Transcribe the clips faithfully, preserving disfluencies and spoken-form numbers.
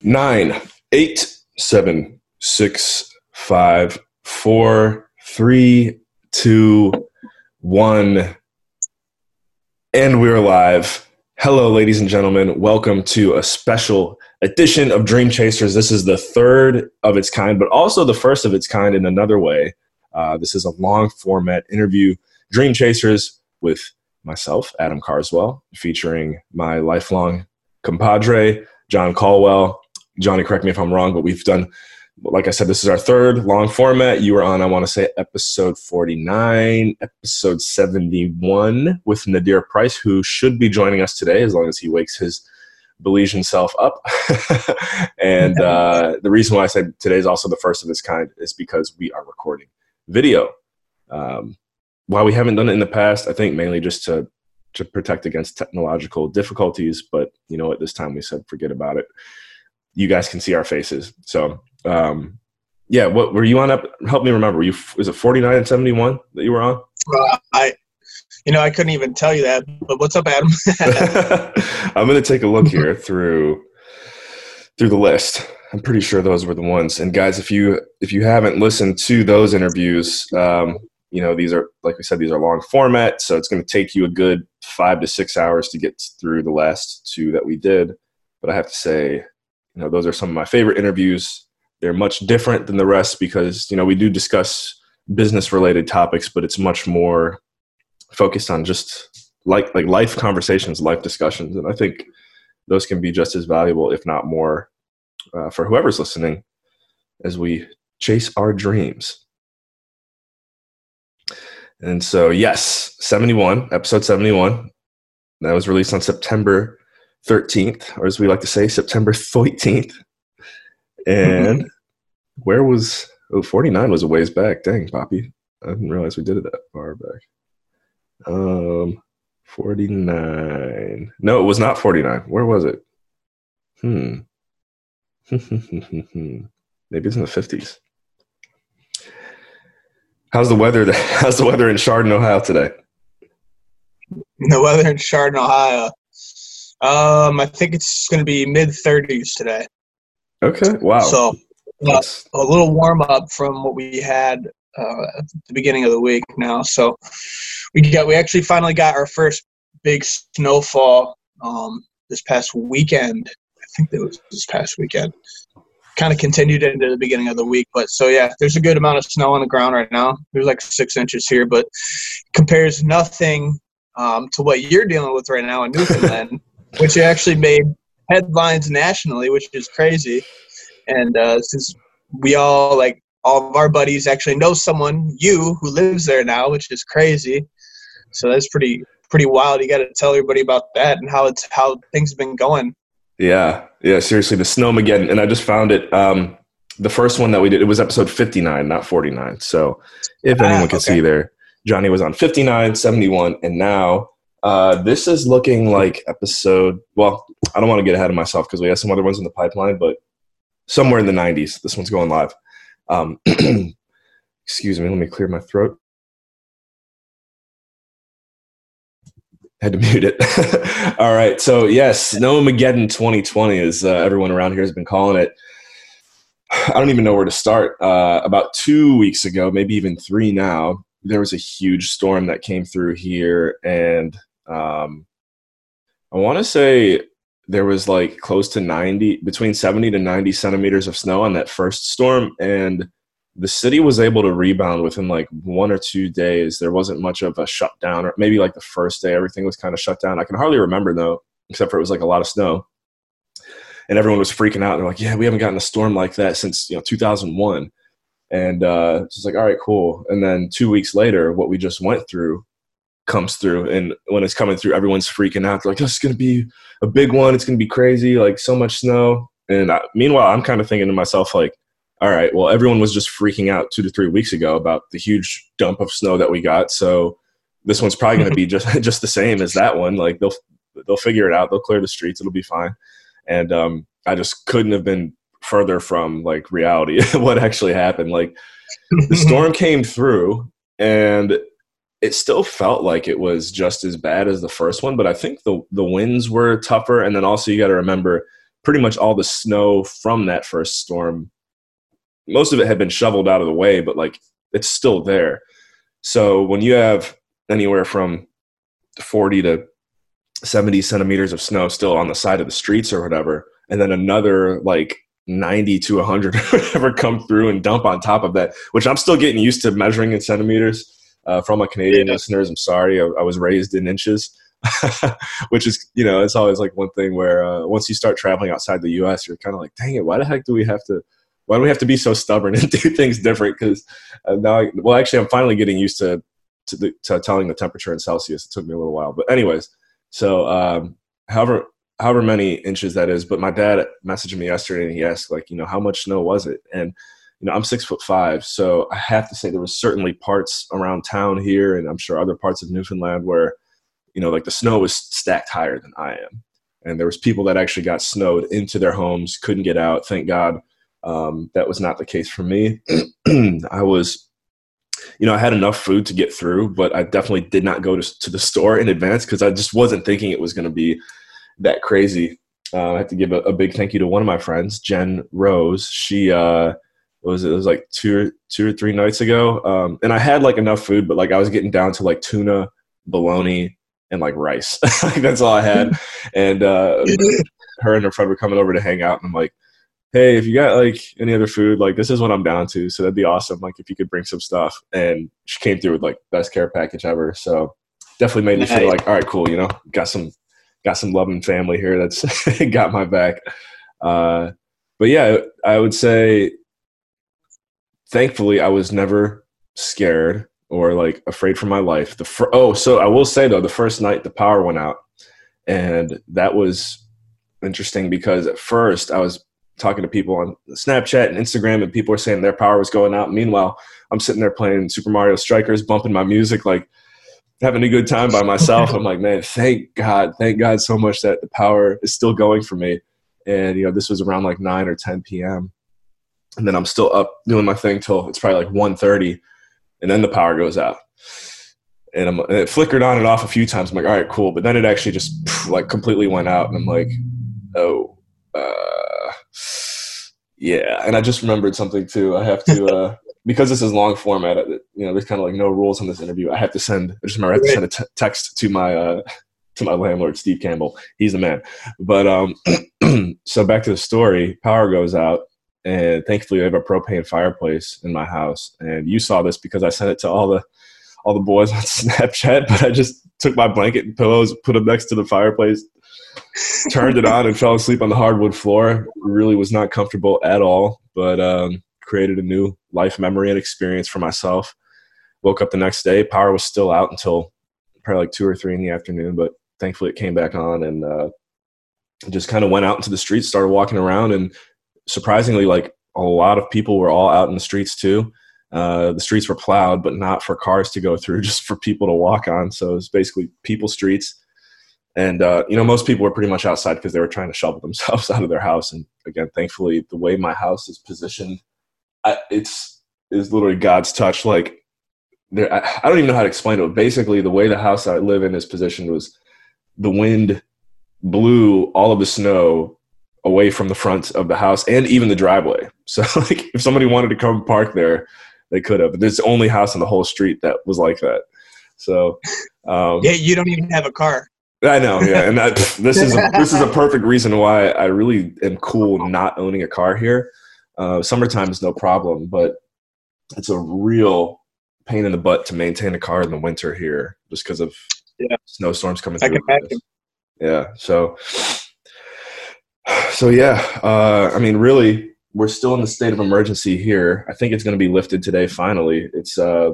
Nine, eight, seven, six, five, four, three, two, one. And we're live. Hello, ladies and gentlemen. Welcome to a special edition of Dream Chasers. This is the third of its kind, but also the first of its kind in another way. Uh, this is a long format interview, Dream Chasers, with myself, Adam Carswell, featuring my lifelong compadre, John Colwill. Johnny, correct me if I'm wrong, but we've done, like I said, this is our third long format. You were on, I want to say, episode forty-nine, episode seventy-one with Nadir Price, who should be joining us today as long as he wakes his Belizean self up. and uh, the reason why I said today is also the first of its kind is because we are recording video. Um, while we haven't done it in the past, I think mainly just to to protect against technological difficulties, but you know what, this time we said, forget about it. You guys can see our faces. So, um, yeah, what were you on up? Help me remember. Were you, was it forty-nine and seventy-one that you were on? Uh, I, you know, I couldn't even tell you that, but what's up, Adam? I'm going to take a look here through, through the list. I'm pretty sure those were the ones. And guys, if you, if you haven't listened to those interviews, um, you know, these are, like we said, these are long format. So it's going to take you a good five to six hours to get through the last two that we did. But I have to say, you know, those are some of my favorite interviews. They're much different than the rest because, you know, we do discuss business-related topics, but it's much more focused on just like like life conversations, life discussions. And I think those can be just as valuable, if not more, uh, for whoever's listening as we chase our dreams. And so, yes, seventy-one, episode seventy-one, that was released on September thirteenth, or as we like to say, September fourteenth. And mm-hmm. where was, oh, forty-nine was a ways back. Dang, Poppy. I didn't realize we did it that far back. Um, forty-nine. No, it was not forty-nine. Where was it? Hmm. Maybe it's in the fifties. How's the weather? That, how's the weather in Chardon, Ohio today? The weather in Chardon, Ohio. Um, I think it's going to be mid thirties today. Okay. Wow. So uh, a little warm up from what we had uh, at the beginning of the week now. So we got we actually finally got our first big snowfall um, this past weekend. I think it was this past weekend. Kind of continued into the beginning of the week, but so yeah, there's a good amount of snow on the ground right now. There's like six inches here, but compares nothing um, to what you're dealing with right now in Newfoundland, which actually made headlines nationally, which is crazy. And uh, since we all like all of our buddies actually know someone you who lives there now, which is crazy. So that's pretty pretty wild. You got to tell everybody about that and how it's how things have been going. Yeah. Yeah. Seriously. The Snowmageddon. And I just found it. Um, the first one that we did, it was episode fifty-nine, not forty-nine. So if ah, anyone can okay. see there, Johnny was on fifty-nine, seventy-one. And now, uh, this is looking like episode, well, I don't want to get ahead of myself because we have some other ones in the pipeline, but somewhere in the nineties, this one's going live. Um, excuse me. Let me clear my throat. Had to mute it. All right. So, yes, Snowmageddon twenty twenty is uh, everyone around here has been calling it. I don't even know where to start. Uh, about two weeks ago, maybe even three now, there was a huge storm that came through here. And um, I want to say there was like close to ninety, between seventy to ninety centimeters of snow on that first storm. And the city was able to rebound within like one or two days. There wasn't much of a shutdown, or maybe like the first day, everything was kind of shut down. I can hardly remember though, except for it was like a lot of snow and everyone was freaking out. They're like, yeah, we haven't gotten a storm like that since, you know, two thousand one. And uh, it's just like, all right, cool. And then two weeks later, what we just went through comes through. And when it's coming through, everyone's freaking out. They're like, oh, it's going to be a big one. It's going to be crazy. Like so much snow. And I, meanwhile, I'm kind of thinking to myself, like, all right, well, everyone was just freaking out two to three weeks ago about the huge dump of snow that we got. So this one's probably going to be just just the same as that one. Like they'll they'll figure it out. They'll clear the streets. It'll be fine. And um, I just couldn't have been further from like reality. What actually happened? Like the storm came through, and it still felt like it was just as bad as the first one. But I think the the winds were tougher, and then also you got to remember, pretty much all the snow from that first storm, most of it had been shoveled out of the way, but like it's still there. So when you have anywhere from forty to seventy centimeters of snow still on the side of the streets or whatever, and then another like ninety to one hundred or whatever come through and dump on top of that, which I'm still getting used to measuring in centimeters. Uh, from a Canadian yeah. listeners, I'm sorry, I, I was raised in inches, which is, you know, it's always like one thing where uh, once you start traveling outside the U S, you're kind of like, dang it, why the heck do we have to, why do we have to be so stubborn and do things different? Because uh, now, I, well, actually, I'm finally getting used to to, the, to telling the temperature in Celsius. It took me a little while, but anyways, so um, however however many inches that is. But my dad messaged me yesterday and he asked, like, you know, how much snow was it? And you know, I'm six foot five, so I have to say there was certainly parts around town here, and I'm sure other parts of Newfoundland where, you know, like the snow was stacked higher than I am. And there was people that actually got snowed into their homes, couldn't get out. Thank God. Um, that was not the case for me. I was, you know, I had enough food to get through, but I definitely did not go to, to the store in advance because I just wasn't thinking it was going to be that crazy. Uh, I have to give a, a big thank you to one of my friends, Jen Rose. She, uh, What was it? It was like two or two or three nights ago. Um, and I had like enough food, but like I was getting down to like tuna, bologna, and like rice. Like that's all I had. And uh, her and her friend were coming over to hang out. And I'm like, hey, if you got like any other food, like this is what I'm down to. So that'd be awesome. Like if you could bring some stuff. And she came through with like best care package ever. So definitely made me feel like, all right, cool. You know, got some, got some loving family here. That's got my back. Uh, but yeah, I would say, thankfully, I was never scared or like afraid for my life. The fr- oh, so I will say though, the first night the power went out, and that was interesting because at first I was talking to people on Snapchat and Instagram, and people were saying their power was going out. Meanwhile, I'm sitting there playing Super Mario Strikers, bumping my music, like having a good time by myself. I'm like, man, thank God, thank God so much that the power is still going for me. And you know, this was around like nine or ten p.m. And then I'm still up doing my thing till it's probably like one thirty, and then the power goes out. And, I'm, and it flickered on and off a few times. I'm like, all right, cool. But then it actually just poof, like completely went out, and I'm like, oh, uh, yeah. And I just remembered something too. I have to uh, because this is long format. You know, there's kind of like no rules on this interview. I have to send. I just remember I have to send a t- text to my uh, to my landlord, Steve Campbell. He's the man. But um, so back to the story. Power goes out. And thankfully, I have a propane fireplace in my house. And you saw this because I sent it to all the all the boys on Snapchat. But I just took my blanket and pillows, put them next to the fireplace, turned it on, and fell asleep on the hardwood floor. Really was not comfortable at all, but um, created a new life memory and experience for myself. Woke up the next day. Power was still out until probably like two or three in the afternoon. But thankfully, it came back on, and uh, just kind of went out into the streets, started walking around, and surprisingly, like a lot of people were all out in the streets too. Uh, the streets were plowed, but not for cars to go through, just for people to walk on. So it was basically people streets. And, uh, you know, most people were pretty much outside because they were trying to shovel themselves out of their house. And again, thankfully, the way my house is positioned, I, it's, it's literally God's touch. Like there, I, I don't even know how to explain it, but basically the way the house I live in is positioned was the wind blew all of the snow away from the front of the house and even the driveway. So like if somebody wanted to come park there, they could have. But there's the only house on the whole street that was like that. So um, yeah, you don't even have a car. I know. Yeah. And that, this is a, this is a perfect reason why I really am cool not owning a car here. Uh, summertime is no problem, but it's a real pain in the butt to maintain a car in the winter here just because of yeah. snowstorms coming through. I can imagine. Yeah. So So, yeah, uh, I mean, really, we're still in the state of emergency here. I think it's going to be lifted today, finally. It's uh,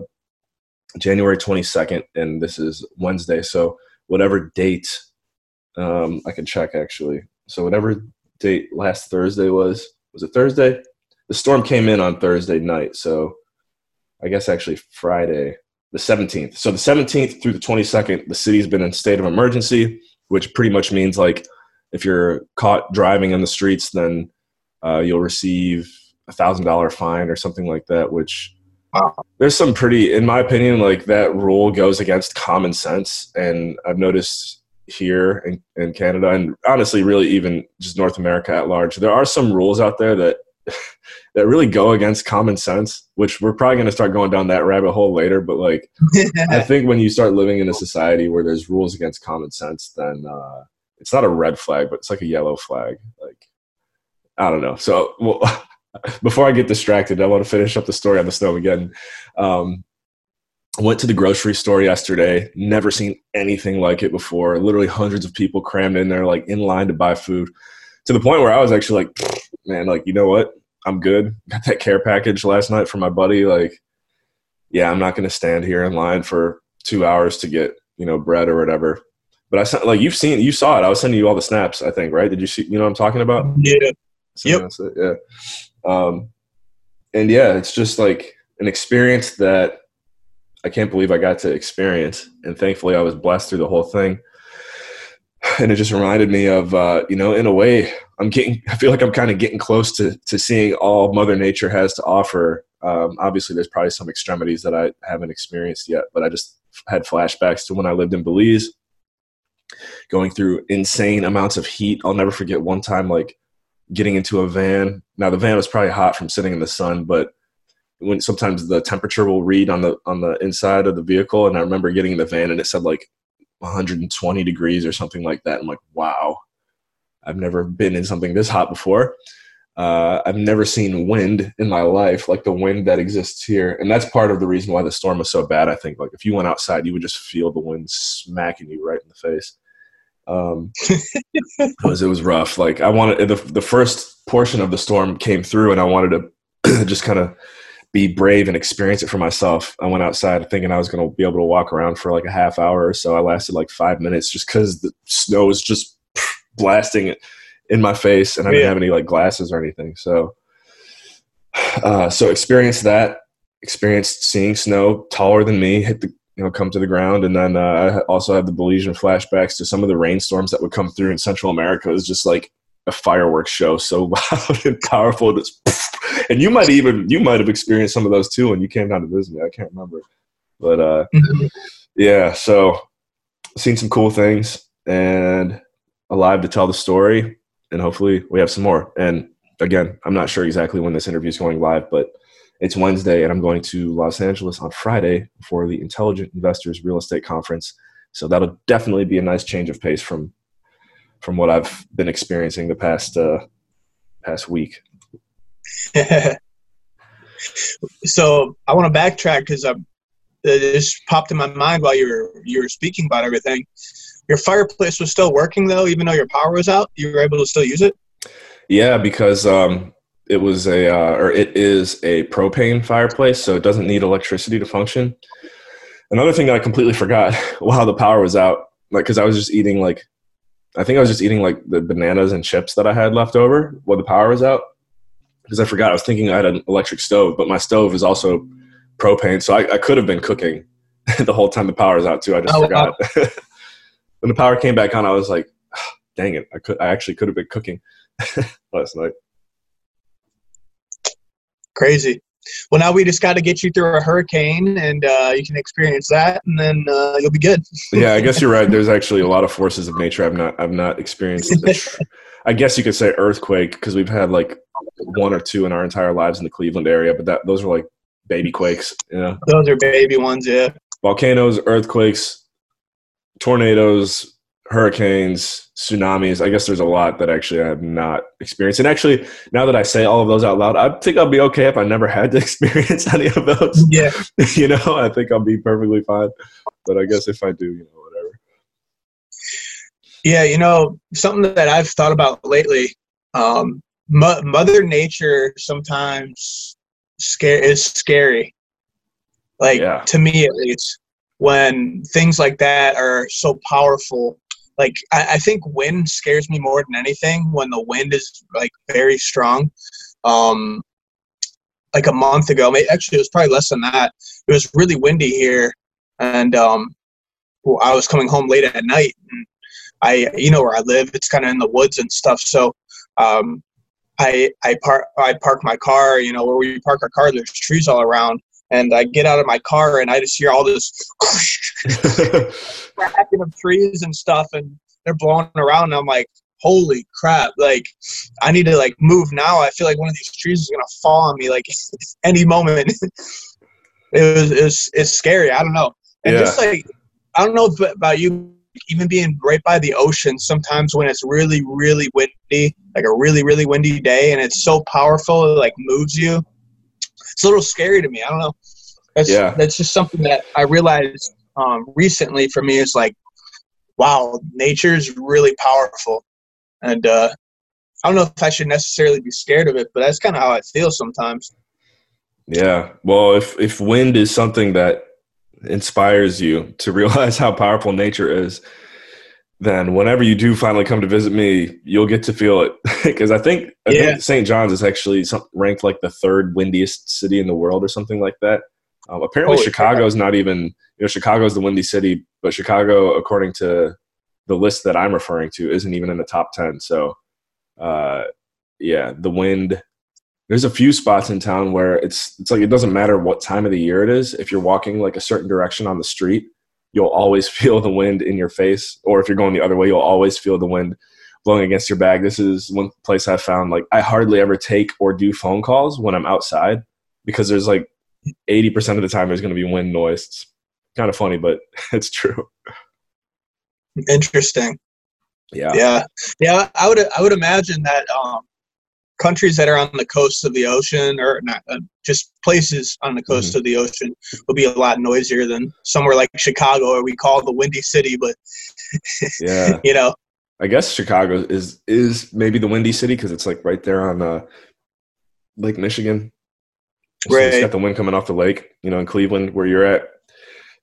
January twenty-second, and this is Wednesday. So whatever date um, – I can check, actually. So whatever date last Thursday was – was it Thursday? The storm came in on Thursday night. So I guess actually Friday, the seventeenth. So the seventeenth through the twenty-second, the city's been in state of emergency, which pretty much means like – if you're caught driving in the streets, then uh, you'll receive a one thousand dollars fine or something like that, which wow. There's some pretty, in my opinion, like that rule goes against common sense. And I've noticed here in, in Canada, and honestly, really even just North America at large, there are some rules out there that that really go against common sense, which we're probably going to start going down that rabbit hole later. But like, I think when you start living in a society where there's rules against common sense, then uh, it's not a red flag, but it's like a yellow flag. Like, I don't know. So well, before I get distracted, I want to finish up the story on the snowmageddon. Um, Went to the grocery store yesterday, never seen anything like it before. Literally hundreds of people crammed in there, like in line to buy food, to the point where I was actually like, man, like, you know what? I'm good. Got that care package last night from my buddy. Like, yeah, I'm not going to stand here in line for two hours to get, you know, bread or whatever. But I sent, like, you've seen, you saw it. I was sending you all the snaps, I think, right? Did you see, you know what I'm talking about? Yeah. So yep. That's it. Yeah. Um, and yeah, it's just like an experience that I can't believe I got to experience, and thankfully I was blessed through the whole thing. And it just reminded me of, uh, you know, in a way, I'm getting, I feel like I'm kind of getting close to, to seeing all Mother Nature has to offer. Um, obviously there's probably some extremities that I haven't experienced yet, but I just had flashbacks to when I lived in Belize, going through insane amounts of heat. I'll never forget one time, like getting into a van. Now the van was probably hot from sitting in the sun, but when sometimes the temperature will read on the on the inside of the vehicle, and I remember getting in the van and it said like one hundred twenty degrees or something like that. I'm like, wow, I've never been in something this hot before. Uh, I've never seen wind in my life, like the wind that exists here. And that's part of the reason why the storm was so bad, I think. Like if you went outside, you would just feel the wind smacking you right in the face. Um, it was, it was rough. Like I wanted, the, the first portion of the storm came through and I wanted to just kind of be brave and experience it for myself. I went outside thinking I was going to be able to walk around for like a half hour or so. I lasted like five minutes just because the snow was just blasting in my face and I didn't have any like glasses or anything. So, uh, so experience that, experience seeing snow taller than me hit the, you know, come to the ground. And then, uh, I also had the Belizean flashbacks to some of the rainstorms that would come through in Central America. It was just like a fireworks show, so loud and powerful. Just, and you might even, you might have experienced some of those too when you came down to visit me. I can't remember. But uh, yeah, so seen some cool things and alive to tell the story. And hopefully we have some more. And again, I'm not sure exactly when this interview is going live, but it's Wednesday and I'm going to Los Angeles on Friday for the Intelligent Investors Real Estate Conference. So that'll definitely be a nice change of pace from from what I've been experiencing the past uh, past week. So I want to backtrack because it just popped in my mind while you were you were speaking about everything. Your fireplace was still working though, even though your power was out. You were able to still use it. Yeah, because um, it was a uh, or it is a propane fireplace, so it doesn't need electricity to function. Another thing that I completely forgot while the power was out, like because I was just eating like. I think I was just eating like the bananas and chips that I had left over while the power was out because I forgot. I was thinking I had an electric stove, but my stove is also propane. So I, I could have been cooking the whole time the power was out too. I just oh, forgot. Wow. When the power came back on, I was like, oh, dang it. I could, I actually could have been cooking last night. Crazy. Well, now we just got to get you through a hurricane and uh, you can experience that and then uh, you'll be good. Yeah, I guess you're right. There's actually a lot of forces of nature I've not I've not experienced. I guess you could say earthquake because we've had like one or two in our entire lives in the Cleveland area, but that those are like baby quakes. You know? Those are baby ones, yeah. Volcanoes, earthquakes, tornadoes, hurricanes, tsunamis. I guess there's a lot that actually I have not experienced. And actually, now that I say all of those out loud, I think I'll be okay if I never had to experience any of those. Yeah. You know, I think I'll be perfectly fine. But I guess if I do, you know, whatever. Yeah, you know, something that I've thought about lately, um, mo- Mother Nature sometimes scare- is scary. Like, yeah. To me, at least, when things like that are so powerful. Like, I, I think wind scares me more than anything when the wind is, like, very strong. Um, like a month ago, actually, it was probably less than that. It was really windy here, and um, I was coming home late at night. And I, you know where I live, it's kind of in the woods and stuff. So um, I I, par- I parked my car, you know, where we park our car, there's trees all around. And I get out of my car and I just hear all this cracking of trees and stuff, and they're blowing around. And I'm like, holy crap. Like, I need to like move now. I feel like one of these trees is going to fall on me like any moment. It was, it was, it's scary. I don't know. And yeah. just like, I don't know about you, even being right by the ocean, sometimes when it's really, really windy, like a really, really windy day, and it's so powerful, it like moves you. It's a little scary to me. I don't know. That's, yeah. that's just something that I realized um, recently for me is like, wow, nature's really powerful. And uh, I don't know if I should necessarily be scared of it, but that's kind of how I feel sometimes. Yeah. Well, if, if wind is something that inspires you to realize how powerful nature is, then whenever you do finally come to visit me, you'll get to feel it. Because I think, I yeah. think Saint John's is actually some, ranked like the third windiest city in the world or something like that. Um, apparently, Holy Chicago is not even, you know, Chicago is the windy city, but Chicago, according to the list that I'm referring to, isn't even in the top ten. So, uh, yeah, the wind, there's a few spots in town where it's it's like it doesn't matter what time of the year it is. If you're walking like a certain direction on the street, you'll always feel the wind in your face. Or if you're going the other way, you'll always feel the wind blowing against your bag. This is one place I found, like, I hardly ever take or do phone calls when I'm outside because there's like eighty percent of the time there's going to be wind noise. It's kind of funny, but it's true. Interesting. Yeah. Yeah. Yeah. I would, I would imagine that um, countries that are on the coast of the ocean, or not uh, just places on the coast mm-hmm. of the ocean, will be a lot noisier than somewhere like Chicago, or we call the windy city, but yeah, you know, I guess Chicago is, is maybe the windy city. Cause it's like right there on uh, Lake Michigan. So right. It's got the wind coming off the lake, you know, in Cleveland where you're at.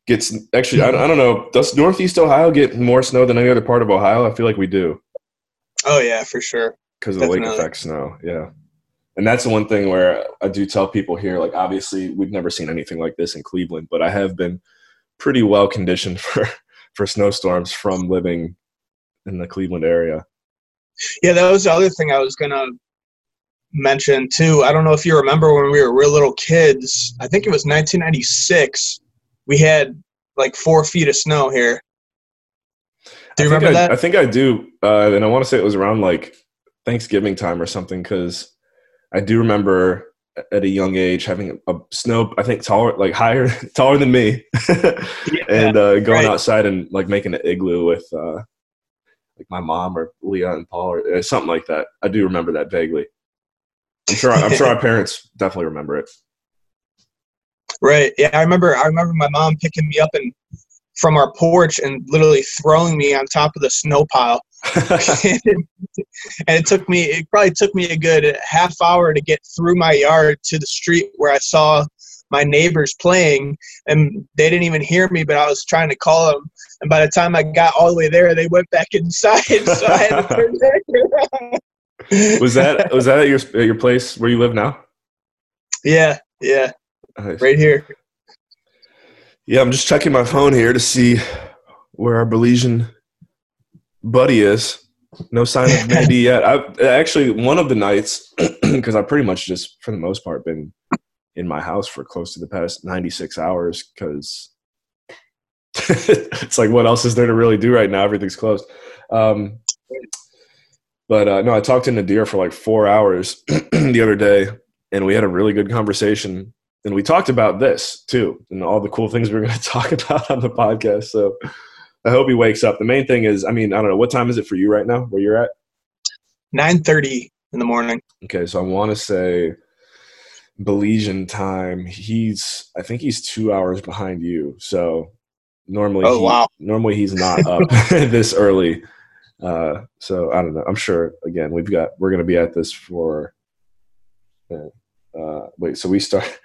Gets actually, I, I don't know, does Northeast Ohio get more snow than any other part of Ohio? I feel like we do. Oh yeah, for sure. Because of the lake effect snow. Yeah. And that's the one thing where I do tell people here, like, obviously we've never seen anything like this in Cleveland, but I have been pretty well conditioned for, for snowstorms from living in the Cleveland area. Yeah. That was the other thing I was going to mention too. I don't know if you remember when we were real little kids, I think it was nineteen ninety-six. We had like four feet of snow here. Do you remember I, that? I think I do. Uh, and I want to say it was around like Thanksgiving time or something, because I do remember at a young age having a snow, I think taller, like higher, taller than me, yeah, and uh, going right. outside and like making an igloo with uh, like my mom or Leah and Paul or uh, something like that. I do remember that vaguely. I'm sure. I'm sure our parents definitely remember it. Right. Yeah, I remember. I remember my mom picking me up and from our porch and literally throwing me on top of the snow pile. and it took me. It probably took me a good half hour to get through my yard to the street where I saw my neighbors playing, and they didn't even hear me. But I was trying to call them, and by the time I got all the way there, they went back inside. So I had to turn back around. was that was that at your at your place where you live now? Yeah, yeah, nice. Right here. Yeah, I'm just checking my phone here to see where our Belizean buddy is. No sign of maybe yet. I actually one of the nights because I've pretty much just for the most part been in my house for close to the past ninety-six hours because it's like what else is there to really do right now? Everything's closed. Um, But, uh, no, I talked to Nadir for like four hours the other day, and we had a really good conversation. And we talked about this, too, and all the cool things we were going to talk about on the podcast. So I hope he wakes up. The main thing is, I mean, I don't know. What time is it for you right now where you're at? nine thirty in the morning. Okay, so I want to say Belizean time. He's – I think he's two hours behind you. So normally, oh, he, wow. normally he's not up this early. Uh, so I don't know. I'm sure again, we've got, we're going to be at this for, uh, wait, so we start,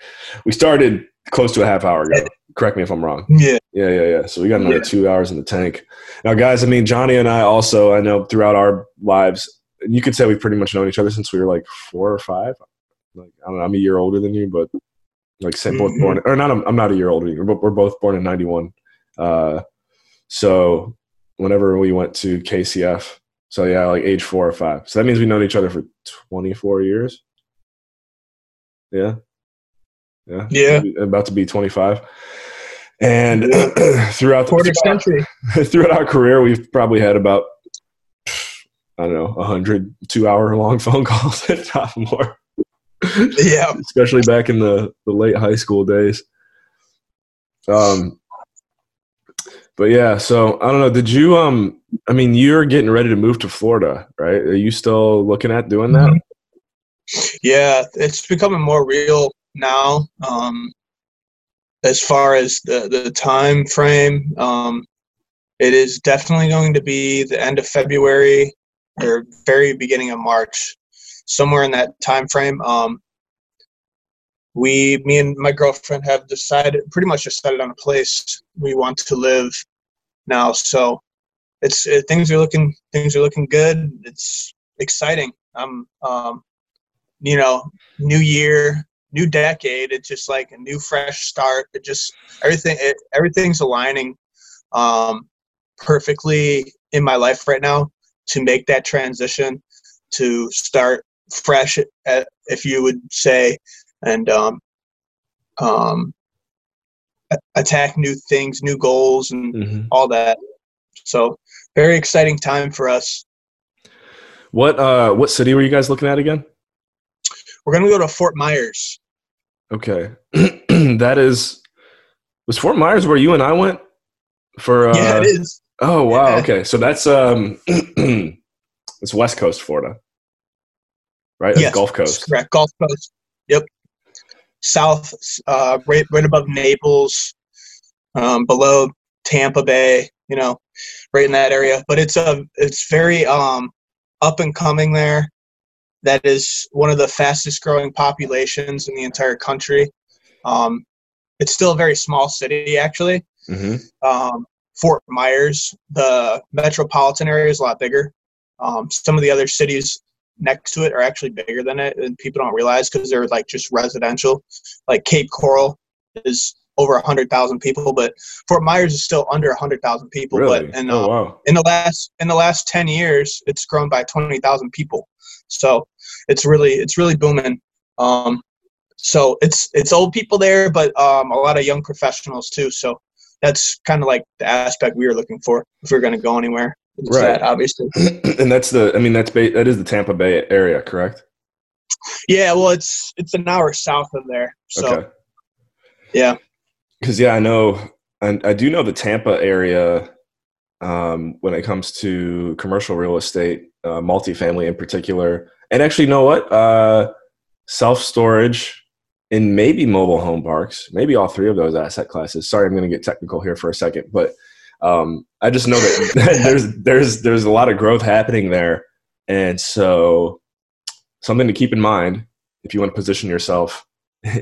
we started close to a half hour ago. Correct me if I'm wrong. Yeah. Yeah. Yeah. Yeah. So we got another yeah. two hours in the tank now, guys. I mean, Johnny and I also, I know throughout our lives, you could say we've pretty much known each other since we were like four or five. Like, I don't know. I'm a year older than you, but like say both mm-hmm. born or not, I'm not a year older. But we're both born in ninety-one. Uh, so whenever we went to K C F. So, yeah, like age four or five. So that means we've known each other for twenty-four years. Yeah. Yeah. Yeah. About to be twenty-five. And yeah. throughout quarter century, throughout our career, we've probably had about, I don't know, a hundred two hour long phone calls at top more. Yeah. Especially back in the, the late high school days. Um, But yeah, so I don't know. Did you, um, I mean, you're getting ready to move to Florida, right? Are you still looking at doing that? Yeah, it's becoming more real now. Um, as far as the, the time frame, um, it is definitely going to be the end of February or very beginning of March, somewhere in that time frame. Um, We, me and my girlfriend have decided, pretty much decided on a place we want to live now. So it's, it, things are looking, things are looking good. It's exciting. I'm, um, you know, new year, new decade. It's just like a new, fresh start. It just, everything, it, everything's aligning um, perfectly in my life right now to make that transition, to start fresh, at, if you would say, and um, um, attack new things, new goals, and mm-hmm. all that. So very exciting time for us. What uh, what city were you guys looking at again? We're going to go to Fort Myers. Okay. That is – was Fort Myers where you and I went for uh, – Yeah, it is. Oh, wow. Yeah. Okay. So that's um, – it's West Coast Florida, right? That's yes, Gulf Coast. That's correct. Gulf Coast. Yep. South, uh, right, right above Naples, um, below Tampa Bay, you know, right in that area. But it's a, it's very um, up and coming there. That is one of the fastest growing populations in the entire country. Um, it's still a very small city, actually. Mm-hmm. Um, Fort Myers, the metropolitan area is a lot bigger. Um, some of the other cities next to it are actually bigger than it, and people don't realize because they're like just residential. Like Cape Coral is over a hundred thousand people, but Fort Myers is still under a hundred thousand people. Really? But in, oh, um, wow. in the last in the last ten years, it's grown by twenty thousand people. So it's really it's really booming. Um, so it's it's old people there, but um, a lot of young professionals too. So that's kind of like the aspect we were looking for if we were going to go anywhere. It's right, that, obviously, and that's the. I mean, that's ba- that is the Tampa Bay area, correct? Yeah, well, it's it's an hour south of there, so okay. yeah. Because yeah, I know, and I, I do know the Tampa area. Um, when it comes to commercial real estate, uh, multifamily in particular, and actually, you know what? Uh, self storage and maybe mobile home parks, maybe all three of those asset classes. Sorry, I'm going to get technical here for a second, but. Um, I just know that there's, there's, there's a lot of growth happening there. And so something to keep in mind, if you want to position yourself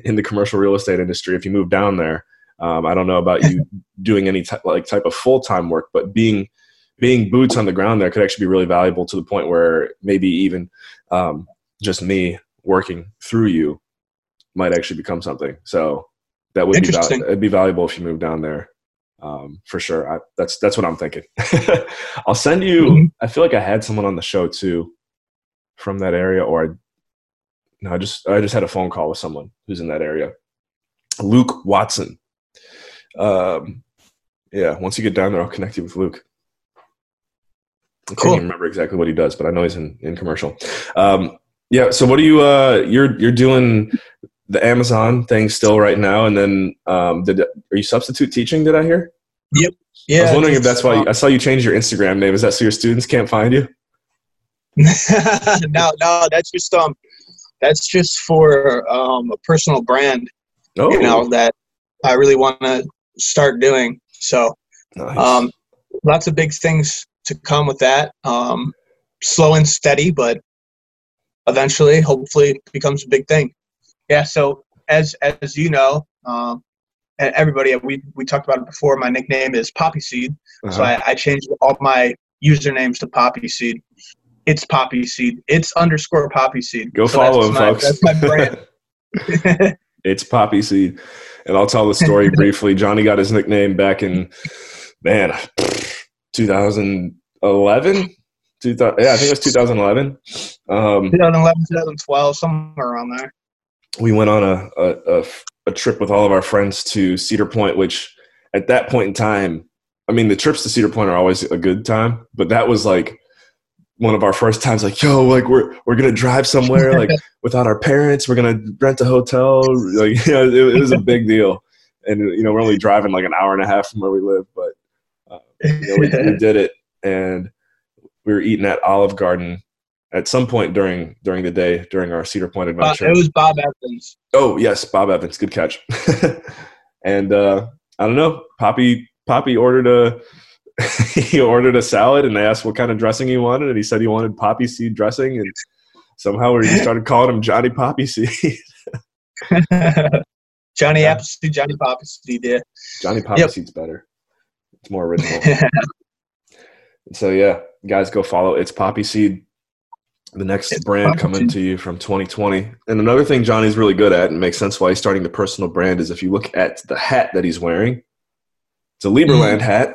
in the commercial real estate industry, if you move down there, um, I don't know about you doing any t- like type of full-time work, but being, being boots on the ground there could actually be really valuable to the point where maybe even, um, just me working through you might actually become something. So that would be, val- it'd be valuable if you move down there. Um, for sure. I, that's, that's what I'm thinking. I'll send you, mm-hmm. I feel like I had someone on the show too from that area, or I, no, I just, I just had a phone call with someone who's in that area. Luke Watson. Um, yeah. Once you get down there, I'll connect you with Luke. I cool. can't even remember exactly what he does, but I know he's in, in commercial. Um, yeah. So what do you, uh, you're, you're doing the Amazon thing still right now. And then, um, did, are you substitute teaching? Did I hear? Yep. Yeah. I was wondering if that's why you, I saw you change your Instagram name. Is that so your students can't find you? no, no, that's just, um, that's just for, um, a personal brand, oh. you know, that I really want to start doing. So, nice. um, lots of big things to come with that. Um, slow and steady, but eventually hopefully it becomes a big thing. Yeah, so as as you know, um, and everybody, we we talked about it before, my nickname is Poppy Seed. Uh-huh. So I, I changed all my usernames to Poppy Seed. It's Poppy Seed. It's underscore Poppy Seed. Go so follow him, folks. That's my brand. It's Poppy Seed. And I'll tell the story briefly. Johnny got his nickname back in, man, twenty eleven? two thousand, yeah, I think it was twenty eleven. Um, twenty eleven, twenty twelve, somewhere around there. we went on a, a, a trip with all of our friends to Cedar Point, which at that point in time, I mean, the trips to Cedar Point are always a good time, but that was like one of our first times, like, yo, like we're, we're going to drive somewhere like without our parents, we're going to rent a hotel. Like, you know, it, it was a big deal. And, you know, we're only driving like an hour and a half from where we live, but uh, you know, we, we did it. And we were eating at Olive Garden at some point during during the day, during our Cedar Point adventure. Uh, it was Bob Evans. Oh, yes, Bob Evans. Good catch. And uh, I don't know, Poppy Poppy ordered a he ordered a salad, and they asked what kind of dressing he wanted, and he said he wanted poppy seed dressing, and somehow we started calling him Johnny Poppy Seed. Johnny yeah. Appleseed, Johnny Poppy Seed, yeah. Johnny Poppy yep. Seed's better. It's more original. So, yeah, guys, go follow It's Poppy Seed, the next it's brand coming to you from twenty twenty. And another thing Johnny's really good at, and makes sense why he's starting the personal brand, is if you look at the hat that he's wearing, it's a Liberland hat,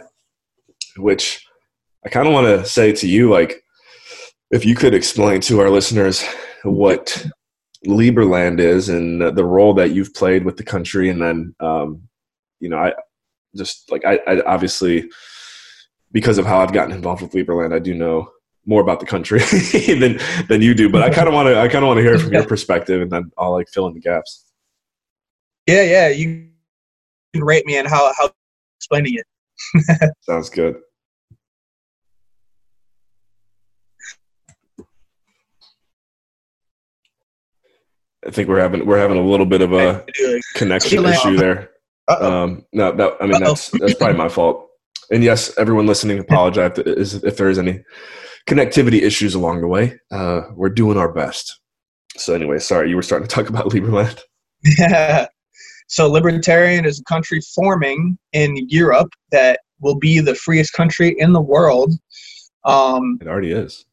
which I kind of want to say to you, like, if you could explain to our listeners what Liberland is and the role that you've played with the country. And then, um, you know, I just like, I, I obviously, because of how I've gotten involved with Liberland, I do know more about the country than, than you do, but I kind of want to, I kind of want to hear it from your perspective, and then I'll like fill in the gaps. Yeah. Yeah. You can rate me on how, how explaining it. Sounds good. I think we're having, we're having a little bit of a connection issue there. Um, no, that, I mean, Uh-oh. that's, that's probably my fault. And yes, everyone listening, apologize if there is any connectivity issues along the way. Uh, we're doing our best. So anyway, sorry, you were starting to talk about Liberland. Yeah. So Libertarian is a country forming in Europe that will be the freest country in the world. Um, it already is.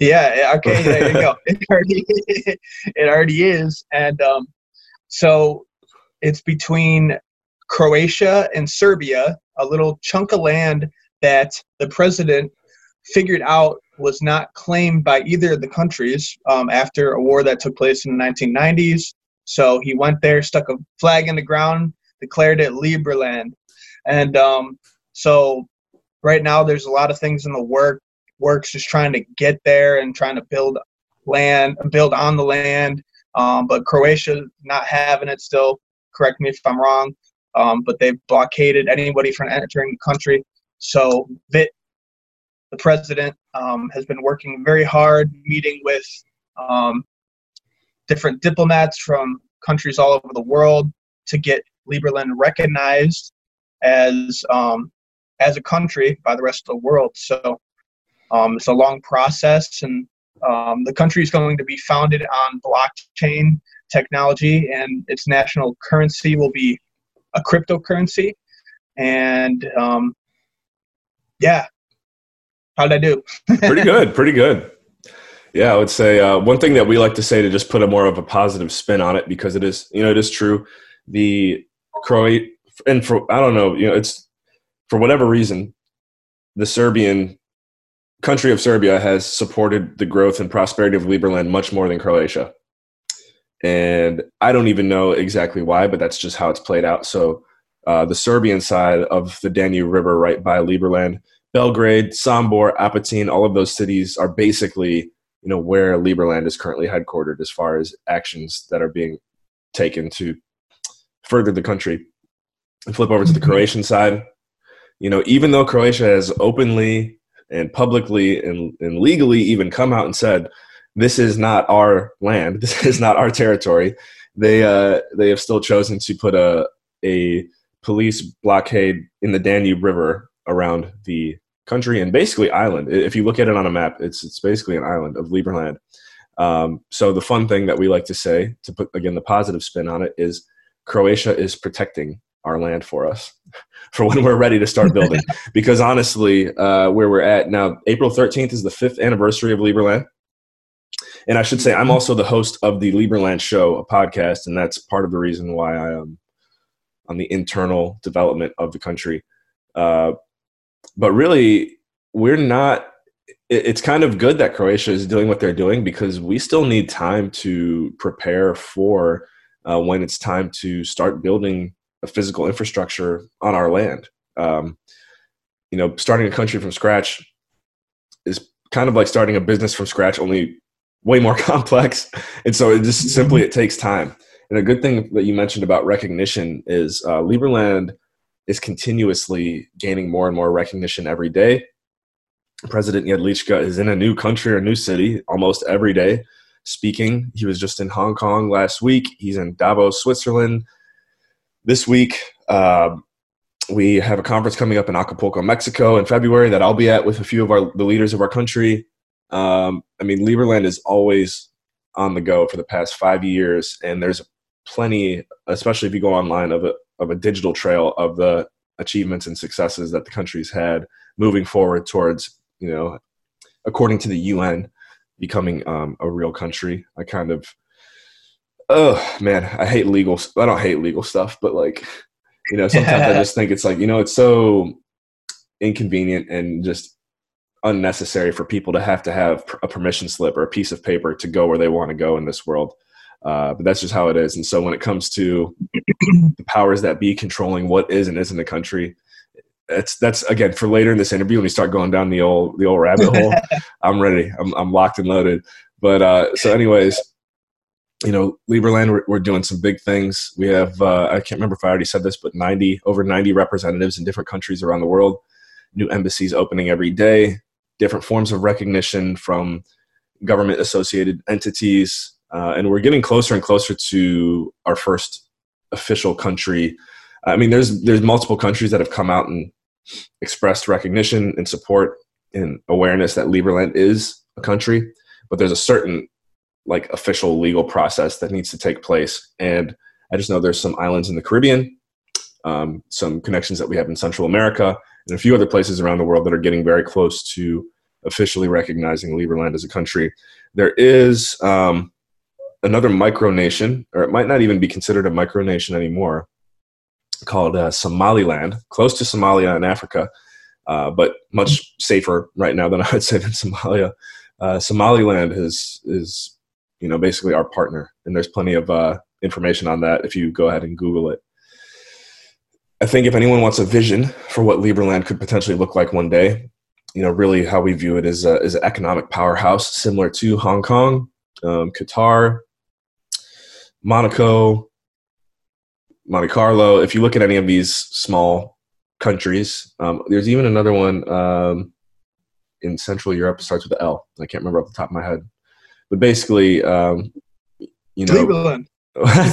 Yeah. Okay. There you go. It already, it already is. And um, so it's between Croatia and Serbia, a little chunk of land that the president figured out was not claimed by either of the countries um, after a war that took place in the nineteen nineties. So he went there, stuck a flag in the ground, declared it Liberland. And um, so right now there's a lot of things in the work, works just trying to get there and trying to build land, build on the land. Um, but Croatia not having it still, correct me if I'm wrong, Um, but they've blockaded anybody from entering the country. So Vit, the president, um, has been working very hard, meeting with um, different diplomats from countries all over the world to get Liberland recognized as um, as a country by the rest of the world. So um, it's a long process, and um, the country is going to be founded on blockchain technology, and its national currency will be a cryptocurrency. And um, yeah, how'd I do? Pretty good, pretty good. Yeah, I would say uh, one thing that we like to say to just put a more of a positive spin on it, because it is, you know, it is true. The Croat, and for, I don't know, you know, it's for whatever reason, the Serbian country of Serbia has supported the growth and prosperity of Liberland much more than Croatia. And I don't even know exactly why, but that's just how it's played out. So uh, the Serbian side of the Danube River right by Liberland, Belgrade, Sombor, Apatin, all of those cities are basically, you know, where Liberland is currently headquartered as far as actions that are being taken to further the country. And flip over to the Croatian side. You know, even though Croatia has openly and publicly and, and legally even come out and said, this is not our land, this is not our territory, they uh, they have still chosen to put a a police blockade in the Danube River around the country and basically island. If you look at it on a map, it's it's basically an island of Liberland. Um, so the fun thing that we like to say, to put, again, the positive spin on it, is Croatia is protecting our land for us for when we're ready to start building. Because honestly, uh, where we're at now, April thirteenth is the fifth anniversary of Liberland. And I should say, I'm also the host of the Liberland Show, a podcast, and that's part of the reason why I am on the internal development of the country. Uh, but really, we're not it's kind of good that Croatia is doing what they're doing, because we still need time to prepare for uh, when it's time to start building a physical infrastructure on our land. Um, you know, starting a country from scratch is kind of like starting a business from scratch, only way more complex. And so it just simply, it takes time. And a good thing that you mentioned about recognition is uh, Liberland is continuously gaining more and more recognition every day. President Jedlička is in a new country or new city almost every day speaking. He was just in Hong Kong last week. He's in Davos, Switzerland this week. Uh, we have a conference coming up in Acapulco, Mexico in February that I'll be at with a few of our, the leaders of our country. Um, I mean, Liberland is always on the go for the past five years. And there's plenty, especially if you go online, of a, of a digital trail of the achievements and successes that the country's had moving forward towards, you know, according to the U N, becoming um, a real country. I kind of, oh man, I hate legal. I don't hate legal stuff, but like, you know, sometimes I just think it's like, you know, it's so inconvenient and just unnecessary for people to have to have a permission slip or a piece of paper to go where they want to go in this world. Uh, but that's just how it is. And so when it comes to the powers that be controlling what is and isn't a country, That's that's again for later in this interview when we start going down the old the old rabbit hole. I'm ready. I'm I'm locked and loaded. But uh, so, anyways, you know, Liberland, we're, we're doing some big things. We have uh, I can't remember if I already said this, but ninety over ninety representatives in different countries around the world. New embassies opening every day. Different forms of recognition from government associated entities, uh, and we're getting closer and closer to our first official country. I mean, there's there's multiple countries that have come out and expressed recognition and support and awareness that Liberland is a country, but there's a certain like official legal process that needs to take place. And I just know there's some islands in the Caribbean, um, some connections that we have in Central America, and a few other places around the world that are getting very close to officially recognizing Liberland as a country. There is um, another micronation, or it might not even be considered a micronation anymore, called uh, Somaliland, close to Somalia in Africa, uh, but much safer right now than I would say than Somalia. Uh, Somaliland is, is, you know, basically our partner, and there's plenty of uh, information on that if you go ahead and Google it. I think if anyone wants a vision for what Liberland could potentially look like one day, you know, really how we view it is, uh, is an economic powerhouse similar to Hong Kong, um, Qatar, Monaco, Monte Carlo. If you look at any of these small countries, um, there's even another one um, in Central Europe, starts with an L. I can't remember off the top of my head. But basically, um, you know. Cleveland.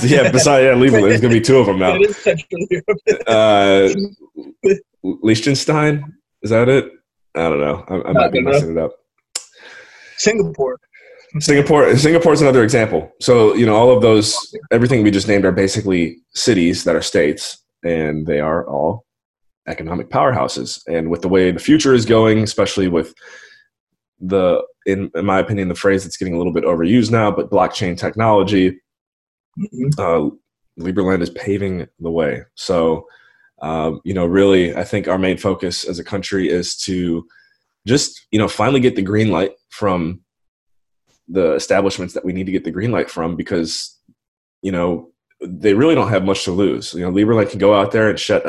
yeah, besides, yeah, Liberland. There's going to be two of them now. It is Central Europe. uh, Liechtenstein? Is that it? I don't know. I, I might be messing it up. Singapore. Singapore Singapore is another example. So, you know, all of those, everything we just named are basically cities that are states, and they are all economic powerhouses. And with the way the future is going, especially with the, in, in my opinion, the phrase that's getting a little bit overused now, but blockchain technology, uh, Liberland is paving the way. So, um, you know, really, I think our main focus as a country is to just, you know, finally get the green light from the establishments that we need to get the green light from, because, you know, they really don't have much to lose. You know, Liberland can go out there and set,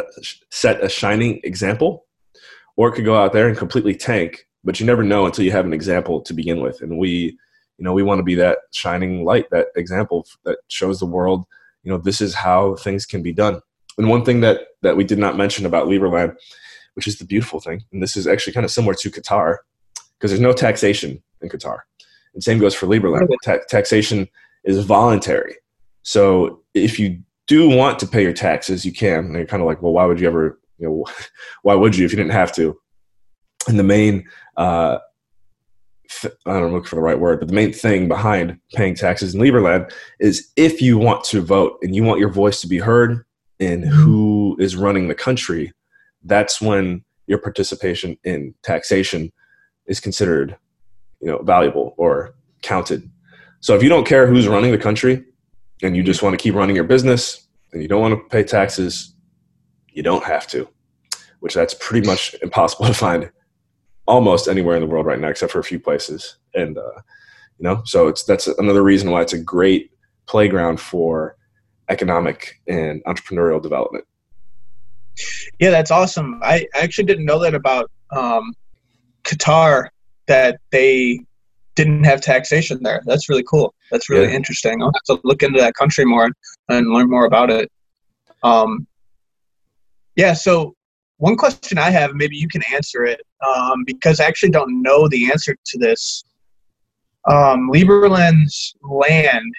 set a shining example, or it could go out there and completely tank, but you never know until you have an example to begin with. And we, you know, we want to be that shining light, that example that shows the world, you know, this is how things can be done. And one thing that, that we did not mention about Liberland, which is the beautiful thing, and this is actually kind of similar to Qatar, because there's no taxation in Qatar. And same goes for Liberland. Ta- taxation is voluntary. So if you do want to pay your taxes, you can. And you're kind of like, well, why would you ever, you know, why would you if you didn't have to? And the main, uh, th- I don't look for the right word, but the main thing behind paying taxes in Liberland is if you want to vote and you want your voice to be heard in who is running the country, that's when your participation in taxation is considered, you know, valuable or counted. So if you don't care who's running the country and you just want to keep running your business and you don't want to pay taxes, you don't have to, which that's pretty much impossible to find almost anywhere in the world right now, except for a few places. And, uh, you know, so it's, that's another reason why it's a great playground for economic and entrepreneurial development. Yeah, that's awesome. I actually didn't know that about um, Qatar, that they didn't have taxation there. That's really cool. That's really yeah. interesting. I'll have to look into that country more and learn more about it. Um, yeah, so one question I have, maybe you can answer it, um, because I actually don't know the answer to this. Um, Liberland's land,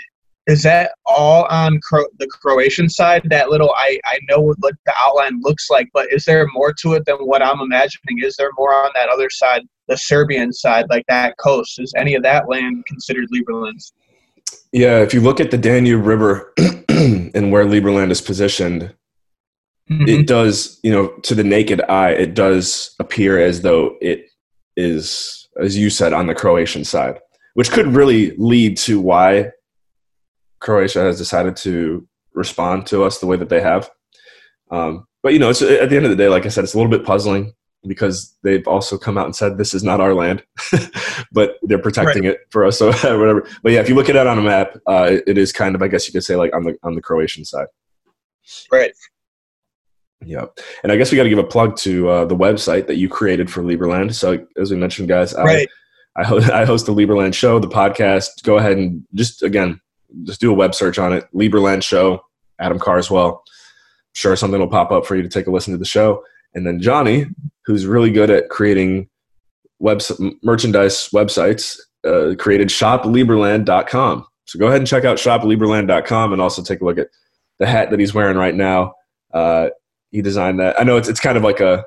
is that all on Cro- the Croatian side? That little, I, I know what the outline looks like, but is there more to it than what I'm imagining? Is there more on that other side, the Serbian side, like that coast? Is any of that land considered Liberland's? Yeah, if you look at the Danube River and where Liberland is positioned, mm-hmm. it does, you know, to the naked eye, it does appear as though it is, as you said, on the Croatian side, which could really lead to why Croatia has decided to respond to us the way that they have. Um, but, you know, it's, at the end of the day, like I said, it's a little bit puzzling because they've also come out and said, this is not our land, but they're protecting right. it for us. So whatever. But yeah, if you look at it on a map, uh, it is kind of, I guess you could say, like on the, on the Croatian side. Right. Yeah. And I guess we got to give a plug to uh, the website that you created for Liberland. So as we mentioned, guys, right. I, I, host, I host the Liberland Show, the podcast. Go ahead and just, again, just do a web search on it. Liberland Show, Adam Carswell. I'm sure something will pop up for you to take a listen to the show. And then Johnny, who's really good at creating web merchandise websites, uh, created shop liberland dot com. So go ahead and check out shop liberland dot com and also take a look at the hat that he's wearing right now. Uh, he designed that. I know it's it's kind of like a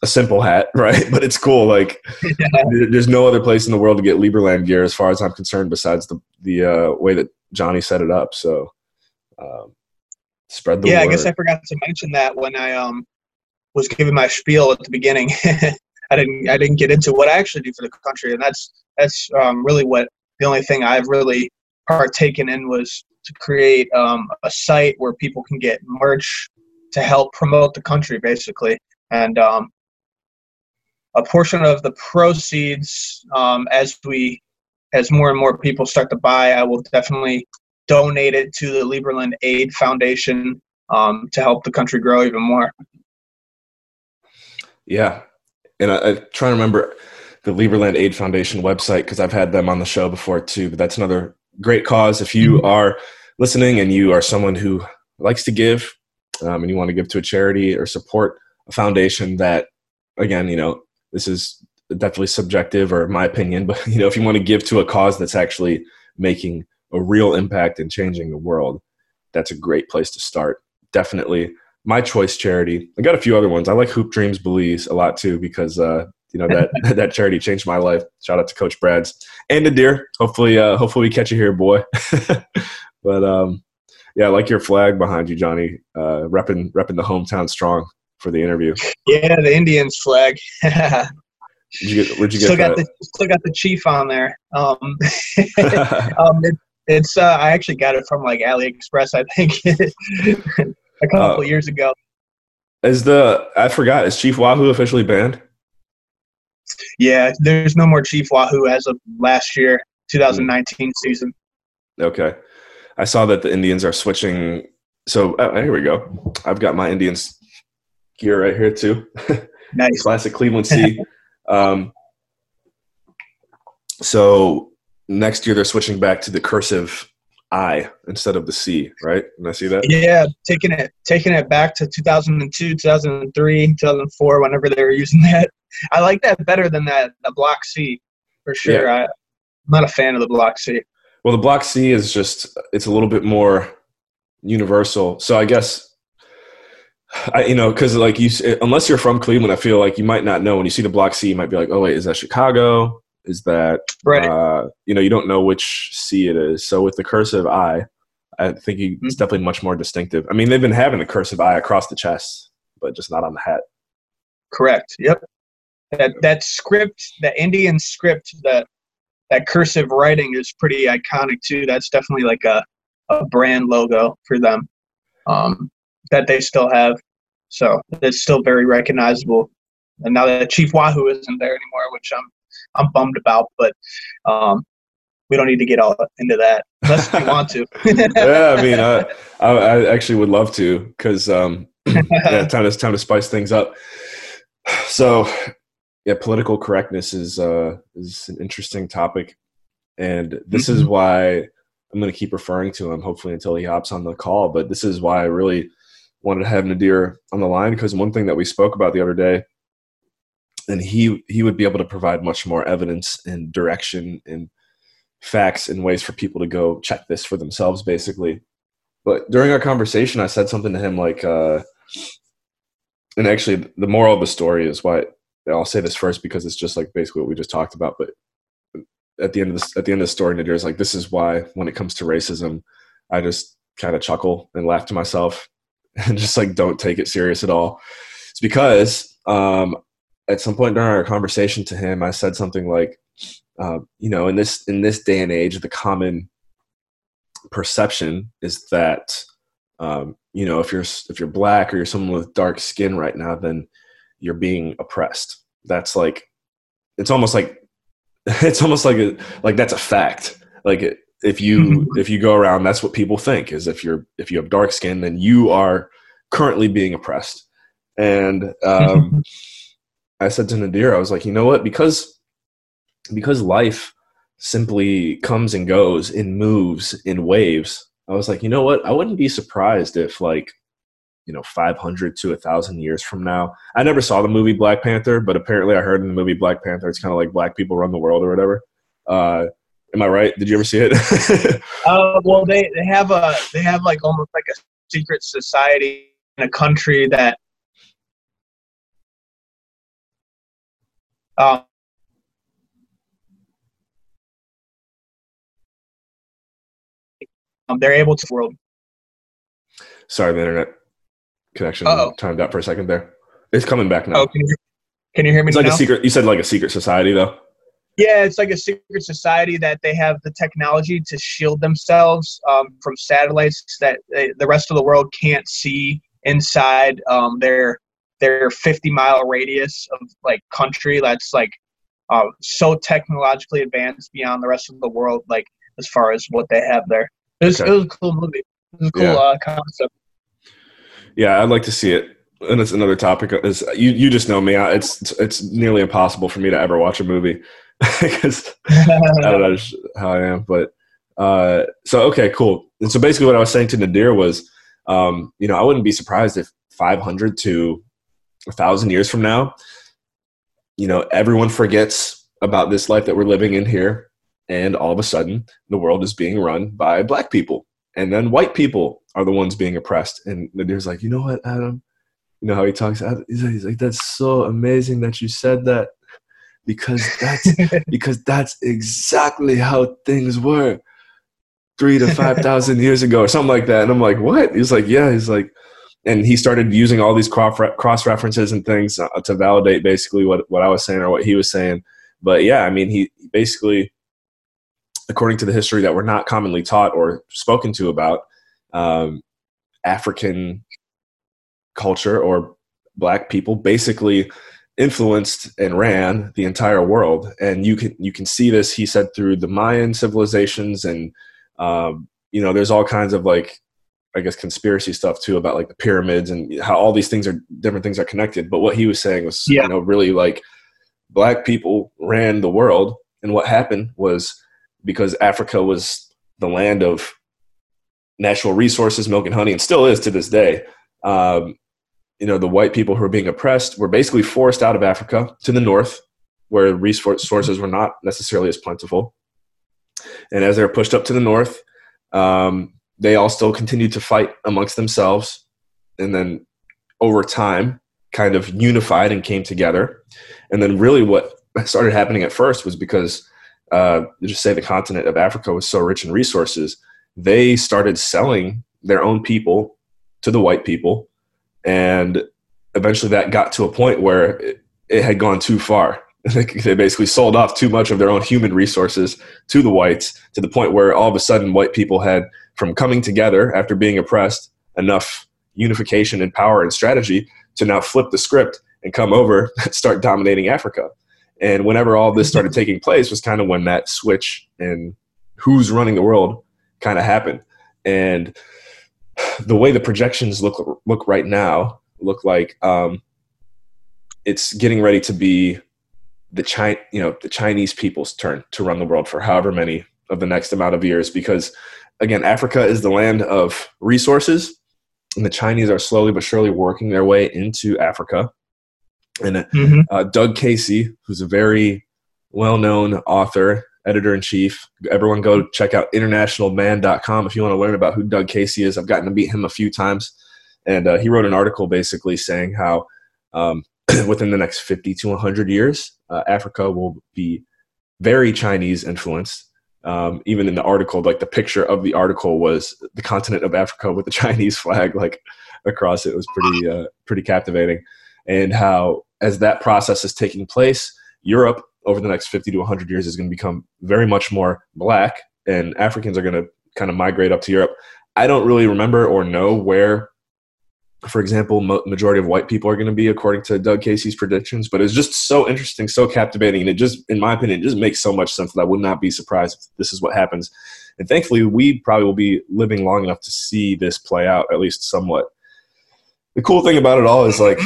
a simple hat, right? But it's cool. Like yeah. there's no other place in the world to get Liberland gear as far as I'm concerned besides the, the uh, way that Johnny set it up. So um, spread the yeah, word. Yeah, I guess I forgot to mention that when I um was giving my spiel at the beginning. I didn't I didn't get into what I actually do for the country. And that's that's um, really what the only thing I've really partaken in was to create um, a site where people can get merch to help promote the country, basically. And um, a portion of the proceeds, um, as we, as more and more people start to buy, I will definitely donate it to the Liberland Aid Foundation um, to help the country grow even more. Yeah, and I, I try to remember the Liberland Aid Foundation website because I've had them on the show before too. But that's another great cause. If you are listening and you are someone who likes to give um, and you want to give to a charity or support a foundation that, again, you know, this is definitely subjective or my opinion, but, you know, if you want to give to a cause that's actually making a real impact and changing the world, that's a great place to start. Definitely my choice charity. I got a few other ones. I like Hoop Dreams Belize a lot too, because, uh, you know, that, that charity changed my life. Shout out to Coach Brad's and Nadir. Hopefully, uh, hopefully we catch you here, boy. But, um, yeah, I like your flag behind you, Johnny, uh, repping, repping the hometown strong for the interview. Yeah, the Indians flag. Where'd you get, where'd you get still that? Got the, still got the chief on there. Um, um, it, it's uh, I actually got it from like AliExpress, I think, a couple uh, years ago. Is the I forgot is Chief Wahoo officially banned? Yeah, there's no more Chief Wahoo as of last year, twenty nineteen mm. season. Okay, I saw that the Indians are switching. So oh, here we go. I've got my Indians gear right here too. Nice. Classic Cleveland C. Um, so next year they're switching back to the cursive I instead of the C, right? Can I see that? Yeah, taking it taking it back to two thousand two, two thousand three, two thousand four, whenever they were using that. I like that better than that the block C for sure. Yeah. I, I'm not a fan of the block C. Well, the block C is just it's a little bit more universal. So I guess I, you know, because like you, unless you're from Cleveland, I feel like you might not know when you see the block C. You might be like, "Oh wait, is that Chicago? Is that right?" Uh, you know, you don't know which C it is. So with the cursive I, I think you, mm-hmm. it's definitely much more distinctive. I mean, they've been having the cursive I across the chest, but just not on the hat. Correct. Yep. That that script, the Indian script, that that cursive writing is pretty iconic too. That's definitely like a a brand logo for them. Um, that they still have. So it's still very recognizable. And now that Chief Wahoo isn't there anymore, which I'm I'm bummed about, but um, we don't need to get all into that unless we want to. yeah, I mean, I, I I actually would love to, because um, yeah, time it's time to spice things up. So, yeah, political correctness is uh, is an interesting topic, and this mm-hmm. is why I'm going to keep referring to him, hopefully until he hops on the call. But this is why I really wanted to have Nadir on the line, because one thing that we spoke about the other day, and he he would be able to provide much more evidence and direction and facts and ways for people to go check this for themselves, basically. But during our conversation, I said something to him like, uh, and actually the moral of the story is why I'll say this first, because it's just like basically what we just talked about. But at the end of this, at the end of the story, Nadir is like, this is why when it comes to racism, I just kind of chuckle and laugh to myself and just like, don't take it serious at all. It's because, um, at some point during our conversation to him, I said something like, uh, you know, in this, in this day and age, the common perception is that, um, you know, if you're, if you're black or you're someone with dark skin right now, then you're being oppressed. That's like, it's almost like, it's almost like, a, like that's a fact. Like it, if you, if you go around, that's what people think is if you're, if you have dark skin, then you are currently being oppressed. And, um, I said to Nadir, I was like, you know what? Because, because life simply comes and goes and moves in waves. I was like, you know what? I wouldn't be surprised if like, you know, five hundred to a thousand years from now. I never saw the movie Black Panther, but apparently I heard in the movie Black Panther, it's kind of like black people run the world or whatever. Uh, am I right? Did you ever see it? uh, well, they, they have a, they have like almost like a secret society in a country that, Um, they're able to world. Sorry, the internet connection Uh-oh. timed out for a second there. It's coming back now. Oh, can, you, can you hear me it's now? Like a secret, you said like a secret society, though? Yeah, it's like a secret society that they have the technology to shield themselves um, from satellites that they, the rest of the world can't see inside um, their their fifty mile radius of like country that's like uh, so technologically advanced beyond the rest of the world, like as far as what they have there. It was, okay. It was a cool movie. It was a cool yeah. uh, concept. Yeah. I'd like to see it. And it's another topic is you, you just know me. It's, it's nearly impossible for me to ever watch a movie because I don't know how I am, but uh, so, okay, cool. And so basically what I was saying to Nadir was, um, you know, I wouldn't be surprised if five hundred to a thousand years from now, you know, everyone forgets about this life that we're living in here. And all of a sudden the world is being run by black people. And then white people are the ones being oppressed. And Nadir's like, you know what, Adam, you know how he talks. He's like, that's so amazing that you said that because that's, because that's exactly how things were three to five thousand years ago or something like that. And I'm like, what? He's like, yeah. He's like, and he started using all these cross references and things to validate basically what, what I was saying or what he was saying. But yeah, I mean, he basically, according to the history that we're not commonly taught or spoken to about, um, African culture or black people basically influenced and ran the entire world. And you can, you can see this, he said, through the Mayan civilizations and, um, you know, there's all kinds of like, I guess, conspiracy stuff too about like the pyramids and how all these things are different things are connected. But what he was saying was, yeah. you know, really like black people ran the world. And what happened was because Africa was the land of natural resources, milk and honey, and still is to this day. Um, you know, the white people who are being oppressed were basically forced out of Africa to the north where resources were not necessarily as plentiful. And as they're pushed up to the north, um, they all still continued to fight amongst themselves and then over time kind of unified and came together. And then really what started happening at first was because uh, just say the continent of Africa was so rich in resources, they started selling their own people to the white people. And eventually that got to a point where it, it had gone too far. They basically sold off too much of their own human resources to the whites to the point where all of a sudden white people had, from coming together after being oppressed, enough unification and power and strategy to now flip the script and come over and start dominating Africa. And whenever all this started taking place was kind of when that switch in who's running the world kind of happened. And the way the projections look look right now, look like um, it's getting ready to be the Chi- you know, the Chinese people's turn to run the world for however many of the next amount of years. Because, again, Africa is the land of resources, and the Chinese are slowly but surely working their way into Africa. And mm-hmm. uh, Doug Casey, who's a very well-known author, editor-in-chief. Everyone go check out international man dot com if you want to learn about who Doug Casey is. I've gotten to meet him a few times. And uh, he wrote an article basically saying how um, within the next fifty to one hundred years, uh, Africa will be very Chinese influenced. Um, even in the article, like the picture of the article was the continent of Africa with the Chinese flag like across it. It was pretty, uh, pretty captivating. And how as that process is taking place, Europe over the next fifty to one hundred years is going to become very much more black, and Africans are going to kind of migrate up to Europe. I don't really remember or know where, for example, mo- majority of white people are going to be according to Doug Casey's predictions, but it's just so interesting, so captivating. And it just, in my opinion, it just makes so much sense that I would not be surprised if this is what happens. And thankfully we probably will be living long enough to see this play out at least somewhat. The cool thing about it all is like,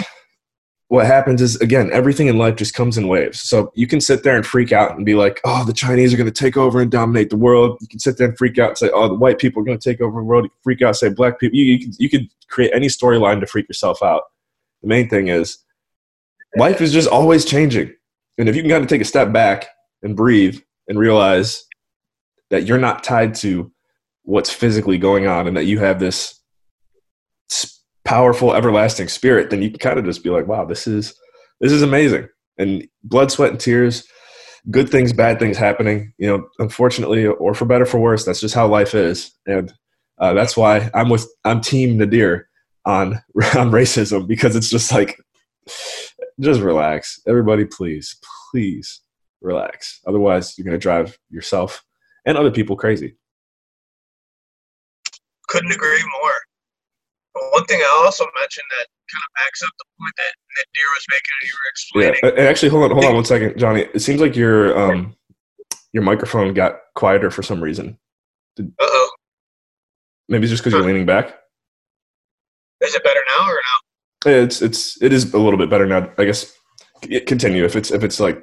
what happens is, again, everything in life just comes in waves. So you can sit there and freak out and be like, oh, the Chinese are going to take over and dominate the world. You can sit there and freak out and say, oh, the white people are going to take over the world. You can freak out and say black people. You, you, can, you can create any storyline to freak yourself out. The main thing is life is just always changing. And if you can kind of take a step back and breathe and realize that you're not tied to what's physically going on and that you have this powerful, everlasting spirit, then you can kind of just be like, wow, this is this is amazing. And blood, sweat, and tears, good things, bad things happening, you know, unfortunately, or for better, for worse, that's just how life is. And uh, that's why I'm with, I'm team Nadir on, on racism, because it's just like, just relax. Everybody, please, please relax. Otherwise, you're going to drive yourself and other people crazy. Couldn't agree more. One thing I also mentioned that kind of backs up the point that Nadir was making and you were explaining. Yeah, and actually, hold on, hold on one second, Johnny. It seems like your um your microphone got quieter for some reason. Uh oh. Maybe it's just because huh. you're leaning back. Is it better now or no? It's it's it is a little bit better now. I guess continue if it's if it's like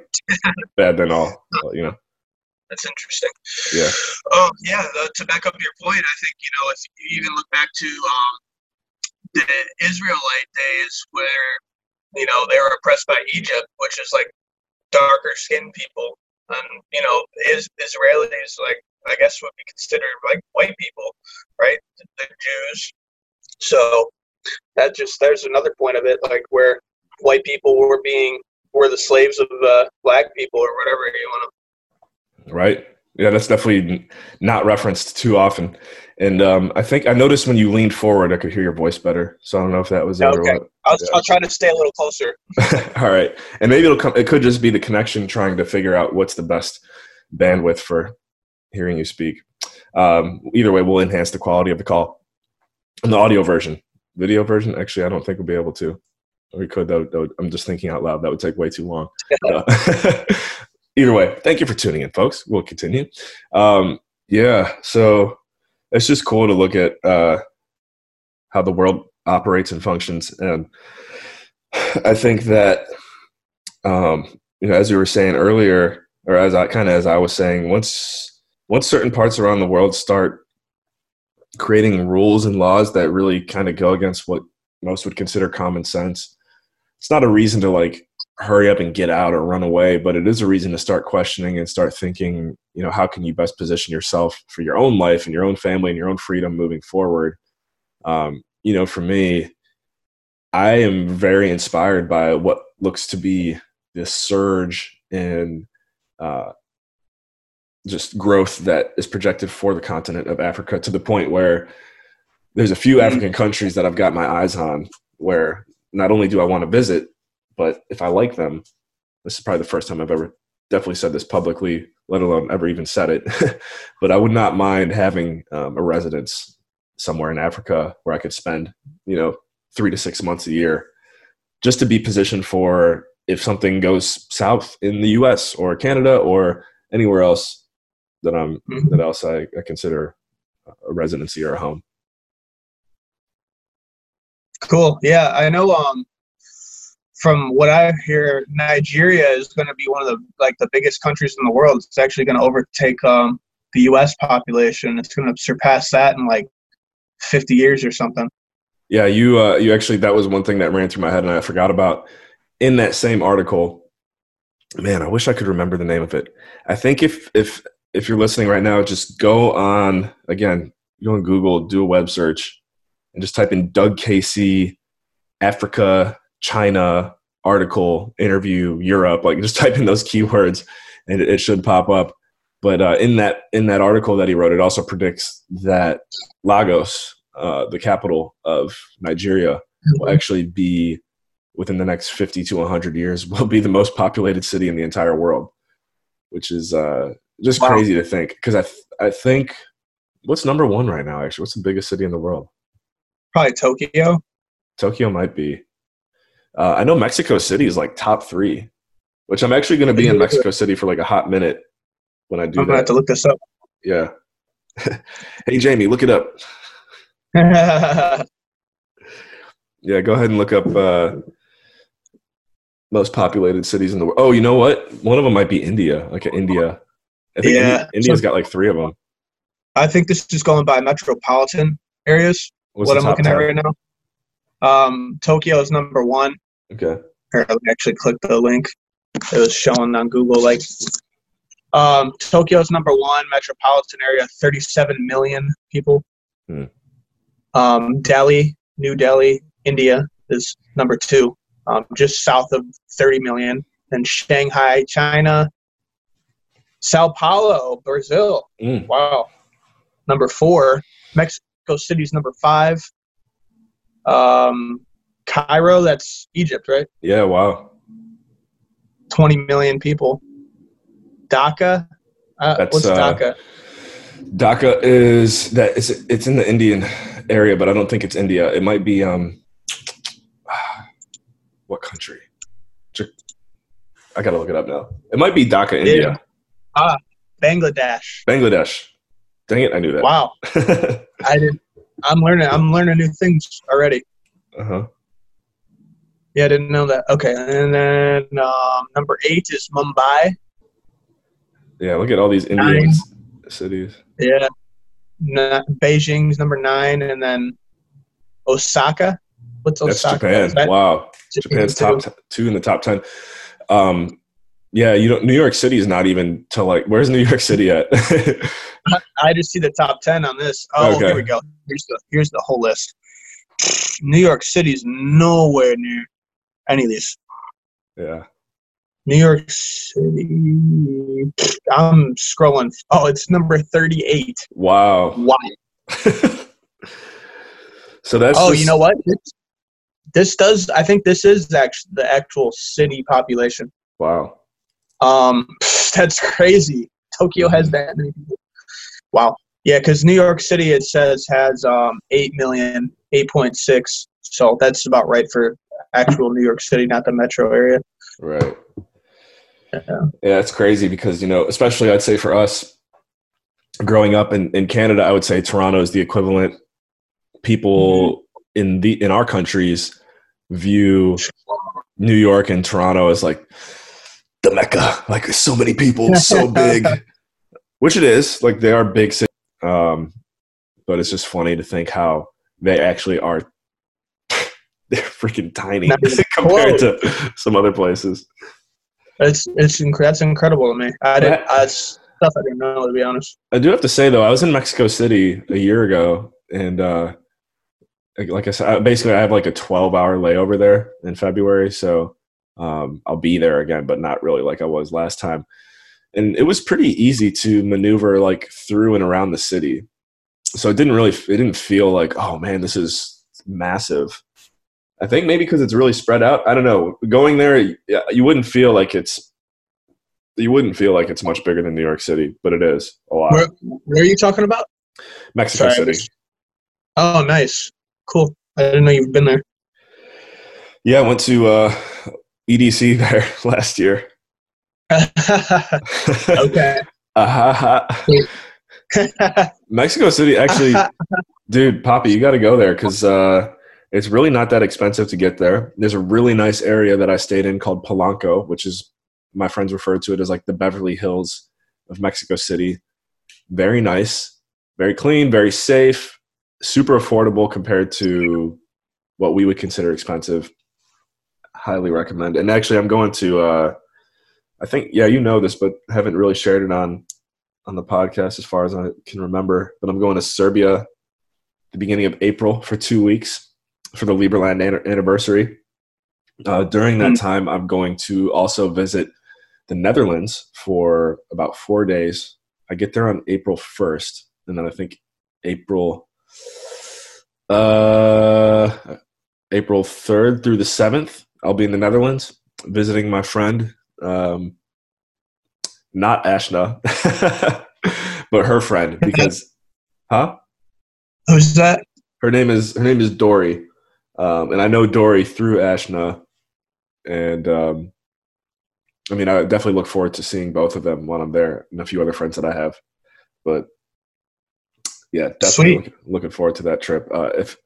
bad, then I'll, I'll you know. That's interesting. Yeah. Um. Yeah. The, to back up your point, I think you know if you even look back to um. the Israelite days where, you know, they were oppressed by Egypt, which is like darker skinned people. And, you know, is Israelis, like, I guess would be considered like white people, right? The Jews. So that just, there's another point of it, like where white people were being, were the slaves of uh, black people or whatever you want to. Right. Yeah, that's definitely not referenced too often. And um, I think I noticed when you leaned forward, I could hear your voice better. So I don't know if that was okay. It or what. I'll, yeah. I'll try to stay a little closer. All right. And maybe it'll come, it could just be the connection trying to figure out what's the best bandwidth for hearing you speak. Um, either way, we'll enhance the quality of the call. And the audio version. Video version, actually, I don't think we'll be able to. Or we could, though. That would, I'm just thinking out loud. That would take way too long. uh, Either way, thank you for tuning in, folks. We'll continue. Um, yeah, so it's just cool to look at uh, how the world operates and functions. And I think that, um, you know, as you were saying earlier, or as I kind of as I was saying, once once certain parts around the world start creating rules and laws that really kind of go against what most would consider common sense, it's not a reason to like hurry up and get out or run away, but it is a reason to start questioning and start thinking, you know, how can you best position yourself for your own life and your own family and your own freedom moving forward? Um, you know, for me, I am very inspired by what looks to be this surge in uh, just growth that is projected for the continent of Africa, to the point where there's a few African countries that I've got my eyes on where not only do I want to visit, but if I like them, this is probably the first time I've ever definitely said this publicly, let alone ever even said it. But I would not mind having um, a residence somewhere in Africa where I could spend, you know, three to six months a year just to be positioned for if something goes south in the U S or Canada or anywhere else that I'm mm-hmm. that else I, I consider a residency or a home. Cool. Yeah, I know. Um, from what I hear, Nigeria is going to be one of the like the biggest countries in the world. It's actually going to overtake um, the U S population. It's going to surpass that in like fifty years or something. Yeah, you uh, you actually that was one thing that ran through my head and I forgot about in that same article. Man, I wish I could remember the name of it. I think if if if you're listening right now, just go on again, go on Google, do a web search, and just type in Doug Casey, Africa, China, article, interview, Europe. Like just type in those keywords, and it, it should pop up. But uh, in that in that article that he wrote, it also predicts that Lagos, uh, the capital of Nigeria, will actually be within the next fifty to a hundred years will be the most populated city in the entire world, which is uh, just wow. crazy to think. Because I th- I think what's number one right now? Actually, what's the biggest city in the world? Probably Tokyo. Tokyo might be. Uh, I know Mexico City is like top three, which I'm actually going to be in Mexico City for like a hot minute when I do I'm that. I'm going to have to look this up. Yeah. Hey, Jamie, look it up. Yeah, go ahead and look up uh, most populated cities in the world. Oh, you know what? One of them might be India. Okay, India. I think yeah. India, India's got like three of them. I think this is going by metropolitan areas. What's what I'm looking ten? At right now. Um, Tokyo is number one. Okay. Here, I actually clicked the link. It was showing on Google. Like, um, Tokyo is number one, metropolitan area, thirty-seven million people. Hmm. Um, Delhi, New Delhi, India is number two, um, just south of thirty million. Then Shanghai, China. Sao Paulo, Brazil. Mm. Wow. Number four. Mexico City's number five. Um, Cairo, that's Egypt, right? Yeah, wow. twenty million people. Dhaka? Uh, that's, what's Dhaka? Uh, Dhaka is, that it's, it's in the Indian area, but I don't think it's India. It might be, um, what country? I gotta look it up now. It might be Dhaka, India. India. Ah, Bangladesh. Bangladesh. Dang it, I knew that. Wow. I didn't. I'm learning. I'm learning new things already. Uh huh. Yeah, I didn't know that. Okay, and then um, number eight is Mumbai. Yeah, look at all these Indian nine. cities. Yeah, Na- Beijing's number nine, and then Osaka. What's Osaka? That's Japan. Wow, Japan's top t- two in the top ten. Um, yeah, you don't. New York City is not even to like. Where's New York City at? I just see the top ten on this. Oh, okay. Here we go. Here's the here's the whole list. New York City's nowhere near any of these. Yeah. New York City. I'm scrolling. Oh, it's number thirty-eight. Wow. Wow. So that's. Oh, just... you know what? It's, this does. I think this is actually the actual city population. Wow. Um, that's crazy. Tokyo has that many people. Wow. Yeah, because New York City, it says, has um, eight million, eight point six. So that's about right for actual New York City, not the metro area. Right. Yeah, yeah, it's crazy because, you know, especially I'd say for us, growing up in, in Canada, I would say Toronto is the equivalent. People mm-hmm. in the in our countries view New York and Toronto as like the Mecca. Like there's so many people, so big. Which it is, like they are big cities, um, but it's just funny to think how they actually are. They're freaking tiny compared close. To some other places. It's it's inc- that's incredible to me. I didn't I, I, stuff I didn't know, to be honest. I do have to say though, I was in Mexico City a year ago, and uh, like I said, basically I have like a twelve-hour layover there in February, so um, I'll be there again, but not really like I was last time. And it was pretty easy to maneuver like through and around the city. So it didn't really, it didn't feel like, oh man, this is massive. I think maybe because it's really spread out. I don't know. Going there, you wouldn't feel like it's, you wouldn't feel like it's much bigger than New York City, but it is a lot. Where, where are you talking about? Mexico Sorry, City. Oh, nice. Cool. I didn't know you've been there. Yeah, I went to uh, E D C there last year. Okay. Uh-huh. Mexico City, actually, dude, Poppy, you got to go there because uh, it's really not that expensive to get there. There's a really nice area that I stayed in called Polanco, which is, my friends refer to it as like the Beverly Hills of Mexico City. Very nice, very clean, very safe, super affordable compared to what we would consider expensive. Highly recommend. And actually, I'm going to, uh, I think, yeah, you know this, but haven't really shared it on on the podcast as far as I can remember. But I'm going to Serbia the beginning of April for two weeks for the Liberland an- anniversary. Uh, during that time, I'm going to also visit the Netherlands for about four days. I get there on April first, and then I think April uh, April third through the seventh, I'll be in the Netherlands visiting my friend, um, not Ashna, but her friend. Because, huh? Who's that? Her name is her name is Dory, um, and I know Dory through Ashna. And um, I mean, I definitely look forward to seeing both of them when I'm there and a few other friends that I have. But yeah, definitely look, looking forward to that trip. Uh, if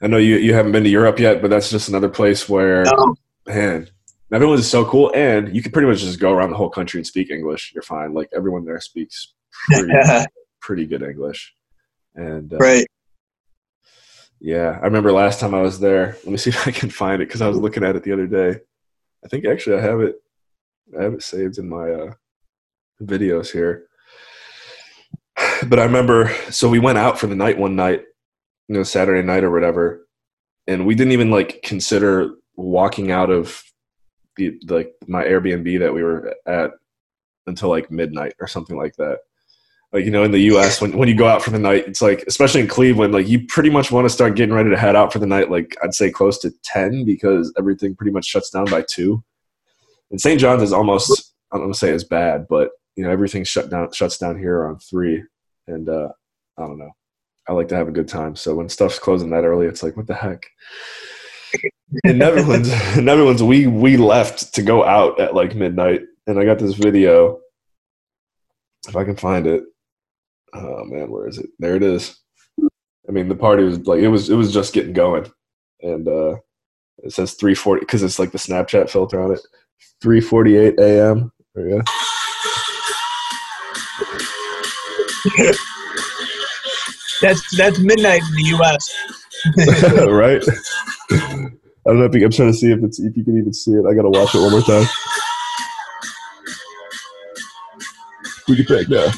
I know you, you haven't been to Europe yet, but that's just another place where, no. man, Netherlands is so cool. And you can pretty much just go around the whole country and speak English. You're fine. Like everyone there speaks pretty, pretty good English. And uh, right. Yeah, I remember last time I was there. Let me see if I can find it because I was looking at it the other day. I think actually I have it. I have it saved in my uh, videos here. But I remember, so we went out for the night one night, you know, Saturday night or whatever, and we didn't even like consider walking out of the like my Airbnb that we were at until like midnight or something like that. Like, you know, in the U S, when, when you go out for the night, it's like, especially in Cleveland, like you pretty much want to start getting ready to head out for the night, like I'd say close to ten, because everything pretty much shuts down by two. And Saint John's is almost, I don't want to say as bad, but, you know, everything shut down, shuts down here around three. And uh, I don't know. I like to have a good time. So when stuff's closing that early, it's like, what the heck? In Netherlands, in Netherlands we, we left to go out at like midnight. And I got this video, if I can find it. Oh man, where is it? There it is. I mean, the party was like it was it was just getting going, and uh, it says three forty because it's like the Snapchat filter on it. Three forty eight a.m. There you go. That's that's midnight in the U S Right? I don't know if you, I'm trying to see if it's if you can even see it. I gotta watch it one more time. We get back now.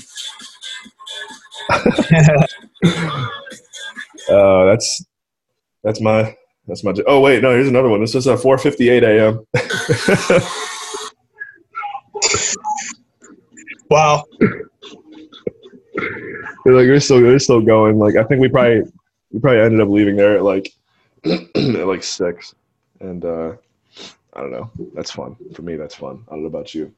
uh, that's that's my that's my. Oh wait, no, here's another one. This is at four fifty-eight a.m. Wow. We're like we're still we're still going. Like I think we probably we probably ended up leaving there at like at like six, and uh, I don't know. That's fun for me. That's fun. I don't know about you.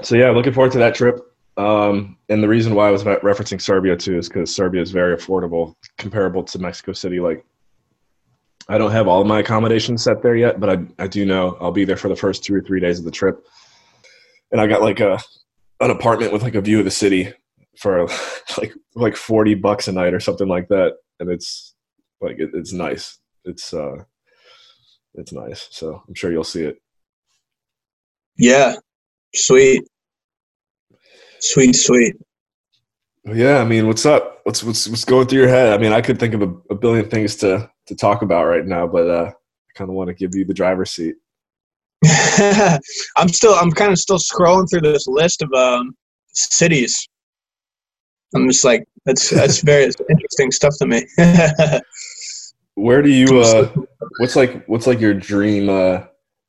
So, yeah, looking forward to that trip. Um, and the reason why I was referencing Serbia, too, is because Serbia is very affordable, comparable to Mexico City. Like, I don't have all of my accommodations set there yet, but I, I do know I'll be there for the first two or three days of the trip. And I got, like, a an apartment with, like, a view of the city for, like, like forty bucks a night or something like that. And it's, like, it, it's nice. It's, uh, it's nice. So I'm sure you'll see it. Yeah. Sweet, sweet, sweet. Yeah, I mean, what's up? What's what's what's going through your head? I mean, I could think of a, a billion things to, to talk about right now, but uh, I kind of want to give you the driver's seat. I'm still, I'm kind of still scrolling through this list of um, cities. I'm just like, that's that's very interesting stuff to me. Where do you? Uh, what's like? What's like your dream? Uh,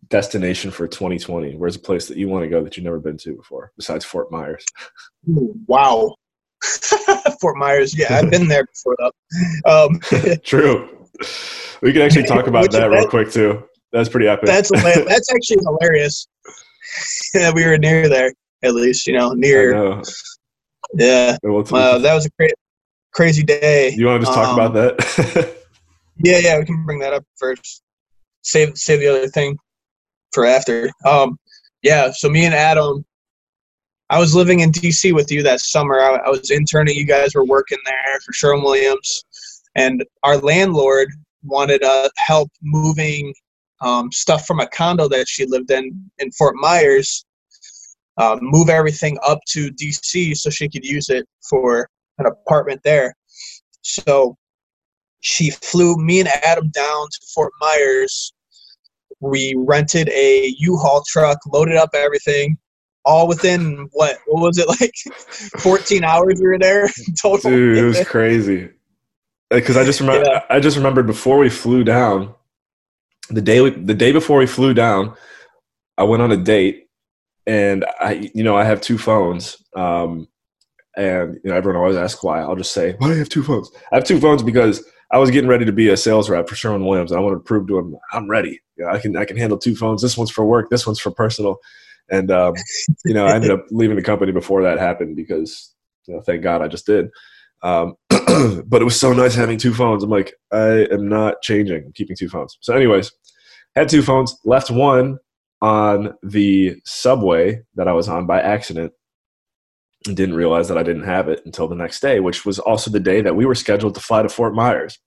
Destination for twenty twenty. Where's a place that you want to go that you've never been to before, besides Fort Myers? Wow, Fort Myers. Yeah, I've been there before, though. Um, True. We can actually talk about that, that real quick too. That's pretty epic. That's that's actually hilarious. Yeah, we were near there, at least you know near. I know. Yeah. Wow, that was a great, crazy day. You want to just talk um, about that? Yeah, yeah, we can bring that up first. Save, save the other thing for after. Um, yeah, so me and Adam, I was living in D C with you that summer. I, I was interning. You guys were working there for Sherwin-Williams, and our landlord wanted uh, help moving um, stuff from a condo that she lived in in Fort Myers, uh, move everything up to D C so she could use it for an apartment there. So she flew me and Adam down to Fort Myers. We rented a U-Haul truck, loaded up everything, all within, what, what was it, like fourteen hours we were there total? Dude, it was crazy. Because I just remember, yeah. I just remembered before we flew down, the day we, the day before we flew down, I went on a date, and I, you know, I have two phones, um, and you know, everyone always asks why. I'll just say, why do you have two phones? I have two phones because I was getting ready to be a sales rep for Sherwin-Williams, and I wanted to prove to him I'm ready. You know, I can I can handle two phones. This one's for work. This one's for personal. And um, you know, I ended up leaving the company before that happened because, you know, thank God I just did. Um, but it was so nice having two phones. I'm like, I am not changing. I'm keeping two phones. So anyways, had two phones, left one on the subway that I was on by accident, and didn't realize that I didn't have it until the next day, which was also the day that we were scheduled to fly to Fort Myers.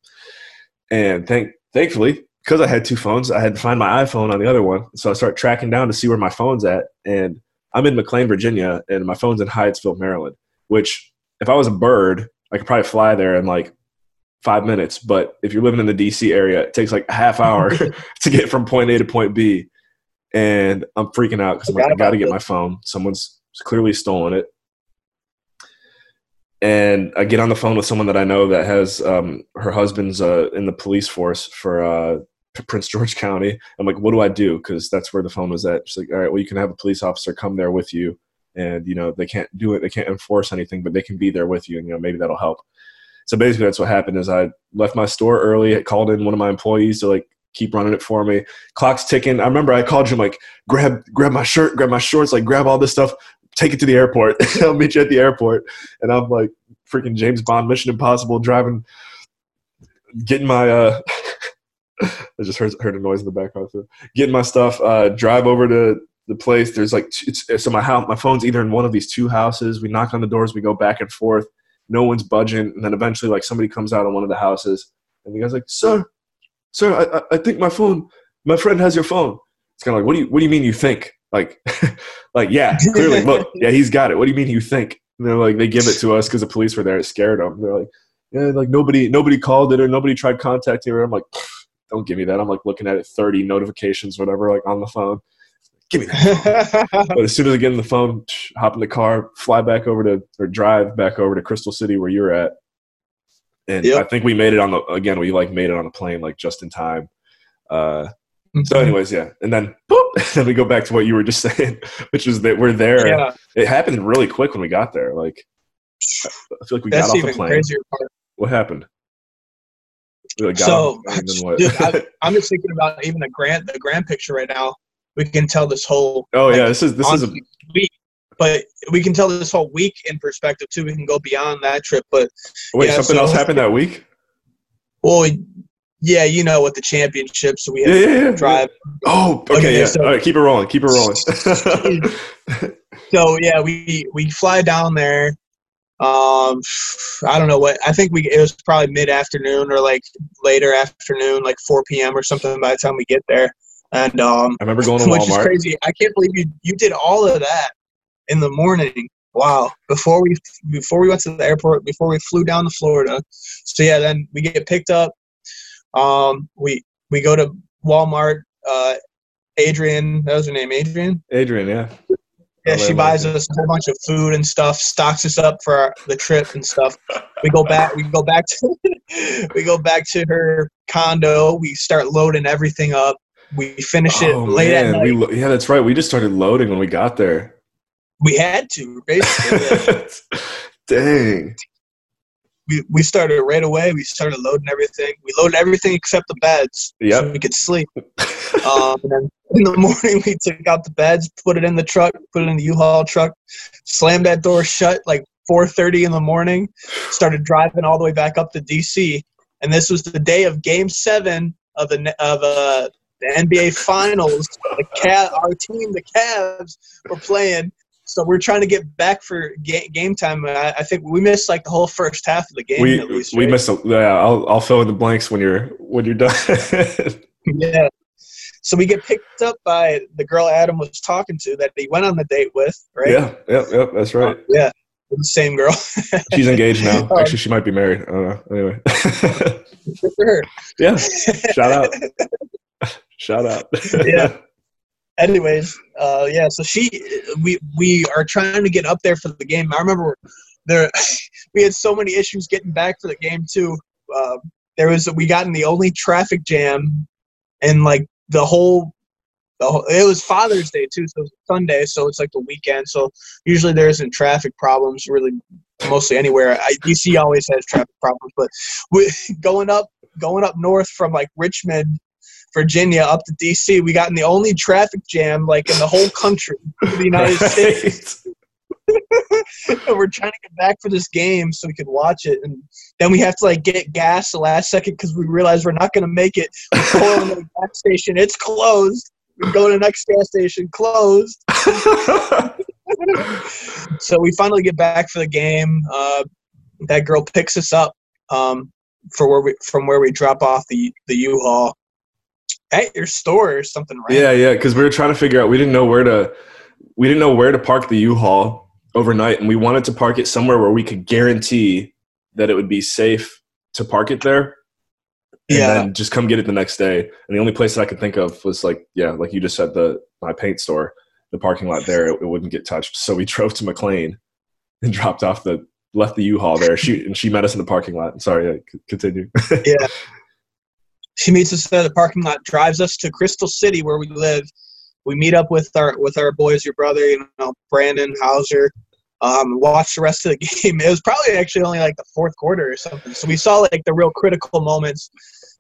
And thank, thankfully, because I had two phones, I had to find my iPhone on the other one. So I start tracking down to see where my phone's at. And I'm in McLean, Virginia, and my phone's in Hyattsville, Maryland, which if I was a bird, I could probably fly there in like five minutes. But if you're living in the D C area, it takes like a half hour to get from point A to point B. And I'm freaking out because I'm like, I got to get my phone. Someone's clearly stolen it. And I get on the phone with someone that I know that has um, her husband's uh, in the police force for uh, Prince George County. I'm like, what do I do? Because that's where the phone was at. She's like, all right, well, you can have a police officer come there with you. And, you know, they can't do it. They can't enforce anything, but they can be there with you. And, you know, maybe that'll help. So basically that's what happened is I left my store early. I called in one of my employees to, like, keep running it for me. Clock's ticking. I remember I called you, I'm like, grab, grab my shirt, grab my shorts, like, grab all this stuff. Take it to the airport. I'll meet you at the airport. And I'm, like, freaking James Bond, Mission Impossible, driving, getting my uh, – I just heard, heard a noise in the background. So getting my stuff, uh, drive over to – the place. There's like it's, so my house, my phone's either in one of these two houses. We knock on the doors, we go back and forth. No one's budging, and then eventually, like, somebody comes out on one of the houses, and the guy's like, "Sir, sir, I I think my phone, my friend has your phone." It's kind of like, "What do you what do you mean you think?" Like, like yeah, clearly, look, yeah, he's got it. What do you mean you think? And they're like, they give it to us because the police were there. It scared them. They're like, yeah, like nobody nobody called it or nobody tried contacting her. I'm like, don't give me that. I'm like looking at it, thirty notifications, whatever, like on the phone. Give me that. But as soon as I get on the phone, hop in the car, fly back over to or drive back over to Crystal City where you're at. And yep. I think we made it on the again, we like made it on the plane like just in time. Uh, so anyways, yeah. And then boop, and then we go back to what you were just saying, which is that we're there. Yeah. It happened really quick when we got there. Like I feel like we That's got off the plane. Crazier part. What happened? We, like, got so off the plane, what? Dude, I, I'm just thinking about even the grand the grand picture right now. We can tell this whole oh yeah like, this is this is a week, but we can tell this whole week in perspective too. We can go beyond that trip, but wait, yeah, something so, else happened that week. Well, yeah, you know, with the championship, so we had yeah, to yeah, drive. Yeah. Oh, okay, okay yeah. So, all right, keep it rolling, keep it rolling. So yeah, we we fly down there. Um, I don't know what I think we it was probably mid afternoon or like later afternoon, like four p.m. or something. By the time we get there. And um, I remember going to Walmart. Which is crazy. I can't believe you, you did all of that in the morning. Wow. Before we before we went to the airport, before we flew down to Florida. So yeah, then we get picked up. Um, we we go to Walmart. Uh, Adrian, that was her name, Adrian. Adrian, yeah. Yeah, she buys us a whole bunch of food and stuff, stocks us up for our, the trip and stuff. We go back. We go back to we go back to her condo. We start loading everything up. We finished it oh, late man. At night. We lo- yeah, that's right. We just started loading when we got there. We had to, basically. Yeah. Dang. We we started right away. We started loading everything. We loaded everything except the beds yep. so we could sleep. um, and then in the morning, we took out the beds, put it in the truck, put it in the U-Haul truck, slammed that door shut like four thirty in the morning, started driving all the way back up to D C And this was the day of Game Seven of the of uh, the N B A Finals. The Cav, our team, the Cavs, were playing. So we're trying to get back for ga- game time. I, I think we missed like the whole first half of the game. We at least, we right? missed. A, yeah, I'll I'll fill in the blanks when you're when you're done. Yeah. So we get picked up by the girl Adam was talking to that he went on the date with, right? Yeah, yep, yep. That's right. Um, yeah, the same girl. She's engaged now. Actually, she might be married. I don't know. Anyway. Good for her. Yeah. Shout out. Shout out. Yeah. Anyways, uh, yeah. So she, we we are trying to get up there for the game. I remember there, we had so many issues getting back for the game too. Uh, there was we got in the only traffic jam, and like. The whole, the whole, it was Father's Day too, so it was Sunday, so it's like the weekend. So usually there isn't traffic problems really, mostly anywhere. I, D C always has traffic problems, but we, going up, going up north from like Richmond, Virginia, up to D C, we got in the only traffic jam like in the whole country, the United right. States. And we're trying to get back for this game so we could watch it, and then we have to like get gas the last second because we realize we're not going to make it. We pull into the gas station, it's closed. We go to the next gas station, closed. So we finally get back for the game. Uh, that girl picks us up um, for where we from where we drop off the the U-Haul at your store or something, right? Yeah, yeah. Because we were trying to figure out. We didn't know where to. We didn't know where to park the U-Haul overnight, and we wanted to park it somewhere where we could guarantee that it would be safe to park it there and yeah. then just come get it the next day. And the only place that I could think of was like, yeah, like you just said, the my paint store, the parking lot there, it, it wouldn't get touched. So we drove to McLean and dropped off the, left the U-Haul there. She and she met us in the parking lot. Sorry, continue. Yeah. She meets us at the parking lot, drives us to Crystal City where we live. We meet up with our with our boys, your brother, you know, Brandon, Hauser, um, watch the rest of the game. It was probably actually only like the fourth quarter or something. So we saw like the real critical moments,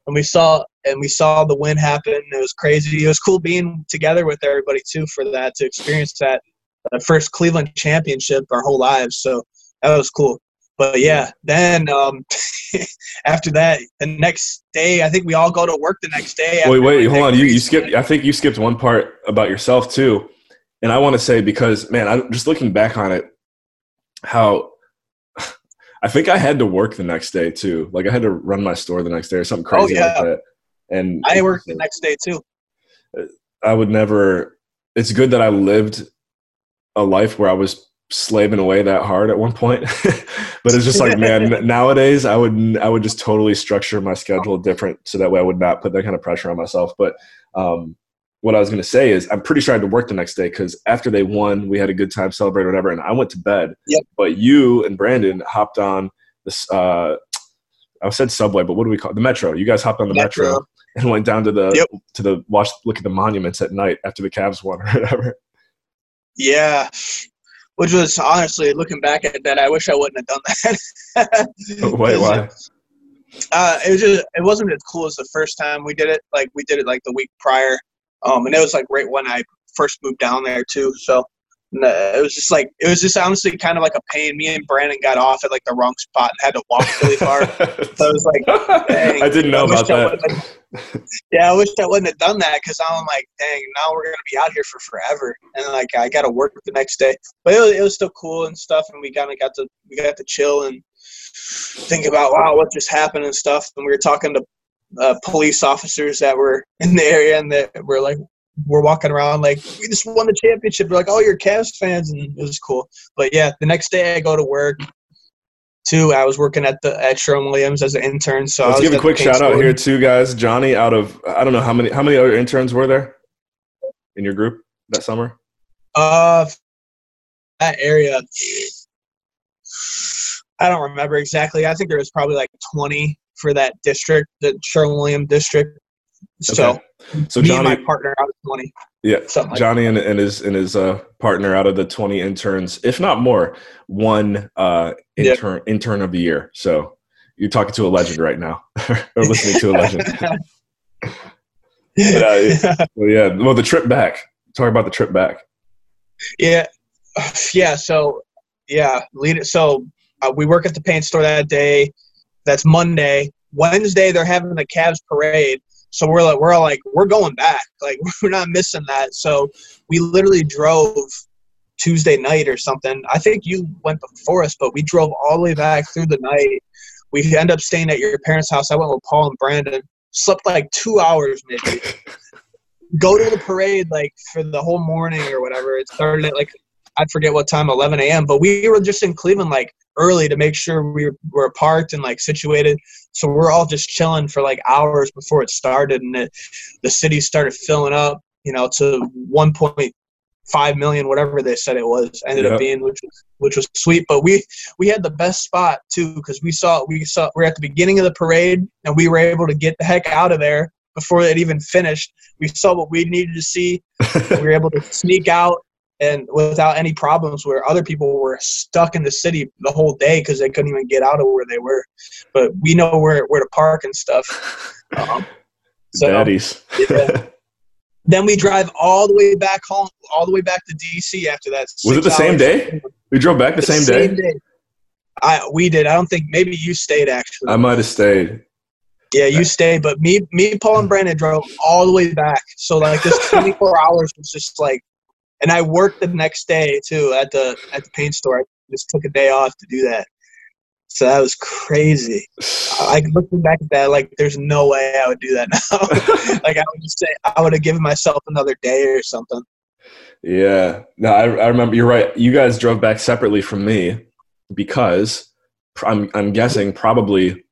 and we saw and we saw the win happen. It was crazy. It was cool being together with everybody too for that, to experience that uh, first Cleveland championship our whole lives. So that was cool. But yeah, then um, after that, the next day, I think we all go to work the next day. Wait, wait, hold on. You, you skipped. I think you skipped one part about yourself too. And I want to say, because man, I'm just looking back on it, how I think I had to work the next day too. Like I had to run my store the next day or something crazy oh, yeah. like that. And I worked the next day too. I would never. It's good that I lived a life where I was slaving away that hard at one point. But it's just like, man, nowadays I would I would just totally structure my schedule different so that way I would not put that kind of pressure on myself. But um, what I was going to say is I'm pretty sure I had to work the next day because after they won, we had a good time, celebrate, whatever, and I went to bed. Yep. But you and Brandon hopped on this uh, – I said Subway, but what do we call it? The Metro. You guys hopped on the Metro, Metro and went down to the yep. to the watch, look at the monuments at night after the Cavs won or whatever. Yeah. Which was, honestly, looking back at that, I wish I wouldn't have done that. Wait, why? Uh, it was just, it wasn't as cool as the first time we did it. Like, we did it, like, the week prior. Um, and it was, like, right when I first moved down there, too. So, it was just, like, it was just, honestly, kind of like a pain. Me and Brandon got off at, like, the wrong spot and had to walk really far. So, it was, like, dang. I didn't know I about that. Yeah, I wish I wouldn't have done that because I'm like, dang, now we're going to be out here for forever. And, like, I got to work the next day. But it was, it was still cool and stuff, and we kind of got to we got to chill and think about, wow, what just happened and stuff. And we were talking to uh, police officers that were in the area, and that were, like, we're walking around like, we just won the championship. We're like, oh, you're Cavs fans, and it was cool. But, yeah, the next day I go to work. Too, I was working at the at Sherwin-Williams as an intern. So let's I was give a quick shout out here too, guys. Johnny, out of I don't know how many how many other interns were there in your group that summer? Uh, that area, I don't remember exactly. I think there was probably like twenty for that district, the Sherwin-Williams district. So, okay. so me Johnny, and my partner out of twenty. Yeah, Johnny like and, and his and his uh, partner out of the twenty interns, if not more, one uh, intern yeah. intern of the year. So you're talking to a legend right now, or listening to a legend. But, uh, well, yeah. Well, the trip back. Talk about the trip back. Yeah, yeah. So yeah, lead it. So uh, we work at the paint store that day. That's Monday. Wednesday they're having the Cavs parade. So we're like, we're like, we're going back. Like, we're not missing that. So we literally drove Tuesday night or something. I think you went before us, but we drove all the way back through the night. We end up staying at your parents' house. I went with Paul and Brandon. Slept like two hours maybe. Go to the parade like for the whole morning or whatever. It started at like, I forget what time, eleven a.m. But we were just in Cleveland like early to make sure we were parked and like situated. So we're all just chilling for like hours before it started, and it, the city started filling up, you know, to one point five million, whatever they said it was, ended yep. up being, which was, which was sweet. But we, we had the best spot too, because we saw, we saw, we're at the beginning of the parade, and we were able to get the heck out of there before it even finished. We saw what we needed to see. We were able to sneak out, and without any problems, where other people were stuck in the city the whole day because they couldn't even get out of where they were. But we know where, where to park and stuff. Um, so, Daddies. Yeah. Then we drive all the way back home, all the way back to D C after that. Was it the same day? We drove back the, the same, same day? day? I We did. I don't think – maybe you stayed, actually. I might have stayed. Yeah, you stayed. But me, me, Paul, and Brandon drove all the way back. So, like, this twenty-four hours was just, like – and I worked the next day, too, at the at the paint store. I just took a day off to do that. So that was crazy. Like, looking back at that, like, there's no way I would do that now. Like, I would just say I would have given myself another day or something. Yeah. No, I, I remember. You're right. You guys drove back separately from me because I'm, I'm guessing probably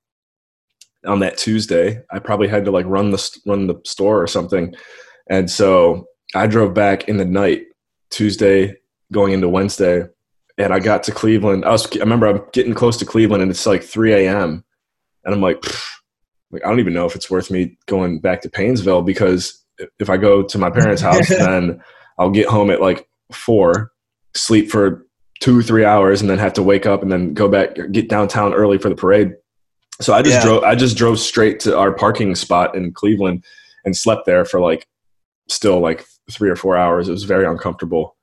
on that Tuesday, I probably had to, like, run the, run the store or something. And so I drove back in the night, Tuesday going into Wednesday. And I got to Cleveland. I was—I remember I'm getting close to Cleveland, and it's like three a.m. And I'm like, like, I don't even know if it's worth me going back to Painesville, because if I go to my parents' house, then I'll get home at like four, sleep for two, three hours, and then have to wake up and then go back, get downtown early for the parade. So I just yeah. drove. I just drove straight to our parking spot in Cleveland and slept there for like still like three or four hours. It was very uncomfortable.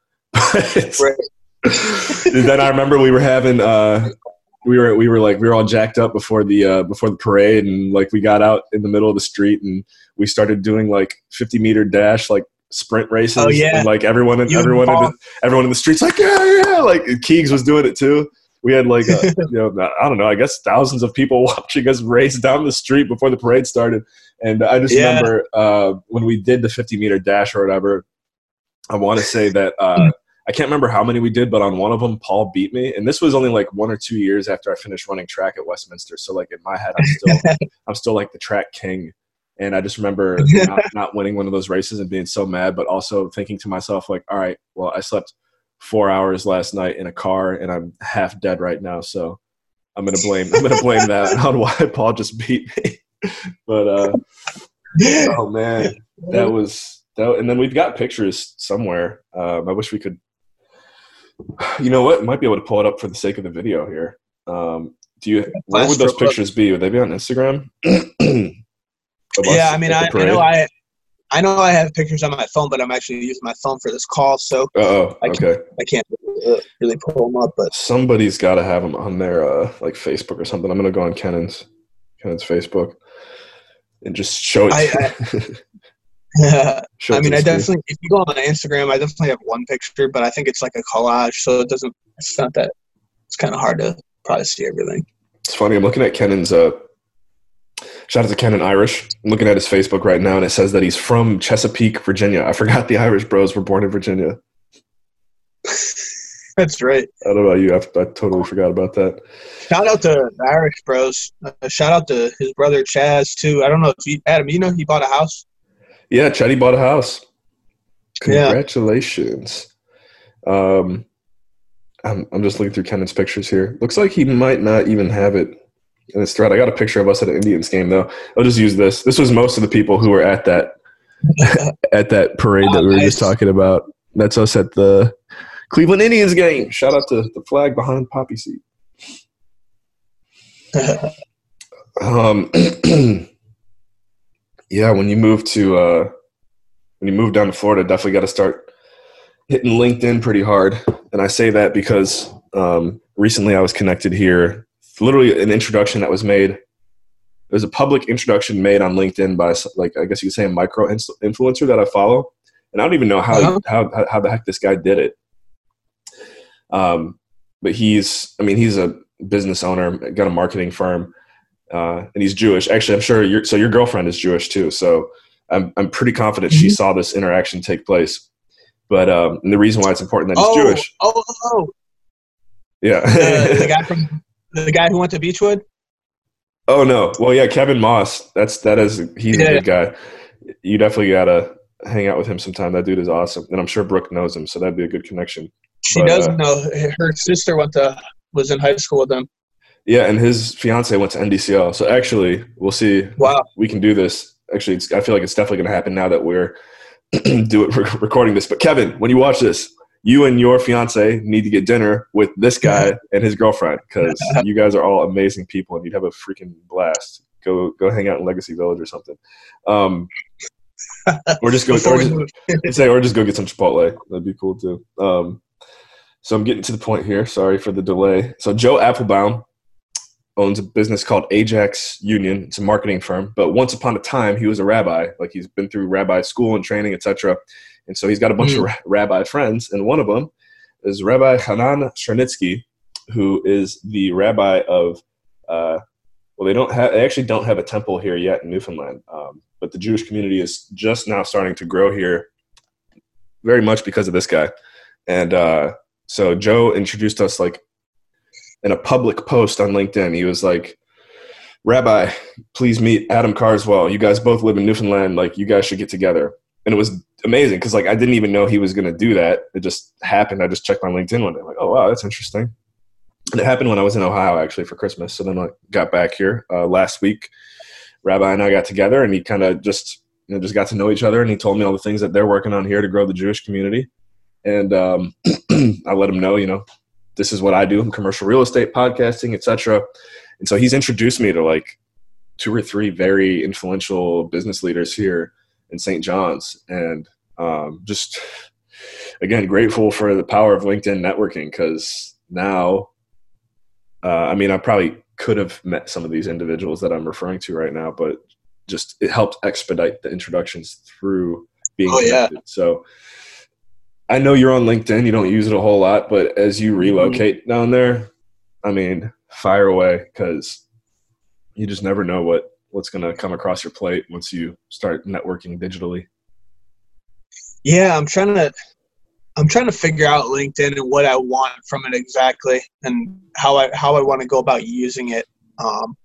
Then I remember we were having uh, we were we were like we were all jacked up before the uh, before the parade, and like we got out in the middle of the street and we started doing like fifty meter dash like sprint races. Oh, yeah. And like everyone in, everyone in the, everyone in the streets like yeah yeah like Keegs was doing it too. We had like a, you know, I don't know, I guess thousands of people watching us race down the street before the parade started. And I just yeah. remember uh, when we did the fifty meter dash or whatever, I want to say that. Uh, I can't remember how many we did, but on one of them, Paul beat me. And this was only like one or two years after I finished running track at Westminster. So like in my head, I'm still, I'm still like the track king. And I just remember not, not winning one of those races and being so mad, but also thinking to myself like, all right, well, I slept four hours last night in a car and I'm half dead right now. So I'm going to blame, I'm going to blame that on why Paul just beat me. But, uh, oh man, that was, that, and then we've got pictures somewhere. Um, I wish we could, you know what? Might be able to pull it up for the sake of the video here. Um, do you? Where would those pictures be? Would they be on Instagram? Yeah, I mean, I, I know I, I know I have pictures on my phone, but I'm actually using my phone for this call, so oh, I okay, can't, I can't really pull them up. But somebody's got to have them on their uh, like Facebook or something. I'm gonna go on Kenan's, Kenan's Facebook, and just show it. I, I, Yeah, sure. I mean, I definitely, if you go on my Instagram, I definitely have one picture, but I think it's like a collage, so it doesn't, it's not that, it's kind of hard to probably see everything. It's funny, I'm looking at Kenan's, uh, shout out to Kenan Irish, I'm looking at his Facebook right now, and it says that he's from Chesapeake, Virginia. I forgot the Irish bros were born in Virginia. That's right. I don't know about you, I, I totally forgot about that. Shout out to the Irish bros, uh, shout out to his brother Chaz, too. I don't know if he, Adam, you know he bought a house? Yeah, Chetty bought a house. Congratulations. Yeah. Um, I'm, I'm just looking through Kenan's pictures here. Looks like he might not even have it in his thread. I got a picture of us at an Indians game, though. I'll just use this. This was most of the people who were at that at that parade oh, that we were nice. just talking about. That's us at the Cleveland Indians game. Shout out to the flag behind Poppy Seed. um. Yeah, when you move to uh, when you move down to Florida, definitely got to start hitting LinkedIn pretty hard. And I say that because um, recently I was connected here. Literally, an introduction that was made It was a public introduction made on LinkedIn by, like, I guess you could say a micro influencer that I follow. And I don't even know how, uh-huh. how, how the heck this guy did it. Um, but he's, I mean, he's a business owner, got a marketing firm, uh, and he's Jewish. Actually, I'm sure your, so your girlfriend is Jewish too. So I'm, I'm pretty confident mm-hmm. she saw this interaction take place. But um, and the reason why it's important that he's oh, Jewish. Oh, oh, yeah. the, the guy from the guy who went to Beachwood. Oh no! Well, yeah, Kevin Moss. That's that is he's yeah. a good guy. You definitely gotta hang out with him sometime. That dude is awesome, and I'm sure Brooke knows him, so that'd be a good connection. She but, does uh, know. Her sister went to was in high school with them. Yeah, and his fiance went to N D C L. So actually, we'll see. Wow, we can do this. Actually, it's, I feel like it's definitely gonna happen now that we're. do it for recording this. But Kevin, when you watch this, you and your fiance need to get dinner with this guy and his girlfriend, because you guys are all amazing people and you'd have a freaking blast. Go go hang out in Legacy Village or something. Um, or just go or just, or just go get some Chipotle. That'd be cool too. Um, so I'm getting to the point here. Sorry for the delay. So Joe Applebaum owns a business called Ajax Union. It's a marketing firm, but once upon a time, he was a rabbi. Like, he's been through rabbi school and training, et cetera. And so he's got a bunch mm. of ra- rabbi friends, and one of them is Rabbi Hanan Shrenitsky, who is the rabbi of, uh, well, they don't have, they actually don't have a temple here yet in Newfoundland, um, but the Jewish community is just now starting to grow here very much because of this guy. And uh, so Joe introduced us, like, in a public post on LinkedIn. He was like, Rabbi, please meet Adam Carswell. You guys both live in Newfoundland. Like, you guys should get together. And it was amazing because, like, I didn't even know he was going to do that. It just happened. I just checked my LinkedIn one day. I'm like, oh, wow, that's interesting. And it happened when I was in Ohio, actually, for Christmas. So then I got back here uh, last week. Rabbi and I got together, and he kind of just, you know, just got to know each other. And he told me all the things that they're working on here to grow the Jewish community. And um, I let him know, you know, this is what I do in commercial real estate, podcasting, et cetera. And so he's introduced me to, like, two or three very influential business leaders here in Saint John's. And um, just, again, grateful for the power of LinkedIn networking, because now, uh, I mean, I probably could have met some of these individuals that I'm referring to right now, but just it helped expedite the introductions through being oh, connected. Yeah. So I know you're on LinkedIn. You don't use it a whole lot, but as you relocate mm-hmm. down there, I mean, fire away, because you just never know what, what's going to come across your plate once you start networking digitally. Yeah, I'm trying to I'm trying to figure out LinkedIn and what I want from it exactly, and how I how I want to go about using it. Um,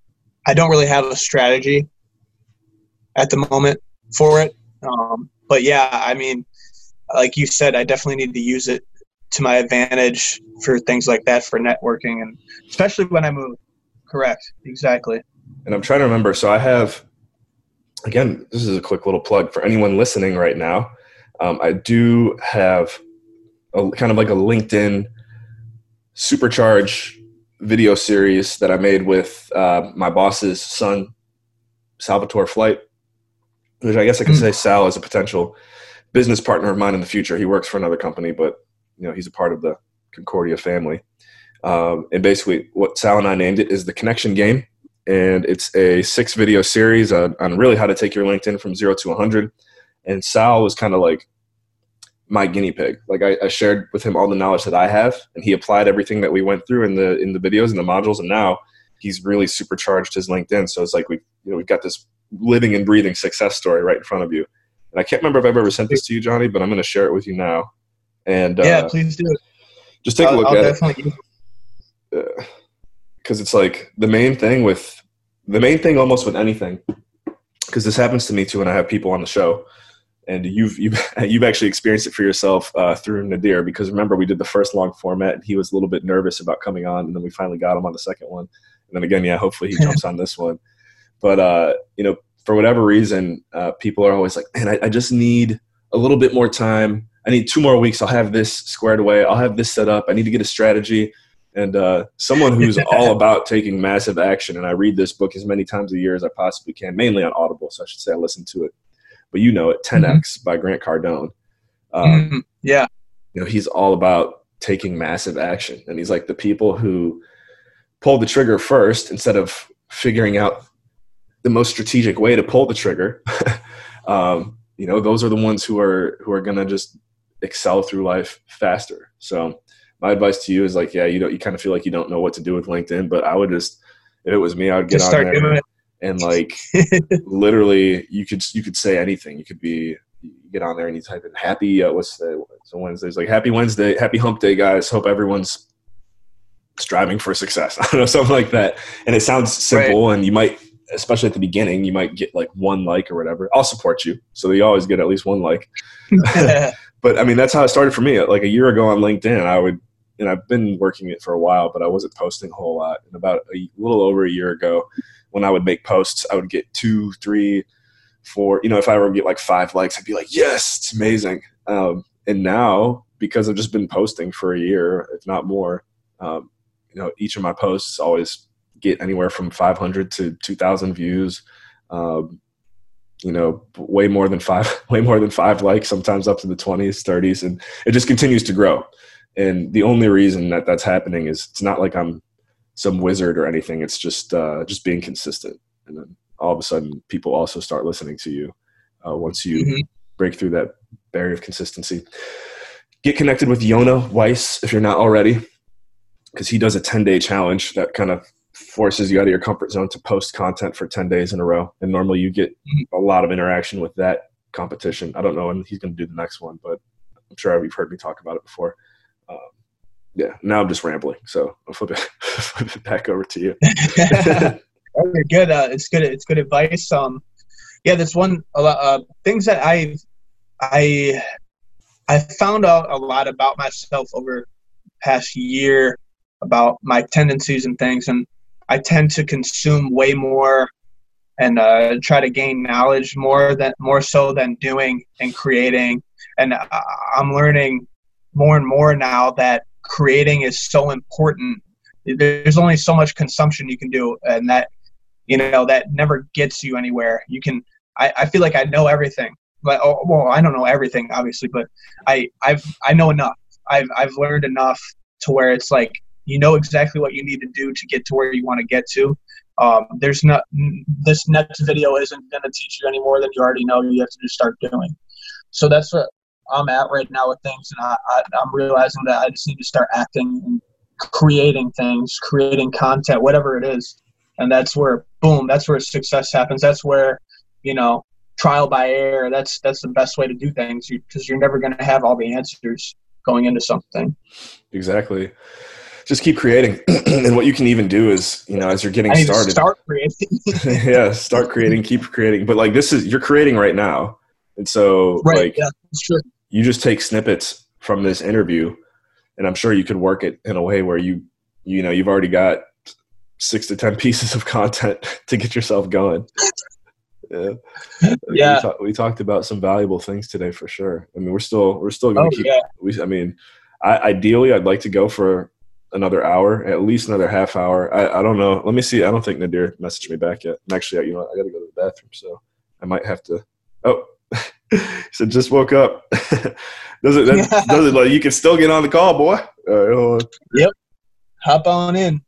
I don't really have a strategy at the moment for it, um, but yeah, I mean. Like you said, I definitely need to use it to my advantage for things like that, for networking, and especially when I move. Correct. Exactly. And I'm trying to remember. So I have, again, this is a quick little plug for anyone listening right now. Um, I do have a kind of like a LinkedIn supercharge video series that I made with uh, my boss's son, Salvatore Flight, which I guess I could mm. say Sal is a potential business partner of mine in the future. He works for another company, but, you know, he's a part of the Concordia family. Um, and basically what Sal and I named it is the Connection Game. And it's a six video series on, on really how to take your LinkedIn from zero to a hundred. And Sal was kind of like my guinea pig. Like I, I shared with him all the knowledge that I have, and he applied everything that we went through in the, in the videos and the modules. And now he's really supercharged his LinkedIn. So it's like, we, you know, we've got this living and breathing success story right in front of you. And I can't remember if I've ever sent this to you, Johnny, but I'm going to share it with you now. And uh, yeah, please do. Just take I'll, a look I'll at definitely. it. Because uh, it's like the main thing with the main thing almost with anything. Because this happens to me too, when I have people on the show, and you've you've you've actually experienced it for yourself uh, through Nadir. Because remember, we did the first long format, and he was a little bit nervous about coming on, and then we finally got him on the second one. And then again, yeah, hopefully he jumps on this one. But uh, you know. For whatever reason, uh, people are always like, man, I, I just need a little bit more time. I need two more weeks. I'll have this squared away. I'll have this set up. I need to get a strategy. And uh, someone who's all about taking massive action, and I read this book as many times a year as I possibly can, mainly on Audible, so I should say I listen to it. But you know it, ten X mm-hmm. by Grant Cardone. Um, mm-hmm. Yeah. You know, he's all about taking massive action. And he's like, the people who pulled the trigger first instead of figuring out the most strategic way to pull the trigger, um, you know, those are the ones who are, who are going to just excel through life faster. So my advice to you is like, yeah, you don't, you kind of feel like you don't know what to do with LinkedIn, but I would just, if it was me, I would get just on there and like, literally you could, you could say anything. You could be, you get on there and you type in happy, uh, what's the, so Wednesday's like happy Wednesday, happy hump day, guys. Hope everyone's striving for success. I don't know, something like that. And it sounds simple, right? And you might, especially at the beginning, you might get like one like or whatever. I'll support you. So you always get at least one like. But I mean, that's how it started for me. Like a year ago on LinkedIn, I would, and I've been working it for a while, but I wasn't posting a whole lot. And about a little over a year ago, when I would make posts, I would get two, three, four, you know, if I were to get like five likes, I'd be like, yes, it's amazing. Um, and now, because I've just been posting for a year, if not more, um, you know, each of my posts always get anywhere from five hundred to two thousand views, um, you know, way more than five, way more than five likes, sometimes up to the twenties, thirties. And it just continues to grow. And the only reason that that's happening is it's not like I'm some wizard or anything. It's just, uh, just being consistent. And then all of a sudden people also start listening to you. Uh, once you mm-hmm. break through that barrier of consistency, get connected with Yona Weiss if you're not already, because he does a ten day challenge that kind of forces you out of your comfort zone to post content for ten days in a row. And normally you get a lot of interaction with that competition. I don't know when he's going to do the next one, but I'm sure you've heard me talk about it before. Um, yeah, now I'm just rambling. So I'll flip it, flip it back over to you. You're good. Uh, it's good. It's good advice. Um, yeah, there's one, a lot of things that I've, I, I found out a lot about myself over the past year about my tendencies and things. And I tend to consume way more and uh, try to gain knowledge more than more so than doing and creating. And I'm learning more and more now that creating is so important. There's only so much consumption you can do, and that, you know, that never gets you anywhere. You can, I, I feel like I know everything, but oh, well, I don't know everything obviously, but I, I've, I know enough. I've, I've learned enough to where it's like, you know exactly what you need to do to get to where you want to get to. Um, there's not, this next video isn't going to teach you any more than you already know. You have to just start doing. So that's what I'm at right now with things. And I, I, I'm realizing that I just need to start acting and creating things, creating content, whatever it is. And that's where, boom, that's where success happens. That's where, you know, trial by error, that's, that's the best way to do things, because you, you're never going to have all the answers going into something. Exactly. Just keep creating. And what you can even do is, you know, as you're getting started, start creating. Yeah. Start creating, keep creating. But like, this is, you're creating right now. And so right, like yeah, sure. You just take snippets from this interview, and I'm sure you could work it in a way where you, you know, you've already got six to ten pieces of content to get yourself going. Yeah. yeah. We, talk, we talked about some valuable things today for sure. I mean, we're still, we're still going to oh, keep, yeah. we, I mean, I, ideally I'd like to go for another hour, at least another half hour. I, I don't know. Let me see. I don't think Nadir messaged me back yet. And actually, you know, I got to go to the bathroom, so I might have to. Oh, he said just woke up. doesn't that, yeah. doesn't like you can still get on the call, boy? All right, hold on. Yep. Hop on in.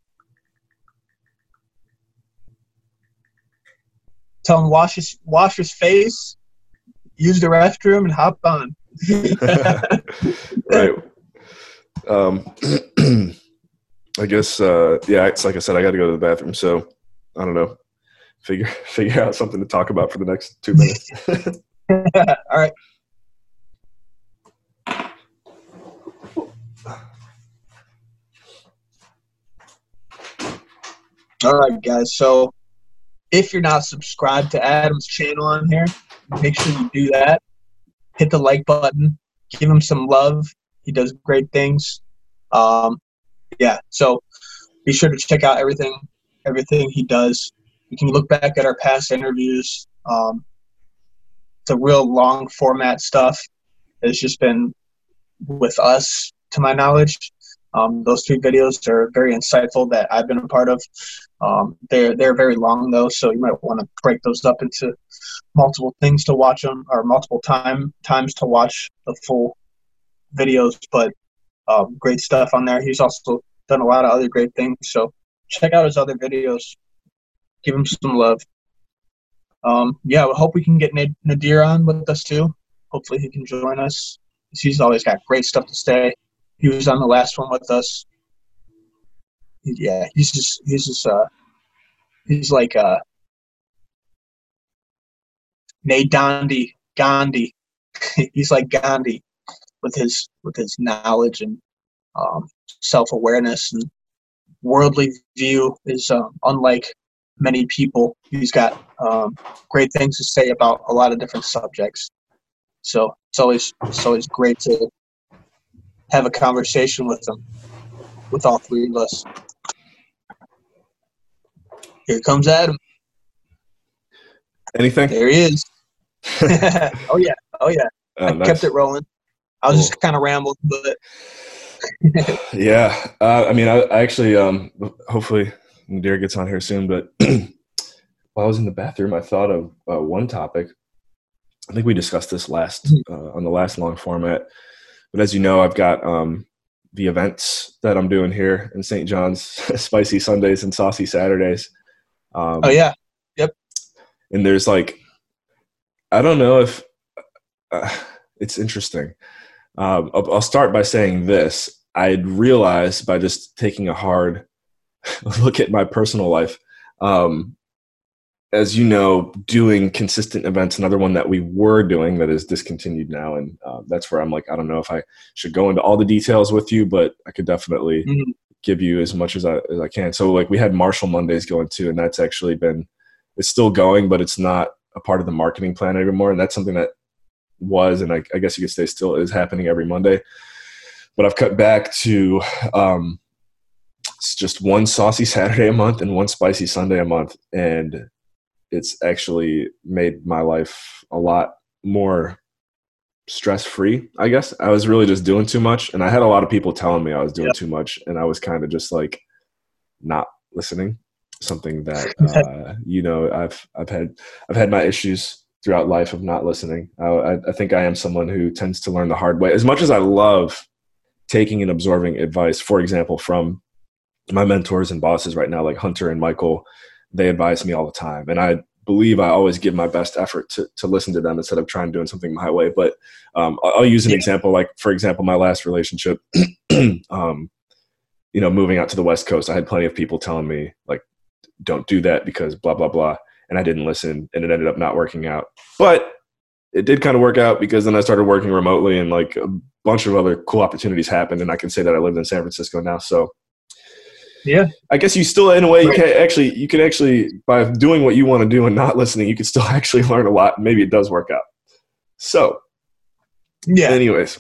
Tell him wash his wash his face, use the restroom, and hop on. Right. Um. I guess, uh, yeah, it's like I said, I got to go to the bathroom. So I don't know, figure, figure out something to talk about for the next two minutes. All right. All right, guys. So if you're not subscribed to Adam's channel on here, make sure you do that. Hit the like button, give him some love. He does great things. Um, Yeah, so be sure to check out everything, everything he does. You can look back at our past interviews. Um, the real long format stuff has just been with us, to my knowledge. Um, those three videos are very insightful that I've been a part of. Um, they're they're very long though, so you might want to break those up into multiple things to watch them, or multiple time times to watch the full videos, but. Um, great stuff on there. He's also done a lot of other great things. So check out his other videos. Give him some love. um, yeah, we hope we can get Nadir on with us too. Hopefully he can join us. He's always got great stuff to say. He was on the last one with us. Yeah, he's just he's just uh, he's like uh, Nate Gandhi. Gandhi. He's like Gandhi with his with his knowledge and um, self awareness and worldly view is um, unlike many people. He's got um, great things to say about a lot of different subjects. So it's always it's always great to have a conversation with them, with all three of us. Here comes Adam. Anything? There he is. oh yeah, oh yeah. Oh, I nice. kept it rolling. I was cool. just kind of rambling, but yeah. Uh, I mean, I, I actually, um, hopefully Nadir gets on here soon. But while I was in the bathroom, I thought of uh, one topic. I think we discussed this last uh, on the last long format. But as you know, I've got um, the events that I'm doing here in Saint John's, Spicy Sundays and Saucy Saturdays. Um, oh, yeah. Yep. And there's like, I don't know if uh, it's interesting. Um, I'll, I'll start by saying this. I realized by just taking a hard look at my personal life, um, as you know, doing consistent events, another one that we were doing that is discontinued now. And uh, that's where I'm like, I don't know if I should go into all the details with you, but I could definitely mm-hmm. give you as much as I, as I can. So like we had Marshall Mondays going too, and that's actually been, it's still going, but it's not a part of the marketing plan anymore. And that's something that was, and I, I guess you could say still is happening every Monday, but I've cut back to um, it's just one Saucy Saturday a month and one Spicy Sunday a month. And it's actually made my life a lot more stress-free, I guess. I was really just doing too much, and I had a lot of people telling me I was doing yep. too much, and I was kind of just like not listening. Something that uh, you know, I've I've had I've had my issues throughout life of not listening. I, I think I am someone who tends to learn the hard way. As much as I love taking and absorbing advice, for example, from my mentors and bosses right now, like Hunter and Michael. They advise me all the time. And I believe I always give my best effort to, to listen to them instead of trying doing something my way. But um, I'll, I'll use an yeah. example, like for example, my last relationship, um, you know, moving out to the West Coast, I had plenty of people telling me like, don't do that because blah, blah, blah. And I didn't listen and it ended up not working out, but it did kind of work out because then I started working remotely and like a bunch of other cool opportunities happened. And I can say that I live in San Francisco now. So yeah, I guess you still, in a way, you can actually, you can actually, by doing what you want to do and not listening, you can still actually learn a lot. Maybe it does work out. So, yeah. Anyways,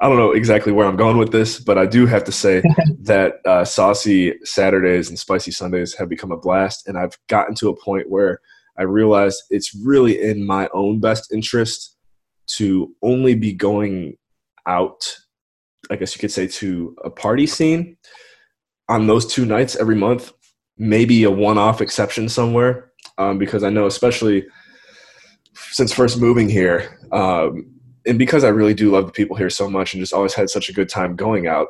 I don't know exactly where I'm going with this, but I do have to say that uh, Saucy Saturdays and Spicy Sundays have become a blast, and I've gotten to a point where I realized it's really in my own best interest to only be going out, I guess you could say, to a party scene on those two nights every month, maybe a one-off exception somewhere, um, because I know, especially since first moving here, um, and because I really do love the people here so much and just always had such a good time going out,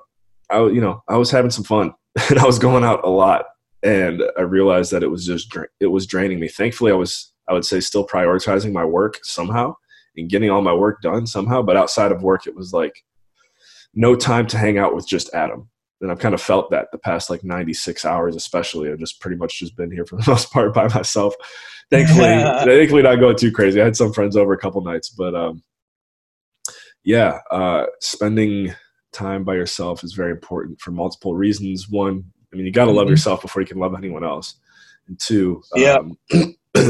I, you know, I was having some fun and I was going out a lot, and I realized that it was just, it was draining me. Thankfully, I was, I would say, still prioritizing my work somehow and getting all my work done somehow, but outside of work, it was like no time to hang out with just Adam. And I've kind of felt that the past like ninety-six hours, especially. I've just pretty much just been here for the most part by myself. Thankfully, thankfully not going too crazy. I had some friends over a couple nights, but um, yeah, uh, spending time by yourself is very important for multiple reasons. One, I mean, you got to love yourself before you can love anyone else. And two, um, yeah.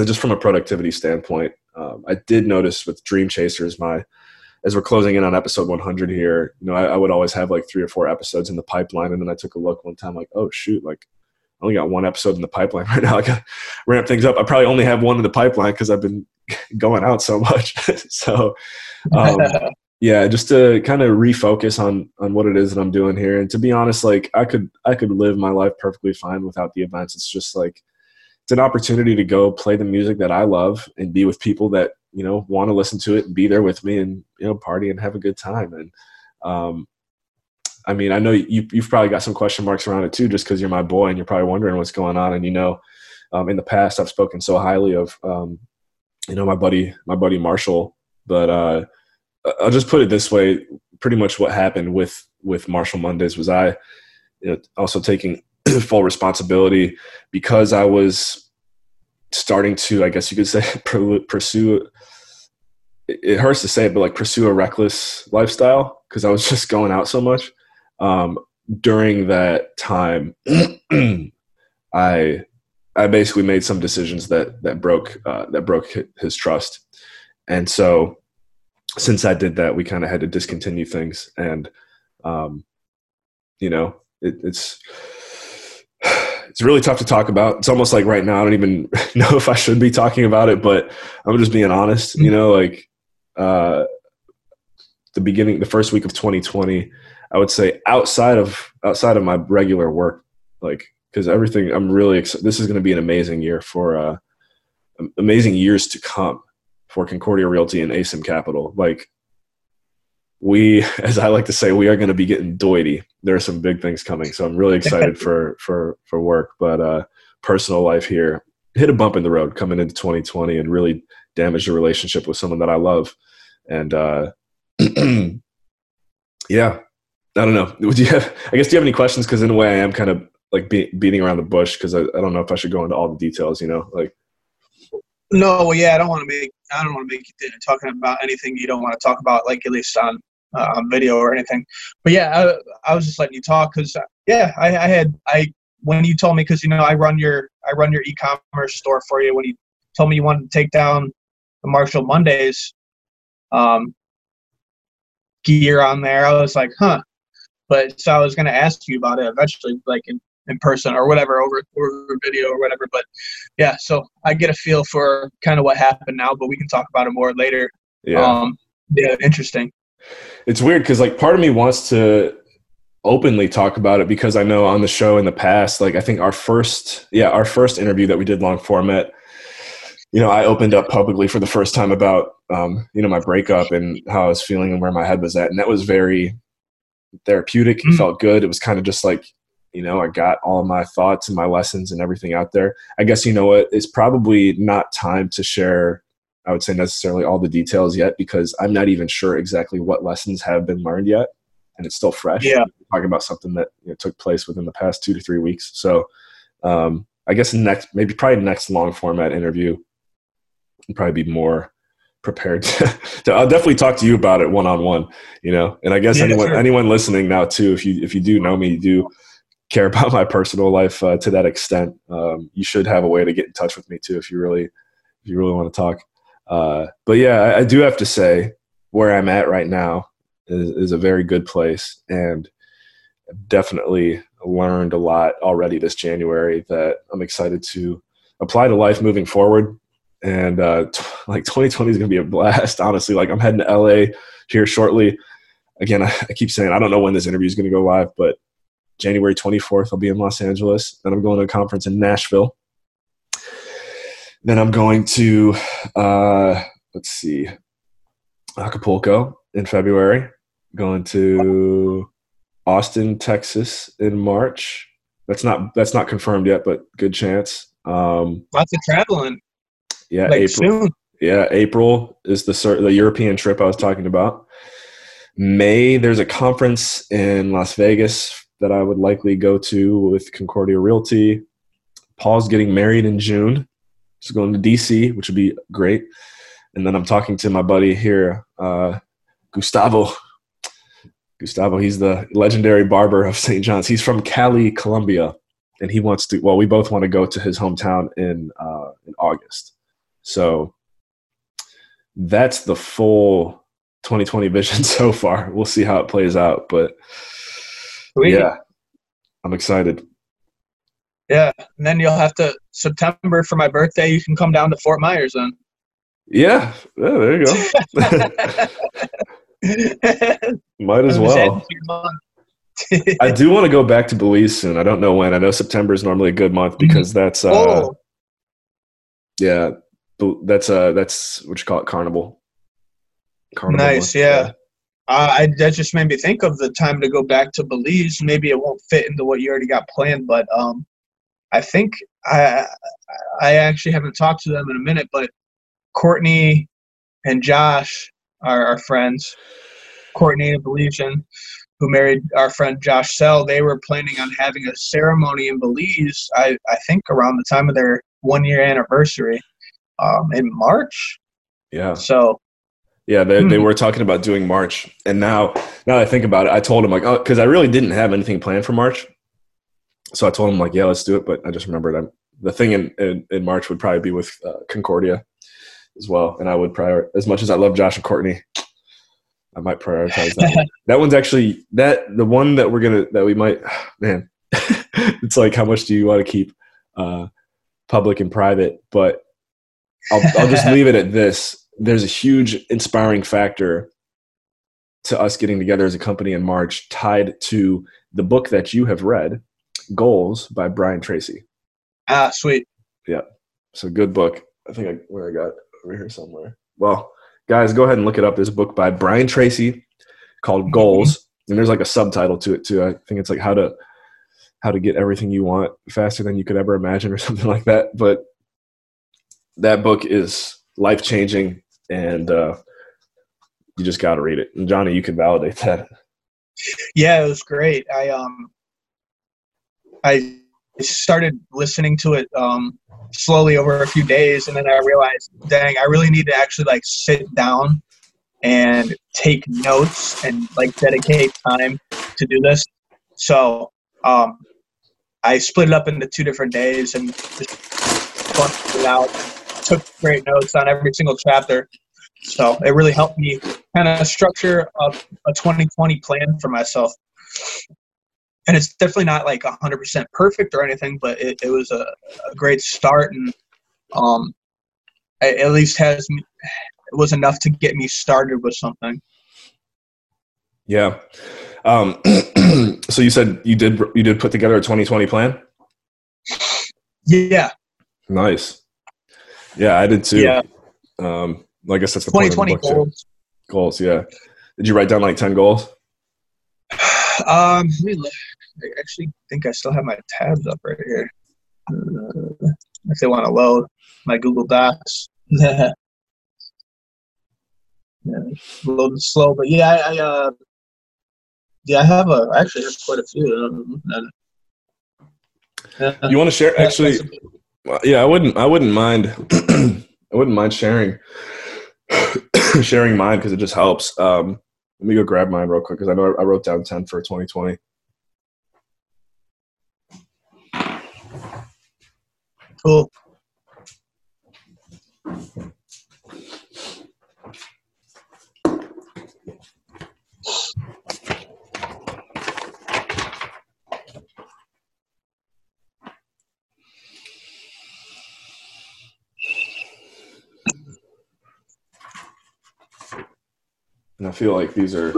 just from a productivity standpoint, um, I did notice with Dream Chasers, my as we're closing in on episode one hundred here, you know, I, I would always have like three or four episodes in the pipeline. And then I took a look one time, like, oh shoot, like I only got one episode in the pipeline right now. I got to ramp things up. I probably only have one in the pipeline because I've been going out so much. so um, yeah, just to kind of refocus on, on what it is that I'm doing here. And to be honest, like I could, I could live my life perfectly fine without the events. It's just like, it's an opportunity to go play the music that I love and be with people that, you know, want to listen to it and be there with me and, you know, party and have a good time. And, um, I mean, I know you, you've probably got some question marks around it too, just cause you're my boy and you're probably wondering what's going on. And, you know, um, in the past I've spoken so highly of, um, you know, my buddy, my buddy Marshall. But uh, I'll just put it this way: pretty much what happened with with Marshall Mondays was I, you know, also taking full responsibility because I was starting to, I guess you could say, pursue. It hurts to say it, but like pursue a reckless lifestyle because I was just going out so much. Um, during that time, I. I basically made some decisions that, that broke, uh, that broke his trust. And so since I did that, we kind of had to discontinue things. And, um, you know, it, it's, it's really tough to talk about. It's almost like right now, I don't even know if I should be talking about it, but I'm just being honest, you know, like, uh, the beginning, the first week of twenty twenty, I would say outside of, outside of my regular work, like, because everything, I'm really excited. This is going to be an amazing year for uh, amazing years to come for Concordia Realty and A S I M Capital. Like we, as I like to say, we are going to be getting doity. There are some big things coming, so I'm really excited for for for work. But uh, personal life here hit a bump in the road coming into twenty twenty and really damaged a relationship with someone that I love. And uh, yeah, I don't know. Would you have? I guess do you have any questions? Because in a way, I am kind of. Like be, beating around the bush because I, I don't know if I should go into all the details, you know. Like, no, well, yeah, I don't want to make I don't want to make you talking about anything you don't want to talk about, like at least on uh, on video or anything. But yeah, I, I was just letting you talk because yeah, I, I had I when you told me because you know I run your I run your e-commerce store for you. When you told me you wanted to take down the Marshall Mondays um, gear on there, I was like, huh. But so I was going to ask you about it eventually, like in. in person or whatever over, over video or whatever. But yeah, so I get a feel for kind of what happened now, but we can talk about it more later. Yeah. Um, yeah. Interesting. It's weird. Cause like part of me wants to openly talk about it because I know on the show in the past, like I think our first, yeah, our first interview that we did long format, you know, I opened up publicly for the first time about, um, you know, my breakup and how I was feeling and where my head was at. And that was very therapeutic. Mm-hmm. It felt good. It was kind of just like, you know, I got all of my thoughts and my lessons and everything out there. I guess, you know what, it's probably not time to share, I would say necessarily all the details yet, because I'm not even sure exactly what lessons have been learned yet. And it's still fresh. Yeah. We're talking about something that you know, took place within the past two to three weeks. So um, I guess next, maybe probably next long format interview, I'll probably be more prepared. To, to, I'll definitely talk to you about it one-on-one, you know, and I guess yeah, anyone, sure. anyone listening now too, if you, if you do know me, you do, care about my personal life uh, to that extent. Um, you should have a way to get in touch with me too, if you really, if you really want to talk. Uh, but yeah, I, I do have to say where I'm at right now is, is a very good place. And I've definitely learned a lot already this January that I'm excited to apply to life moving forward. And uh, t- like twenty twenty is going to be a blast. Honestly, like I'm heading to L A here shortly. Again, I, I keep saying, I don't know when this interview is going to go live, but January twenty-fourth, I'll be in Los Angeles. Then I'm going to a conference in Nashville. Then I'm going to, uh, let's see, Acapulco in February. Going to Austin, Texas in March. That's not that's not confirmed yet, but good chance. Um, Lots of traveling. Yeah, like April. Soon. Yeah, April is the the European trip I was talking about. May, there's a conference in Las Vegas that I would likely go to with Concordia Realty. Paul's getting married in June. He's going to D C, which would be great. And then I'm talking to my buddy here, uh, Gustavo. Gustavo, he's the legendary barber of Saint John's. He's from Cali, Colombia. And he wants to, well, we both want to go to his hometown in, uh, in August. So that's the full twenty twenty vision so far. We'll see how it plays out, but Sweet. Yeah, I'm excited. Yeah, and then you'll have to, September for my birthday, you can come down to Fort Myers then. Yeah, yeah there you go. Might as well. I do want to go back to Belize soon. I don't know when. I know September is normally a good month because that's, uh, yeah, that's, uh, that's what you call it, Carnival. Carnival nice, month. Yeah. Uh, I, that just made me think of the time to go back to Belize. Maybe it won't fit into what you already got planned, but um, I think I I actually haven't talked to them in a minute, but Courtney and Josh are our friends. Courtney, a Belizean, who married our friend Josh Sell. They were planning on having a ceremony in Belize, I, I think around the time of their one-year anniversary um, in March. Yeah. So. Yeah, they mm-hmm. they were talking about doing March. And now now that I think about it, I told him, like, oh, because I really didn't have anything planned for March. So I told him, like, yeah, let's do it. But I just remembered I'm, the thing in, in, in March would probably be with uh, Concordia as well. And I would prioritize, as much as I love Josh and Courtney, I might prioritize that one. That one's actually, that the one that we're going to, that we might, man, it's like, how much do you want to keep uh, public and private? But I'll, I'll just leave it at this. There's a huge inspiring factor to us getting together as a company in March tied to the book that you have read, Goals by Brian Tracy. Ah, sweet. Yeah. So good book. I think I, where I got it, over here somewhere. Well, guys, go ahead and look it up. This book by Brian Tracy called Goals. And there's like a subtitle to it too. I think it's like how to, how to get everything you want faster than you could ever imagine or something like that. But that book is life-changing and uh, you just got to read it. And Johnny, you can validate that. Yeah, it was great. I, um, I, I started listening to it um, slowly over a few days, and then I realized, dang, I really need to actually like sit down and take notes and like dedicate time to do this. So um, I split it up into two different days and just bunched it out, took great notes on every single chapter. So it really helped me kind of structure a, a twenty twenty plan for myself. And it's definitely not like one hundred percent perfect or anything, but it, it was a, a great start, and um, it at least has me, it was enough to get me started with something. Yeah. Um, so you said you did you did put together a twenty twenty plan? Yeah. Nice. Yeah, I did too. Yeah. Um, I guess that's the point of the book too. Goals. Goals. Yeah. Did you write down like ten goals? Um, let me look. I actually think I still have my tabs up right here. Uh, if they want to load my Google Docs. Yeah, loading slow, but yeah, I, I uh, yeah, I have a. I actually have quite a few. Uh, you want to share? Actually, yeah, I wouldn't. I wouldn't mind. I wouldn't mind sharing sharing mine because it just helps. Um. Let me go grab mine real quick because I know I wrote down ten for twenty twenty. Cool. And I feel like these are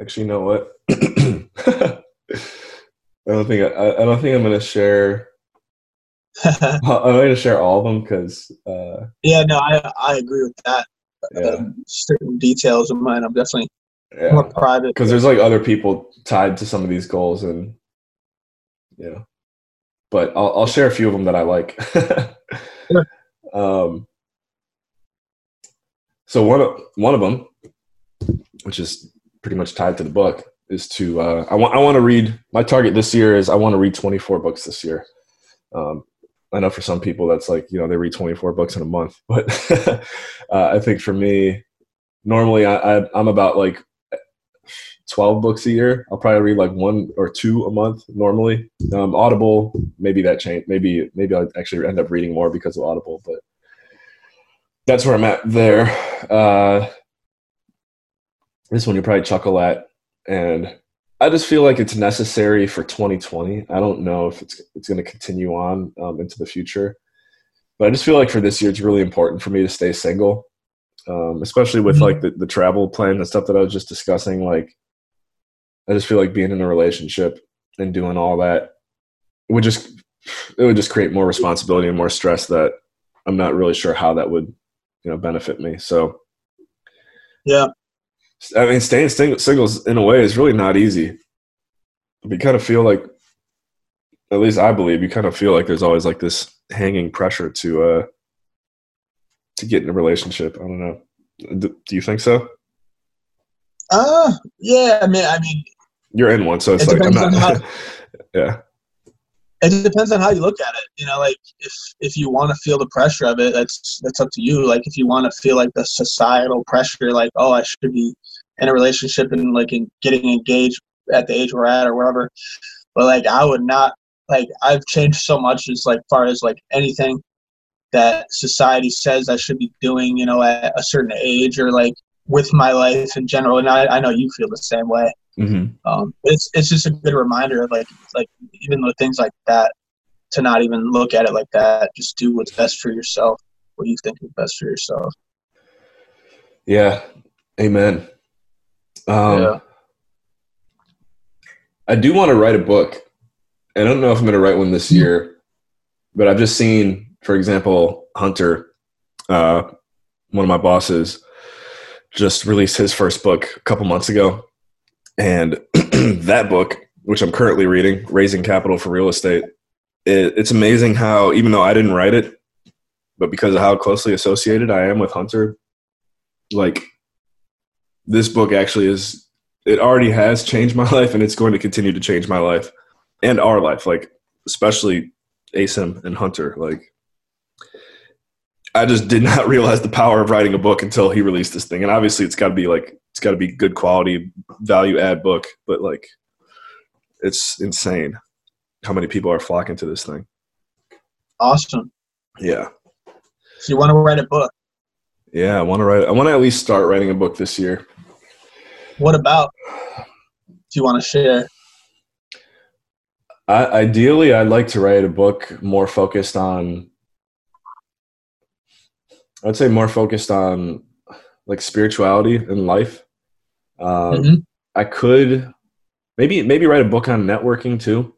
actually, you know what? I don't think I, I don't think I'm gonna share. I'm not gonna share all of them because. Uh, yeah, no, I I agree with that. Yeah. Uh, certain details of mine, I'm definitely yeah. more private because there's like other people tied to some of these goals, and yeah, but I'll I'll share a few of them that I like. Sure. Um. So one of, one of them, which is pretty much tied to the book, is to uh, I want I want to read. My target this year is I want to read twenty-four books this year. Um, I know for some people that's like, you know, they read twenty-four books in a month, but uh, I think for me, normally I, I I'm about like twelve books a year. I'll probably read like one or two a month normally. Um, Audible, maybe that change. Maybe maybe I'll actually end up reading more because of Audible, but. That's where I'm at there. Uh, this one you'll probably chuckle at. And I just feel like it's necessary for twenty twenty. I don't know if it's it's going to continue on um, into the future. But I just feel like for this year, it's really important for me to stay single, um, especially with mm-hmm. like the, the travel plan and stuff that I was just discussing. Like, I just feel like being in a relationship and doing all that would just it would just create more responsibility and more stress that I'm not really sure how that would – you know, benefit me. So, yeah, I mean, staying single, singles in a way is really not easy. We kind of feel like, at least I believe, you kind of feel like there's always like this hanging pressure to, uh, to get in a relationship? I don't know. Do, do you think so? Uh, yeah. I mean, I mean, you're in one, so it's it like I'm not. How, yeah. It depends on how you look at it. You know, like if if you want to feel the pressure of it, that's that's up to you. Like if you want to feel like the societal pressure, like oh, I should be in a relationship and like in getting engaged at the age we're at or whatever. But like I would not. Like I've changed so much as like far as like anything that society says I should be doing, you know, at a certain age or like with my life in general. And I, I know you feel the same way. Mm-hmm. Um, it's, it's just a good reminder of like, like even though things like that, to not even look at it like that, just do what's best for yourself. What you think is best for yourself. Yeah. Amen. Um, yeah. I do want to write a book. I don't know if I'm going to write one this year, but I've just seen, for example, Hunter, uh, one of my bosses, just released his first book a couple months ago. And that book, which I'm currently reading, Raising Capital for Real Estate, it, it's amazing how, even though I didn't write it, but because of how closely associated I am with Hunter, like this book actually is, it already has changed my life and it's going to continue to change my life. And our life, like, especially A S I M and Hunter. Like, I just did not realize the power of writing a book until he released this thing. And obviously it's got to be, like, it's got to be good quality, value-add book. But, like, it's insane how many people are flocking to this thing. Awesome. Yeah. So you want to write a book? Yeah, I want to write – I want to at least start writing a book this year. What about – do you want to share – I, ideally, I'd like to write a book more focused on, I'd say more focused on like spirituality and life. Um, mm-hmm. I could maybe, maybe write a book on networking too.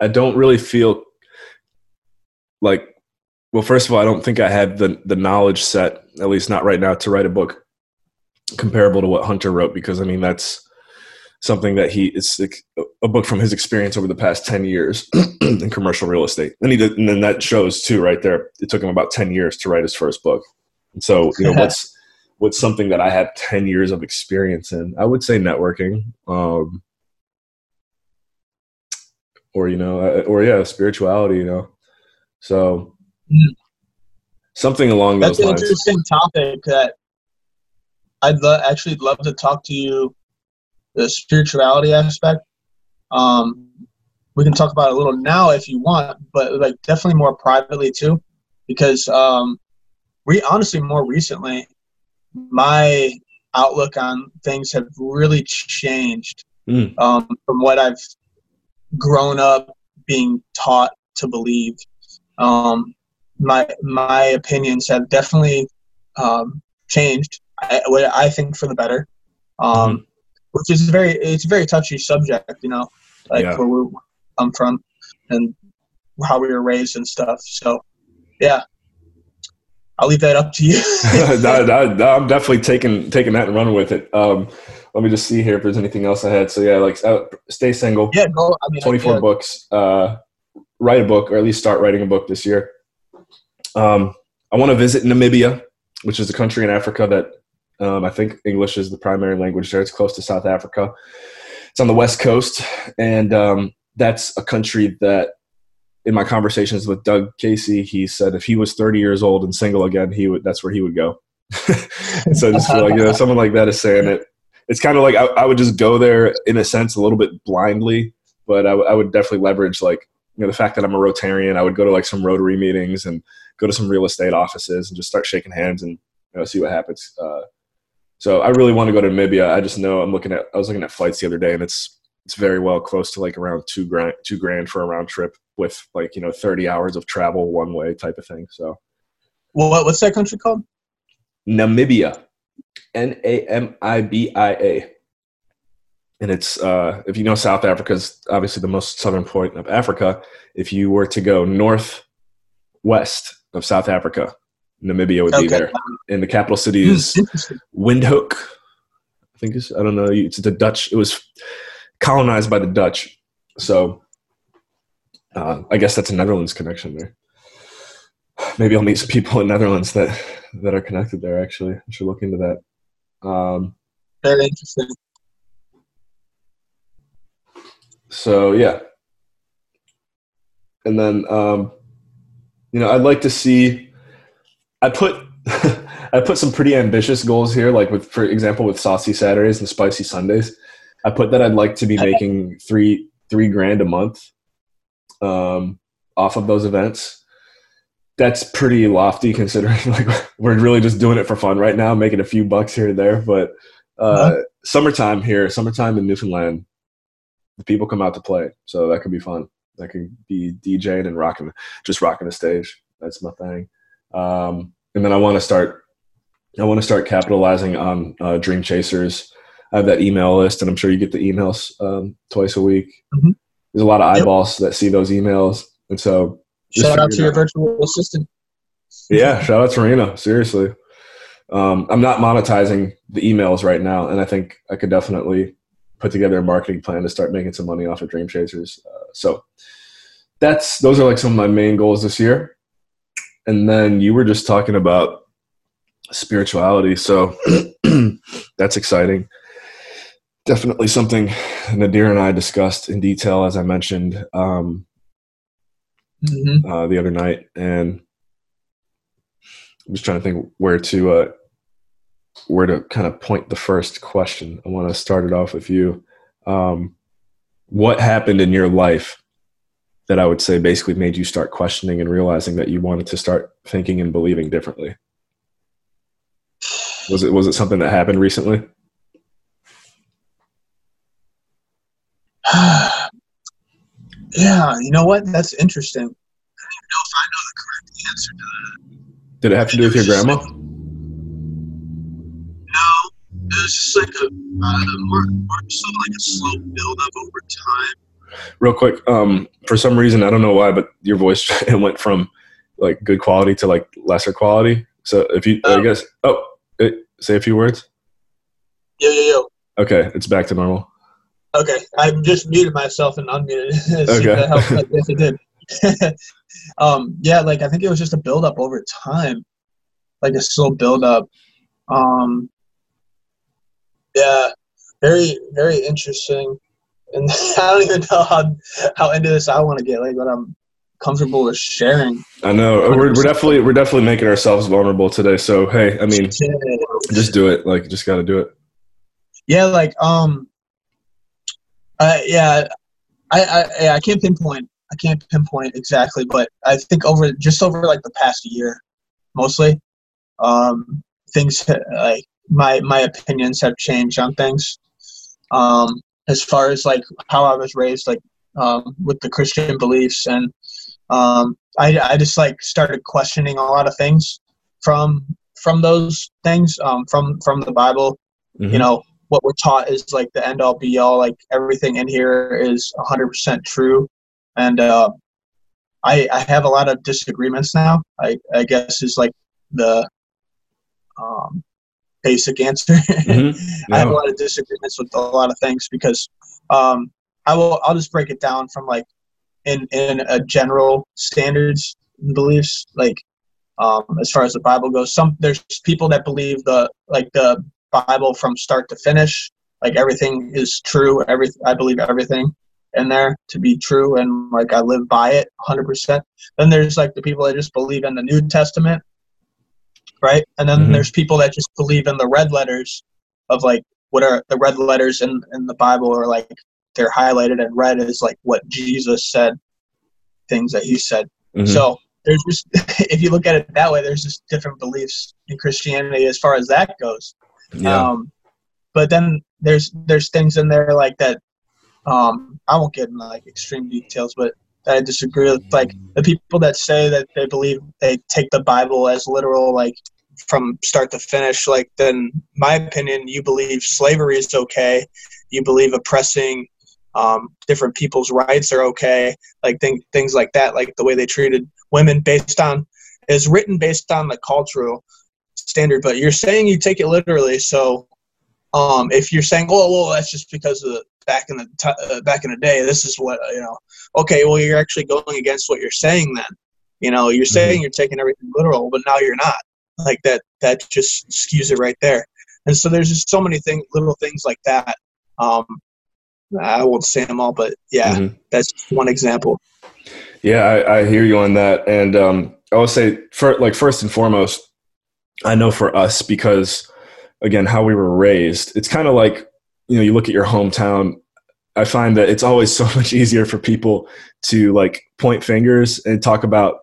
I don't really feel like, well, first of all, I don't think I have the, the knowledge set, at least not right now, to write a book comparable to what Hunter wrote, because I mean, that's something that he, it's like a book from his experience over the past ten years in commercial real estate. And he did, and then that shows too, right there. It took him about ten years to write his first book. And so, you know, what's, what's something that I have ten years of experience in? I would say networking, um, or, you know, or yeah, spirituality, you know, so something along That's those lines. That's an interesting topic that I'd lo- actually love to talk to you. The spirituality aspect, um, we can talk about it a little now if you want, but like definitely more privately too, because um, we honestly more recently, my outlook on things have really changed mm. um, from what I've grown up being taught to believe. Um, my my opinions have definitely um, changed. I, I think for the better. Um, mm. Which is very, it's a very touchy subject, you know, like yeah. where we come from and how we were raised and stuff. So, yeah, I'll leave that up to you. no, no, no, I'm definitely taking taking that and running with it. Um, let me just see here if there's anything else I had. So, yeah, like uh, stay single. Yeah, go. I mean, twenty-four yeah. books. Uh, write a book, or at least start writing a book this year. Um, I want to visit Namibia, which is a country in Africa that – Um, I think English is the primary language there. It's close to South Africa. It's on the West Coast. And um, that's a country that in my conversations with Doug Casey, he said if he was thirty years old and single again, he would, that's where he would go. And so I just feel like, you know, someone like that is saying it. It's kind of like I, I would just go there in a sense, a little bit blindly, but I, w- I would definitely leverage like, you know, the fact that I'm a Rotarian. I would go to like some Rotary meetings and go to some real estate offices and just start shaking hands and, you know, see what happens. Uh, So I really want to go to Namibia. I just know I'm looking at. I was looking at flights the other day, and it's it's very well close to like around two grand, two grand for a round trip with like, you know, thirty hours of travel one way type of thing. So, well, what's that country called? Namibia, N A M I B I A, and it's uh, if you know South Africa is obviously the most southern point of Africa. If you were to go northwest of South Africa, Namibia would okay. be there, and the capital city is Windhoek. I think it's, I don't know, it's the Dutch. It was colonized by the Dutch, so uh, I guess that's a Netherlands connection there. maybe I'll meet some people in Netherlands that, that are connected there, actually. I should look into that. Um, Very interesting. So, yeah. And then, um, you know, I'd like to see, I put, I put some pretty ambitious goals here. Like with, for example, with Saucy Saturdays and Spicy Sundays, I put that I'd like to be making three, three grand a month, um, off of those events. That's pretty lofty considering like we're really just doing it for fun right now, making a few bucks here and there, but, uh, mm-hmm. summertime here, summertime in Newfoundland, the people come out to play. So that could be fun. I can be DJing and rocking, just rocking the stage. That's my thing. Um, and then I want to start, I want to start capitalizing on uh, Dream Chasers. I have that email list, and I'm sure you get the emails um, twice a week. Mm-hmm. There's a lot of eyeballs yep. that see those emails, and so shout out to your out. virtual assistant. Yeah, shout out to Rena. Seriously, um, I'm not monetizing the emails right now, and I think I could definitely put together a marketing plan to start making some money off of Dream Chasers. Uh, so that's, those are like some of my main goals this year. And then you were just talking about spirituality. So that's exciting. Definitely something Nadir and I discussed in detail, as I mentioned, um, mm-hmm. uh, the other night. And I'm just trying to think where to, uh, where to kind of point the first question. I want to start it off with you. Um, what happened in your life that I would say basically made you start questioning and realizing that you wanted to start thinking and believing differently? Was it, was it something that happened recently? Yeah. You know what? That's interesting. I don't even know if I know the correct answer to that. Did it have to do with your grandma? No, it was just like a, uh, more, more so like a slow build up over time. Real quick, um, for some reason I don't know why, but your voice it went from like good quality to like lesser quality. So if you, oh. I guess, oh, it, say a few words. Yo yo yo. Okay, it's back to normal. Okay, I just muted myself and unmuted. Okay. Yes, it did. um, yeah, like I think it was just a build up over time, like a slow build up. Um, Yeah, very, very interesting. And I don't even know how, how into this I want to get, like, but I'm comfortable with sharing. I know. We're, we're definitely we're definitely making ourselves vulnerable today. So, hey, I mean, just do it. Like, just got to do it. Yeah, like, um, uh, yeah, I, I, I can't pinpoint. I can't pinpoint exactly, but I think over, just over, like, the past year, mostly, um, things, like, my my opinions have changed on things, um, as far as like how I was raised, like um, with the Christian beliefs, and um, I I just like started questioning a lot of things from from those things, um, from from the Bible. Mm-hmm. You know, what we're taught is like the end all be all, like everything in here is one hundred percent true, and uh, I I have a lot of disagreements now. I I guess is like the um. basic answer. Mm-hmm. No. I have a lot of disagreements with a lot of things because um, I will. I'll just break it down from like in in a general standards and beliefs. Like um, as far as the Bible goes, some there's people that believe the like the Bible from start to finish. Like everything is true. Every I believe everything in there to be true, and like I live by it one hundred percent. Then there's like the people that just believe in the New Testament. Right. And then mm-hmm. there's people that just believe in the red letters of like what are the red letters in, in the Bible, or like they're highlighted and red is like what Jesus said, things that he said. Mm-hmm. So there's just, if you look at it that way, there's just different beliefs in Christianity as far as that goes. Yeah. Um, but then there's, there's things in there like that. Um, I won't get into like extreme details, but that I disagree with, like the people that say that they believe they take the Bible as literal, like from start to finish. Like then my opinion, you believe slavery is okay. You believe oppressing um, different people's rights are okay. Like things, things like that, like the way they treated women based on is written based on the cultural standard, but you're saying you take it literally. So um, if you're saying, oh, well, that's just because of the, back in the t- uh, back in the day, this is what, you know, okay, well, you're actually going against what you're saying then. You know, you're saying you're taking everything literal, but now you're not. Like that, that just skews it right there. And so there's just so many things, little things like that. Um, I won't say them all, but yeah, mm-hmm. that's one example. Yeah, I, I hear you on that. And um, I will say, for, like, first and foremost, I know for us, because again, how we were raised, it's kind of like, you know, you look at your hometown. I find that it's always so much easier for people to like point fingers and talk about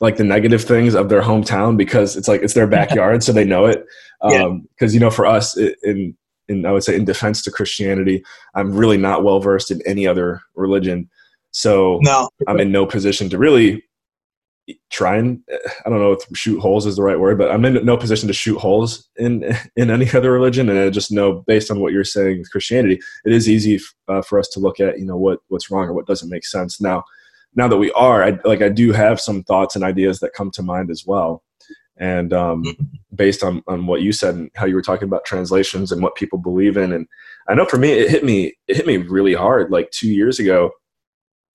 like the negative things of their hometown, because it's like, it's their backyard. So they know it. Um, yeah. Cause you know, for us it, in, in, I would say in defense to Christianity, I'm really not well-versed in any other religion. So no. I'm in no position to really try and, I don't know if shoot holes is the right word, but I'm in no position to shoot holes in, in any other religion. And I just know based on what you're saying with Christianity, it is easy uh, for us to look at, you know, what, what's wrong or what doesn't make sense. Now, Now that we are, I, like I do have some thoughts and ideas that come to mind as well. And um, based on, on what you said and how you were talking about translations and what people believe in. And I know for me, it hit me, it hit me really hard. Like two years ago,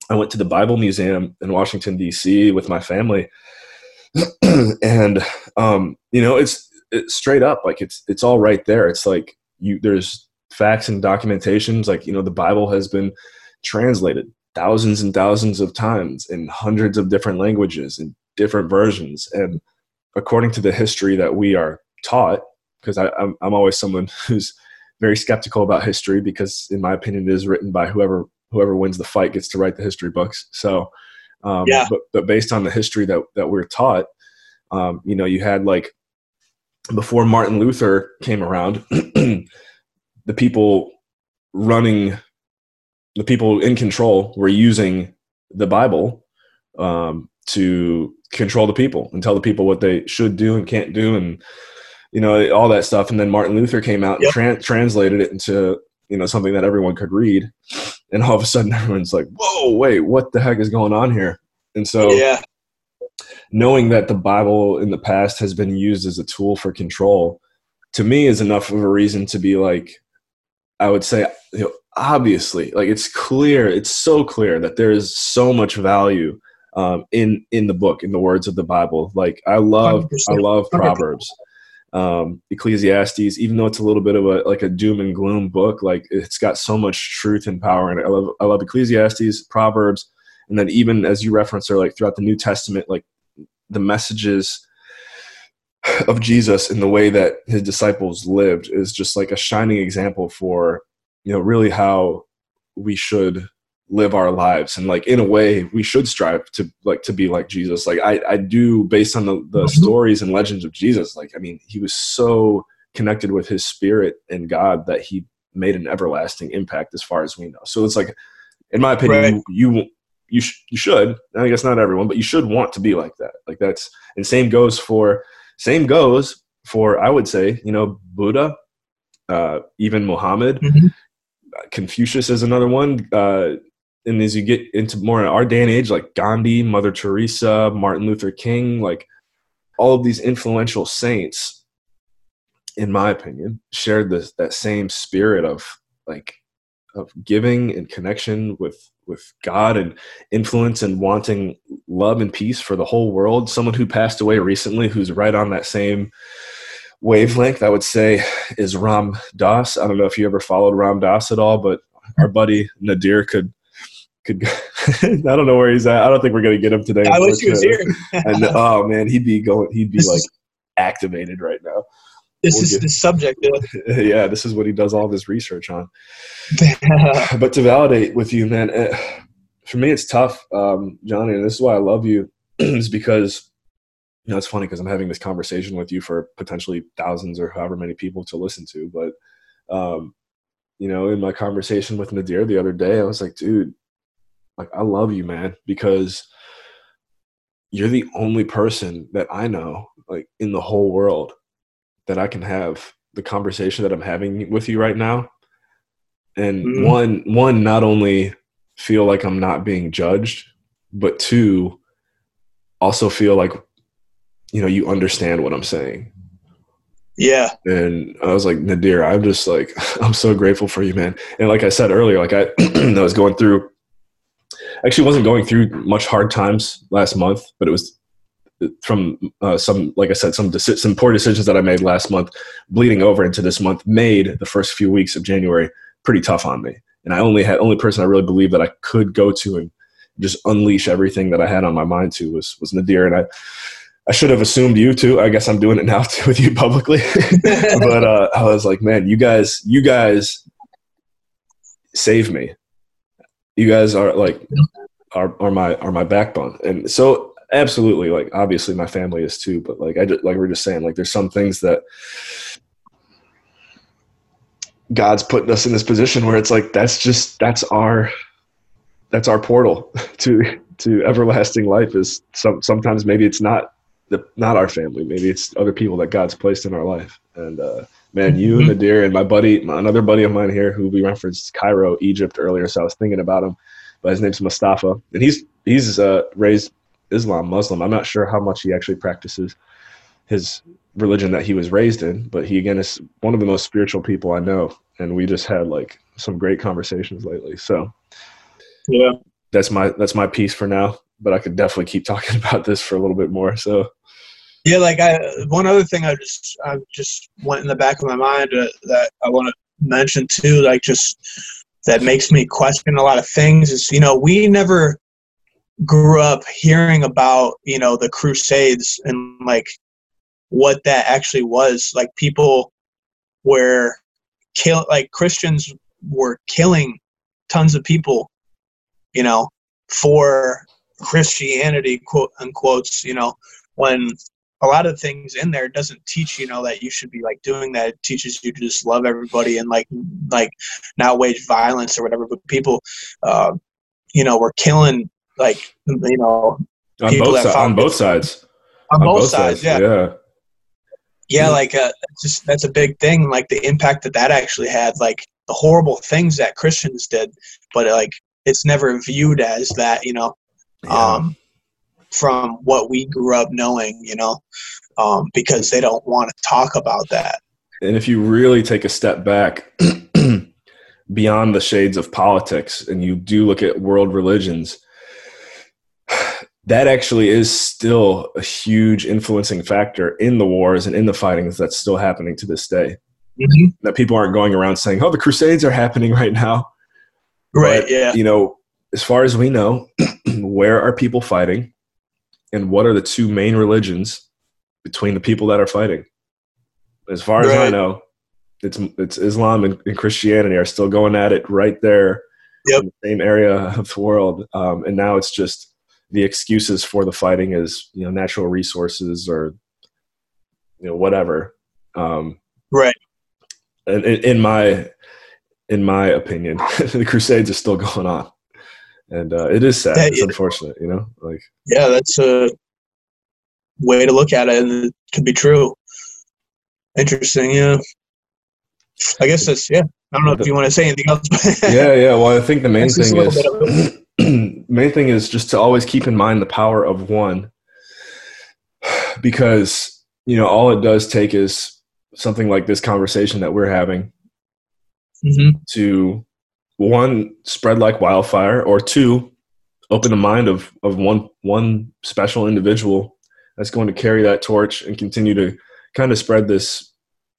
I went to the Bible Museum in Washington, D C with my family. and, um, you know, it's, it's straight up, like it's, it's all right there. It's like you, there's facts and documentations. Like, you know, the Bible has been translated thousands and thousands of times in hundreds of different languages and different versions. And according to the history that we are taught, because I'm, I'm always someone who's very skeptical about history, because in my opinion, it is written by whoever, whoever wins the fight gets to write the history books. So, um, yeah. but, but based on the history that, that we're taught, um, you know, you had like before Martin Luther came around, the people running the people in control were using the Bible um, to control the people and tell the people what they should do and can't do, and you know all that stuff. And then Martin Luther came out yep. and tra- translated it into you know something that everyone could read. And all of a sudden, everyone's like, "Whoa, wait, what the heck is going on here?" And so, yeah. knowing that the Bible in the past has been used as a tool for control, to me, is enough of a reason to be like, I would say. You know, obviously, like it's clear, it's so clear that there is so much value um, in in the book, in the words of the Bible. Like I love, I love Proverbs, um, Ecclesiastes. Even though it's a little bit of a like a doom and gloom book, like it's got so much truth and power in it. I love, I love Ecclesiastes, Proverbs, and then even as you referenced, or like throughout the New Testament, like the messages of Jesus and the way that his disciples lived is just like a shining example for. You know, really how we should live our lives. And like, in a way we should strive to like, to be like Jesus. Like I, I do based on the, the mm-hmm. stories and legends of Jesus. Like, I mean, he was so connected with his spirit and God that he made an everlasting impact as far as we know. So it's like, in my opinion, right. you, you, you, sh- you should, I guess not everyone, but you should want to be like that. Like that's, and same goes for, same goes for, I would say, you know, Buddha, uh, even Muhammad, mm-hmm. Confucius is another one. Uh, and as you get into more in our day and age, like Gandhi, Mother Teresa, Martin Luther King, like all of these influential saints, in my opinion, shared this, that same spirit of like, of giving and connection with, with God and influence and wanting love and peace for the whole world. Someone who passed away recently, who's right on that same wavelength, I would say, is Ram Dass. I don't know if you ever followed Ram Dass at all, but our buddy Nadir could could. I don't know where he's at. I don't think we're gonna get him today. I wish he was here. And, oh man, he'd be going. He'd be this like is, activated right now. This we'll is get, the subject. Of- yeah, this is what he does all this research on. But to validate with you, man, for me it's tough, um, Johnny, and this is why I love you, is because. You know, it's funny because I'm having this conversation with you for potentially thousands or however many people to listen to. But, um, you know, in my conversation with Nadir the other day, I was like, dude, like, I love you, man, because you're the only person that I know, like in the whole world, that I can have the conversation that I'm having with you right now. And mm-hmm. one, one, not only feel like I'm not being judged, but two, also feel like, you know, you understand what I'm saying. Yeah. And I was like, Nadir, I'm just like, I'm so grateful for you, man. And like I said earlier, like I, I was going through, actually wasn't going through much hard times last month, but it was from uh, some, like I said, some deci- some poor decisions that I made last month, bleeding over into this month, made the first few weeks of January pretty tough on me. And I only had, only person I really believed that I could go to and just unleash everything that I had on my mind to was, was Nadir. And I, I should have assumed you too. I guess I'm doing it now too with you publicly, but uh, I was like, man, you guys, you guys save me. You guys are like, are, are my, are my backbone. And so absolutely, like, obviously my family is too, but like, I just, like, we're just saying, like, there's some things that God's putting us in this position where it's like, that's just, that's our, that's our portal to, to everlasting life is some, sometimes maybe it's not the, not our family. Maybe it's other people that God's placed in our life. And, uh, man, you and Nadir and my buddy, my, another buddy of mine here who we referenced Cairo, Egypt earlier. So I was thinking about him, but his name's Mustafa, and he's, he's uh, raised Islam, Muslim. I'm not sure how much he actually practices his religion that he was raised in, but he, again, is one of the most spiritual people I know. And we just had like some great conversations lately. So yeah, that's my, that's my piece for now, but I could definitely keep talking about this for a little bit more. So yeah, like I, one other thing I just, I just went in the back of my mind uh, that I want to mention too, like just that makes me question a lot of things is, you know, we never grew up hearing about, you know, the Crusades and like what that actually was. Like people were kill, like Christians were killing tons of people, you know, for Christianity, quote unquote, you know, when a lot of things in there doesn't teach, you know, that you should be like doing that. It teaches you to just love everybody and like, like not wage violence or whatever, but people, uh, you know, were killing like, you know, on both, si- on both sides, on, on both, both sides. sides yeah. yeah. Yeah. Like, uh, just, that's a big thing. Like the impact that that actually had, like the horrible things that Christians did, but like, it's never viewed as that, you know, yeah. um, from what we grew up knowing, you know, um, because they don't want to talk about that. And if you really take a step back beyond the shades of politics and you do look at world religions, that actually is still a huge influencing factor in the wars and in the fightings that's still happening to this day. Mm-hmm. That people aren't going around saying, oh, the Crusades are happening right now. Right. But, yeah. You know, as far as we know, where are people fighting? And what are the two main religions between the people that are fighting? As far right. as I know, it's it's Islam and, and Christianity are still going at it right there yep. in the same area of the world. Um, and now it's just the excuses for the fighting is, you know, natural resources or, you know, whatever. Um, right. And in, in my in my opinion, the Crusades are still going on. And uh, it is sad. That, it's unfortunate, you know. Like, yeah, that's a way to look at it, and it could be true. Interesting, yeah. I guess that's yeah. I don't know the, if you want to say anything else. yeah, yeah. Well, I think the main that's thing is main thing is just to always keep in mind the power of one, because you know all it does take is something like this conversation that we're having mm-hmm. to. One, spread like wildfire, or two, open the mind of, of one one special individual that's going to carry that torch and continue to kind of spread this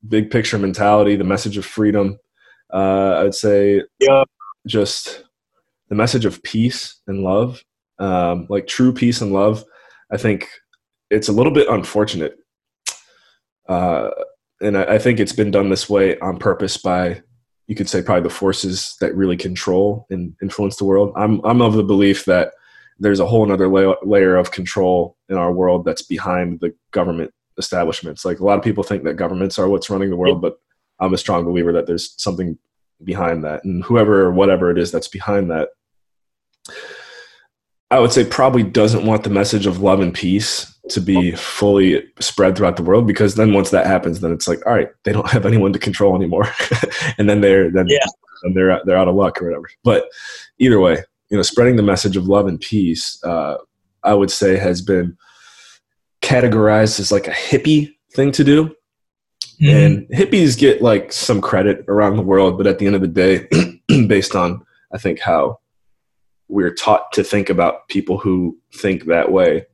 big picture mentality, the message of freedom. Uh, I'd say yeah. just the message of peace and love, um, like true peace and love. I think it's a little bit unfortunate. Uh, and I, I think it's been done this way on purpose by you could say probably the forces that really control and influence the world. I'm I'm of the belief that there's a whole other la- layer of control in our world that's behind the government establishments. Like a lot of people think that governments are what's running the world, but I'm a strong believer that there's something behind that. And whoever or whatever it is that's behind that, I would say probably doesn't want the message of love and peace to be fully spread throughout the world, because then once that happens, then it's like, all right, they don't have anyone to control anymore. and then they're, then yeah. and they're out, they're out of luck or whatever. But either way, you know, spreading the message of love and peace, uh, I would say has been categorized as like a hippie thing to do. Mm-hmm. And hippies get like some credit around the world, but at the end of the day, based on, I think how we're taught to think about people who think that way,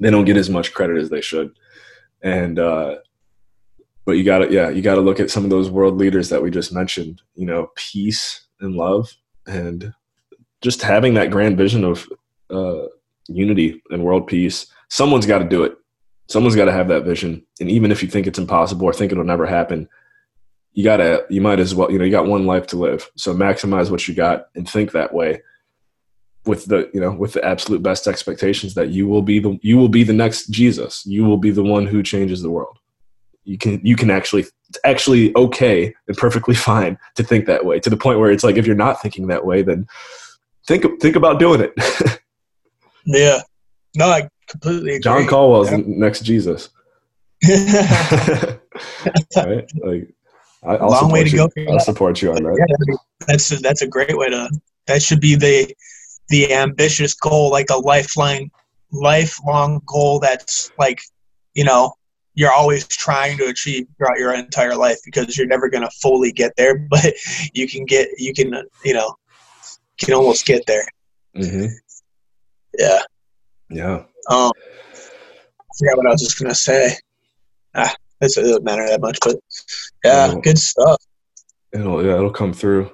they don't get as much credit as they should. And, uh, but you gotta, yeah, you gotta look at some of those world leaders that we just mentioned, you know, peace and love, and just having that grand vision of, uh, unity and world peace. Someone's got to do it. Someone's got to have that vision. And even if you think it's impossible or think it'll never happen, you gotta, you might as well, you know, you got one life to live. So maximize what you got and think that way, with the, you know, with the absolute best expectations that you will be the, you will be the next Jesus. You will be the one who changes the world. You can, you can actually, it's actually okay and perfectly fine to think that way, to the point where it's like, if you're not thinking that way, then think, think about doing it. Yeah. No, I completely agree. John Colwill's yeah. the next Jesus. Right? Like, I, I'll long way to you. go. I'll support you on that. Yeah, that's a, that's a great way to. That should be the the ambitious goal, like a lifeline, lifelong goal. That's like, you know, you're always trying to achieve throughout your entire life, because you're never gonna fully get there, but you can get, you can, you know, can almost get there. Mm-hmm. Yeah. Yeah. Um, I forgot what I was just gonna say. Ah. It doesn't matter that much, but yeah, it'll, good stuff. It'll, yeah, it'll come through.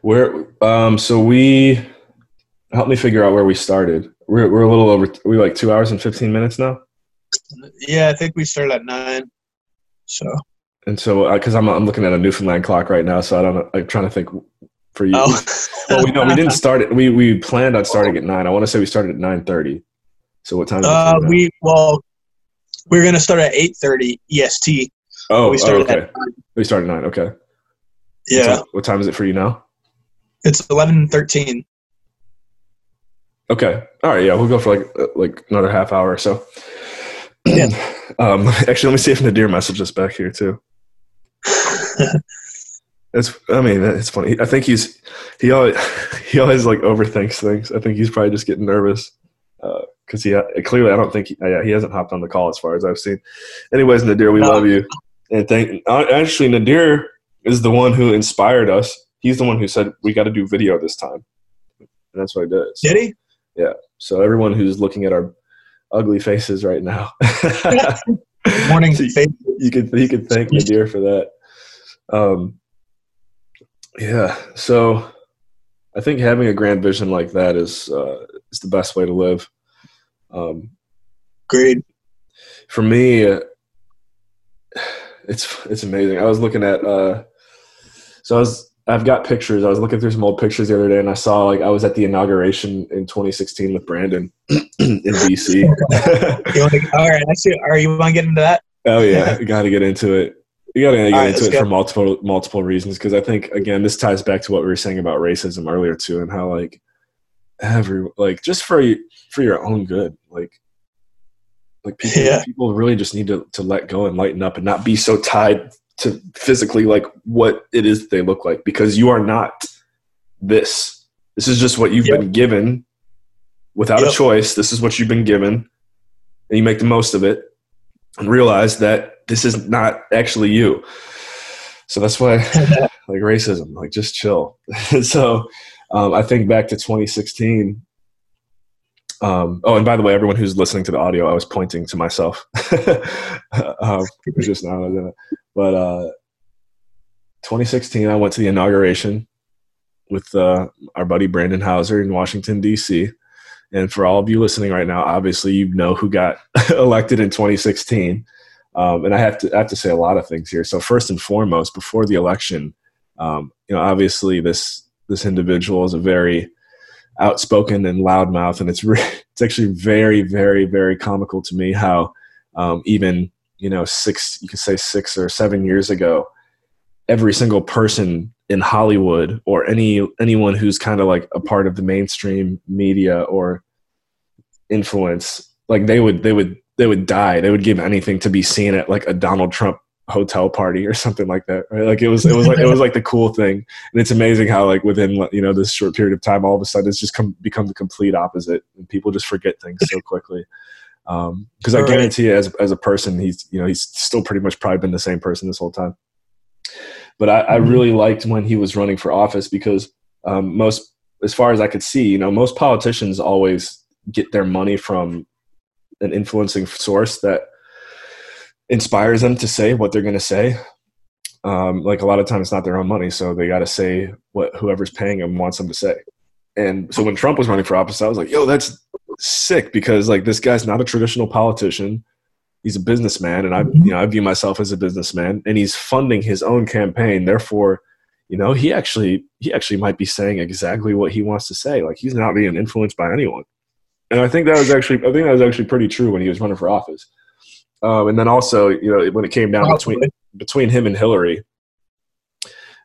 Where, um, so we, help me figure out where we started. We're we're a little over. We like two hours and fifteen minutes now. Yeah, I think we started at nine. So. And so, because uh, I'm I'm looking at a Newfoundland clock right now, so I don't know. I'm trying to think for you. Oh. Well, we no, we didn't start it. We we planned on starting at nine. I want to say we started at nine thirty. So what time? Uh, is it we well. We we're gonna start at eight thirty E S T. Oh, we started oh, okay. At nine. We started at nine. Okay. Yeah. What time, what time is it for you now? It's eleven thirteen. Okay. All right. Yeah, we'll go for like like another half hour or so. Yeah. um. Actually, let me see if Nadir messaged us back here too. It's. I mean, it's funny. I think he's he always he always like overthinks things. I think he's probably just getting nervous. Uh, Because he clearly, I don't think he, yeah, he hasn't hopped on the call as far as I've seen. Anyways, Nadir, we no. love you, and thank. Actually, Nadir is the one who inspired us. He's the one who said we got to do video this time, and that's what I did. So, did he? Yeah. So everyone who's looking at our ugly faces right now, morning. So you, you could you could thank Nadir for that. Um. Yeah. So, I think having a grand vision like that is uh, is the best way to live. Um, Great. For me, uh, it's it's amazing. I was looking at uh, so I was I've got pictures. I was looking through some old pictures the other day, and I saw like I was at the inauguration in twenty sixteen with Brandon in D C. You wanna, all right, I see. All right, you want to get into that? Oh yeah, you got to get into it. You got to get all into right, it go. for multiple multiple reasons, because I think again this ties back to what we were saying about racism earlier too, and how like. Every like just for for your own good, like like people, yeah. people really just need to to let go and lighten up and not be so tied to physically like what it is that they look like, because you are not this. This is just what you've yep. been given without yep. a choice. This is what you've been given, and you make the most of it and realize that this is not actually you. So that's why like racism, like just chill. So. Um, I think back to twenty sixteen. Um, oh, and by the way, everyone who's listening to the audio, I was pointing to myself. um, just now, but uh, twenty sixteen, I went to the inauguration with uh, our buddy Brandon Hauser in Washington, D C. And for all of you listening right now, obviously you know who got elected in twenty sixteen. Um, and I have to I have to say a lot of things here. So first and foremost, before the election, um, you know, obviously this. This individual is a very outspoken and loudmouth, and it's re- it's actually very, very, very comical to me how um, even you know six you could say six or seven years ago, every single person in Hollywood or any anyone who's kind of like a part of the mainstream media or influence, like they would they would they would die, they would give anything to be seen at like a Donald Trump hotel party or something like that, right? Like it was, it was like, it was like the cool thing. And it's amazing how like within, you know, this short period of time, all of a sudden it's just come, become the complete opposite, and people just forget things so quickly. Um, cause I guarantee you as, as a person, he's, you know, he's still pretty much probably been the same person this whole time. But I, I really liked when he was running for office, because um, most, as far as I could see, you know, most politicians always get their money from an influencing source that inspires them to say what they're going to say. Um, like a lot of times it's not their own money, so they got to say what whoever's paying them wants them to say. And so when Trump was running for office, I was like, yo, that's sick, because like this guy's not a traditional politician. He's a businessman, and I, you know, I view myself as a businessman, and he's funding his own campaign. Therefore, you know, he actually, he actually might be saying exactly what he wants to say. Like, he's not being influenced by anyone. And I think that was actually, I think that was actually pretty true when he was running for office. Um, and then also, you know, when it came down between, between him and Hillary,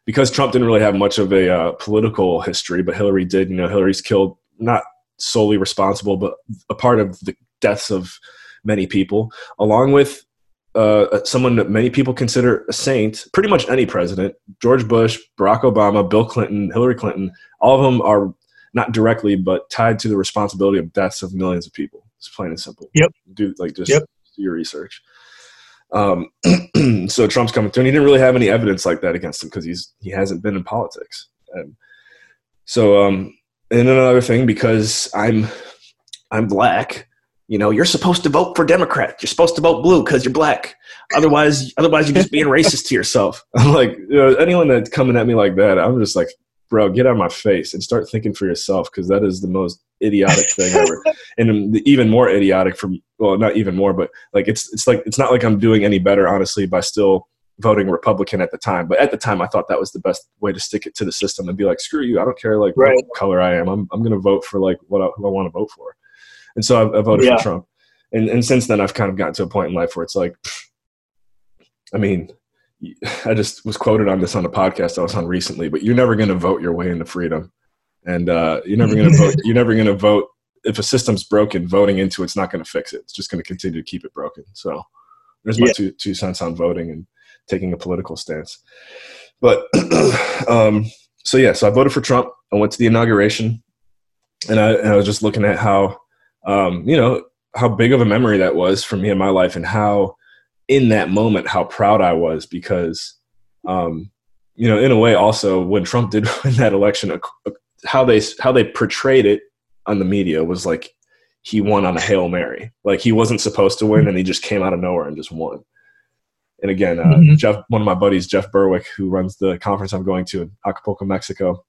because Trump didn't really have much of a uh, political history, but Hillary did. You know, Hillary's killed, not solely responsible, but a part of the deaths of many people, along with uh, someone that many people consider a saint. Pretty much any president, George Bush, Barack Obama, Bill Clinton, Hillary Clinton, all of them are not directly, but tied to the responsibility of deaths of millions of people. It's plain and simple. Yep. Do like just yep. do your research. Um, so Trump's coming through, and he didn't really have any evidence like that against him because he's, he hasn't been in politics. And so, um, and another thing, because I'm, I'm black, you know, you're supposed to vote for Democrat. You're supposed to vote blue because you're black. Otherwise, otherwise you're just being racist to yourself. I'm like, you know, anyone that's coming at me like that, I'm just like, bro, get out of my face and start thinking for yourself, because that is the most idiotic thing ever. And even more idiotic for me, well, not even more, but like it's it's like it's not like I'm doing any better, honestly, by still voting Republican at the time. But at the time, I thought that was the best way to stick it to the system and be like, screw you, I don't care like right. what color I am. I'm I'm gonna vote for like what I, who I want to vote for. And so I, I voted yeah. for Trump. And and since then, I've kind of gotten to a point in life where it's like, pfft, I mean, I just was quoted on this on a podcast I was on recently, but you're never going to vote your way into freedom. And uh, you're never going to vote. You're never going to vote. If a system's broken, voting into it's not going to fix it. It's just going to continue to keep it broken. So there's my yeah. two, two cents on voting and taking a political stance. But um, so, yeah, so I voted for Trump. I went to the inauguration, and I, and I was just looking at how, um, you know, how big of a memory that was for me in my life, and how, in that moment, how proud I was, because, um, you know, in a way also when Trump did win that election, how they, how they portrayed it on the media was like, he won on a Hail Mary. Like, he wasn't supposed to win, and he just came out of nowhere and just won. And again, uh, mm-hmm. Jeff, one of my buddies, Jeff Berwick, who runs the conference I'm going to in Acapulco, Mexico,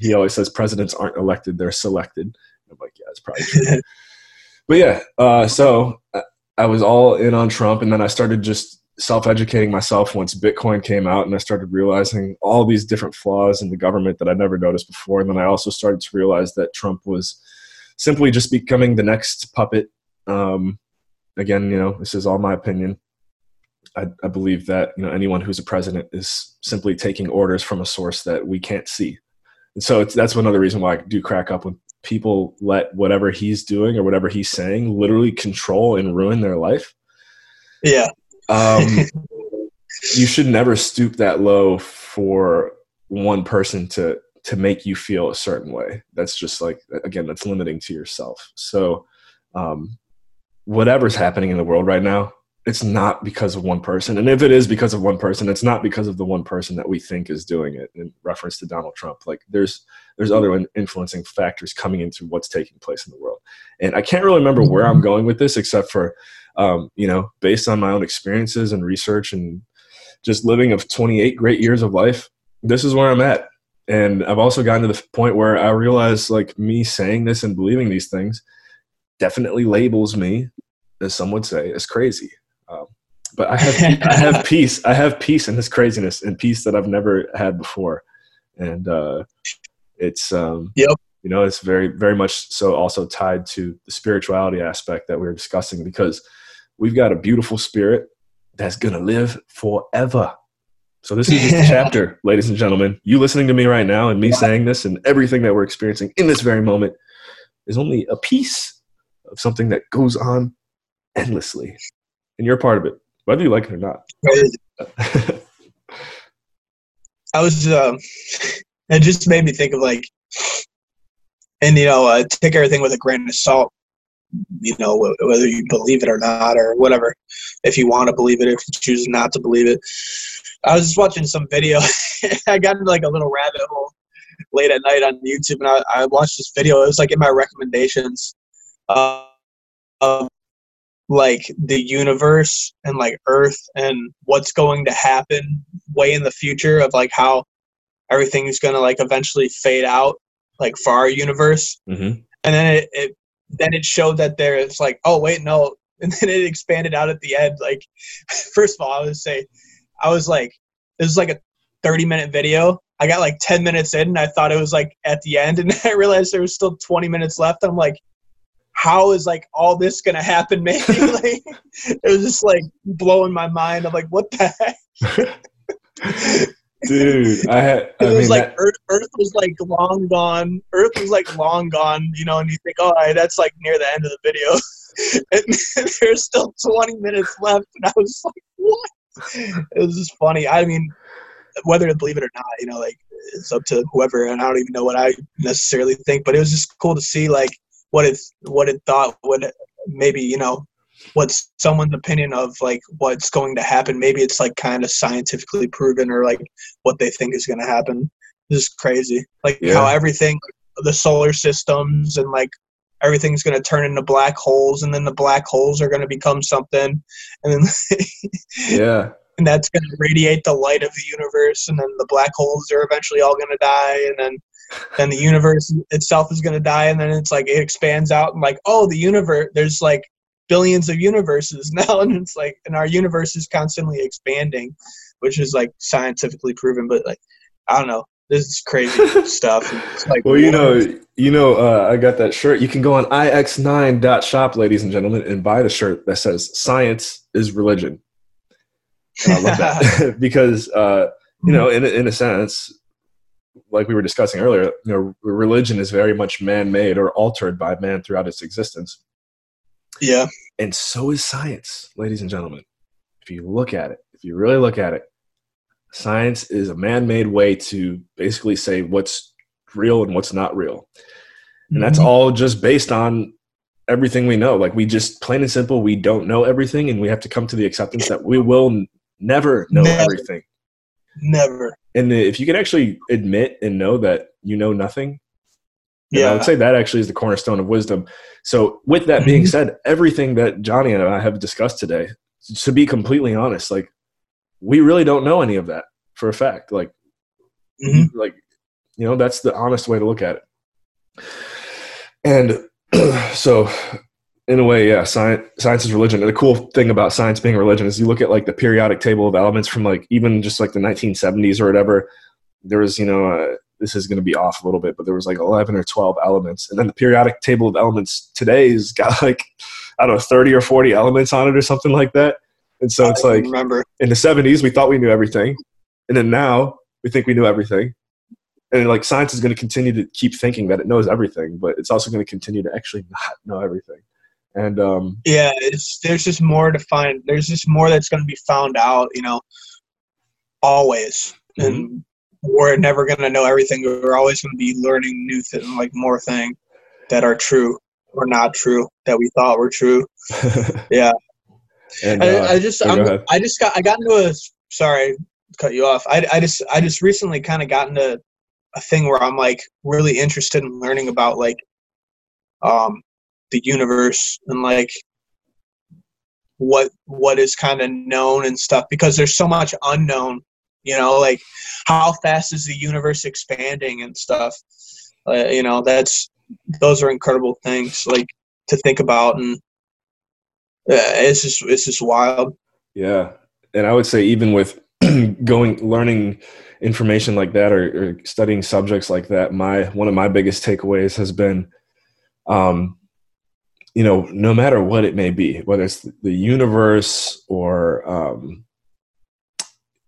he always says presidents aren't elected, they're selected. I'm like, yeah, that's probably true. But yeah, uh, so uh, I was all in on Trump, and then I started just self-educating myself once Bitcoin came out, and I started realizing all these different flaws in the government that I never noticed before. And then I also started to realize that Trump was simply just becoming the next puppet. Um, again, you know, this is all my opinion. I, I believe that, you know, anyone who's a president is simply taking orders from a source that we can't see. And so it's, that's another reason why I do crack up when people let whatever he's doing or whatever he's saying literally control and ruin their life. Yeah. um, you should never stoop that low for one person to, to make you feel a certain way. That's just like, again, that's limiting to yourself. So um, whatever's happening in the world right now, it's not because of one person. And if it is because of one person, it's not because of the one person that we think is doing it, in reference to Donald Trump. Like, there's, there's other influencing factors coming into what's taking place in the world. And I can't really remember where I'm going with this, except for, um, you know, based on my own experiences and research and just living of twenty-eight great years of life, this is where I'm at. And I've also gotten to the point where I realize, like, me saying this and believing these things definitely labels me, as some would say, as crazy. Um, but I have, I have peace. I have peace in this craziness, and peace that I've never had before. And, uh, it's, um, yep. you know, it's very, very much so also tied to the spirituality aspect that we were discussing, because we've got a beautiful spirit that's going to live forever. So this is just a chapter, ladies and gentlemen. You listening to me right now, and me yeah. saying this, and everything that we're experiencing in this very moment is only a piece of something that goes on endlessly. And you're a part of it, whether you like it or not. I was, um, it just made me think of, like, and, you know, uh, take everything with a grain of salt, you know, whether you believe it or not, or whatever, if you want to believe it, if you choose not to believe it. I was just watching some video. I got into, like, a little rabbit hole late at night on YouTube, and I, I watched this video. It was, like, in my recommendations. Uh, um, like the universe and like Earth and what's going to happen way in the future of like how everything is going to like eventually fade out like for our universe. Mm-hmm. And then it, it then it showed that there it's like, oh wait, no. And then it expanded out at the end. Like, first of all, I would say I was like, this is like a thirty minute video. I got like ten minutes in and I thought it was like at the end. And I realized there was still twenty minutes left. I'm like, how is like all this going to happen? Maybe like, it was just like blowing my mind. I'm like, what the heck? Dude, I had, I it was mean, like that, Earth, Earth was like long gone. Earth was like long gone, you know, and you think, oh, right, that's like near the end of the video. And there's still twenty minutes left. And I was like, what? It was just funny. I mean, whether to believe it or not, you know, like it's up to whoever, and I don't even know what I necessarily think, but it was just cool to see like what it, what it thought, what maybe, you know, what's someone's opinion of like what's going to happen. Maybe it's like kind of scientifically proven or like what they think is going to happen. This is crazy. Like yeah. how everything, the solar systems and like everything's going to turn into black holes, and then the black holes are going to become something. And then yeah. And that's going to radiate the light of the universe, and then the black holes are eventually all going to die, and then then the universe itself is going to die, and then it's like it expands out and like, oh, the universe, there's like billions of universes now, and it's like, and our universe is constantly expanding, which is like scientifically proven, but like, I don't know. This is crazy stuff. It's like, well, you know, you know, uh, I got that shirt. You can go on I X nine dot shop, ladies and gentlemen, and buy the shirt that says "Science is Religion." And I love that because, uh, you know, in in a sense, like we were discussing earlier, you know, religion is very much man-made or altered by man throughout its existence. Yeah, and so is science, ladies and gentlemen. If you look at it, if you really look at it. Science is a man-made way to basically say what's real and what's not real. And that's all just based on everything we know. Like we just plain and simple, we don't know everything, and we have to come to the acceptance that we will n- never know never. everything. Never. And if you can actually admit and know that you know nothing, yeah, I would say that actually is the cornerstone of wisdom. So with that being said, everything that Johnny and I have discussed today, to be completely honest, like, we really don't know any of that for a fact. Like, mm-hmm. like, you know, that's the honest way to look at it. And so in a way, yeah, science, science is religion. And the cool thing about science being religion is you look at like the periodic table of elements from like, even just like the nineteen seventies or whatever, there was, you know, uh, this is going to be off a little bit, but there was like eleven or twelve elements. And then the periodic table of elements today's got like, I don't know, thirty or forty elements on it or something like that. And so it's like remember. in the seventies, we thought we knew everything. And then now we think we knew everything. And like science is going to continue to keep thinking that it knows everything, but it's also going to continue to actually not know everything. And um, yeah, it's, there's just more to find. There's just more that's going to be found out, you know, always. Mm-hmm. And we're never going to know everything. We're always going to be learning new things, like more things that are true or not true that we thought were true. yeah. And, uh, I, I just, I'm, I just got, I got into a, sorry, cut you off. I, I just, I just recently kind of got into a thing where I'm like really interested in learning about like, um, the universe and like what, what is kind of known and stuff, because there's so much unknown, you know, like how fast is the universe expanding and stuff. Uh, you know, that's, those are incredible things like to think about. And, yeah, it's just it's just wild. Yeah, and I would say even with going learning information like that or, or studying subjects like that, my one of my biggest takeaways has been, um, you know, no matter what it may be, whether it's the universe or, um,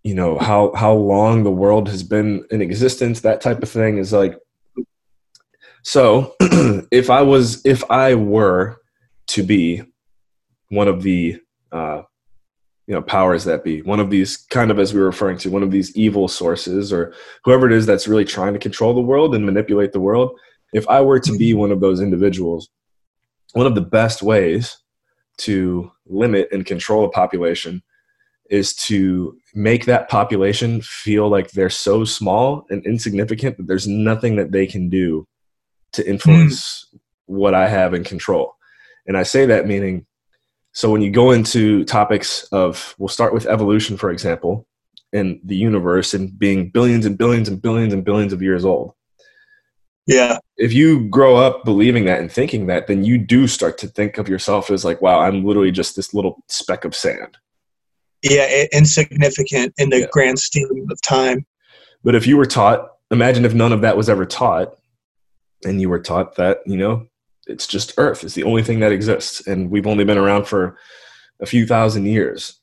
you know, how how long the world has been in existence, that type of thing is like. So, if I was if I were to be one of the, uh, you know, powers that be, one of these kind of, as we were referring to, one of these evil sources or whoever it is that's really trying to control the world and manipulate the world. If I were to be one of those individuals, one of the best ways to limit and control a population is to make that population feel like they're so small and insignificant that there's nothing that they can do to influence mm. what I have in control. And I say that meaning So when you go into topics of, we'll start with evolution, for example, and the universe and being billions and billions and billions and billions of years old. Yeah. If you grow up believing that and thinking that, then you do start to think of yourself as like, wow, I'm literally just this little speck of sand. Yeah, insignificant in the yeah. grand scheme of time. But if you were taught, imagine if none of that was ever taught, and you were taught that, you know, it's just Earth. It's the only thing that exists, and we've only been around for a few thousand years.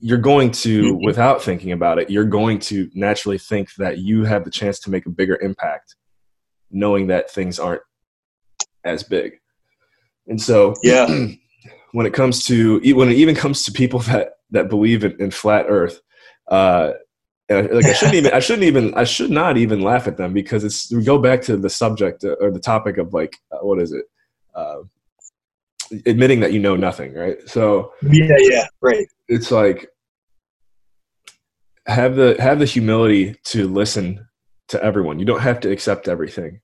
You're going to, mm-hmm. without thinking about it, you're going to naturally think that you have the chance to make a bigger impact, knowing that things aren't as big. And so yeah. when it comes to, when it even comes to people that, that believe in, in flat Earth, uh, like I shouldn't even, I shouldn't even, I should not even laugh at them, because it's, we go back to the subject or the topic of like, what is it? Uh, admitting that you know nothing, right? So yeah, yeah, right. It's like, have the, have the humility to listen to everyone. You don't have to accept everything,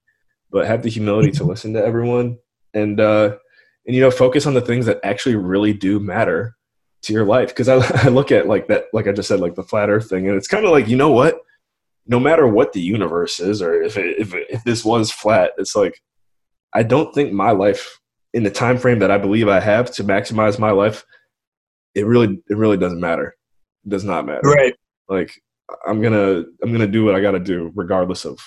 but have the humility to listen to everyone, and, uh, and, you know, focus on the things that actually really do matter to your life. Cause I, I look at like that, like I just said, like the flat Earth thing. And it's kind of like, you know what, no matter what the universe is, or if, it, if, it, if this was flat, it's like, I don't think my life, in the time frame that I believe I have to maximize my life, it really, it really doesn't matter. It does not matter. Right. Like I'm going to, I'm going to do what I got to do regardless of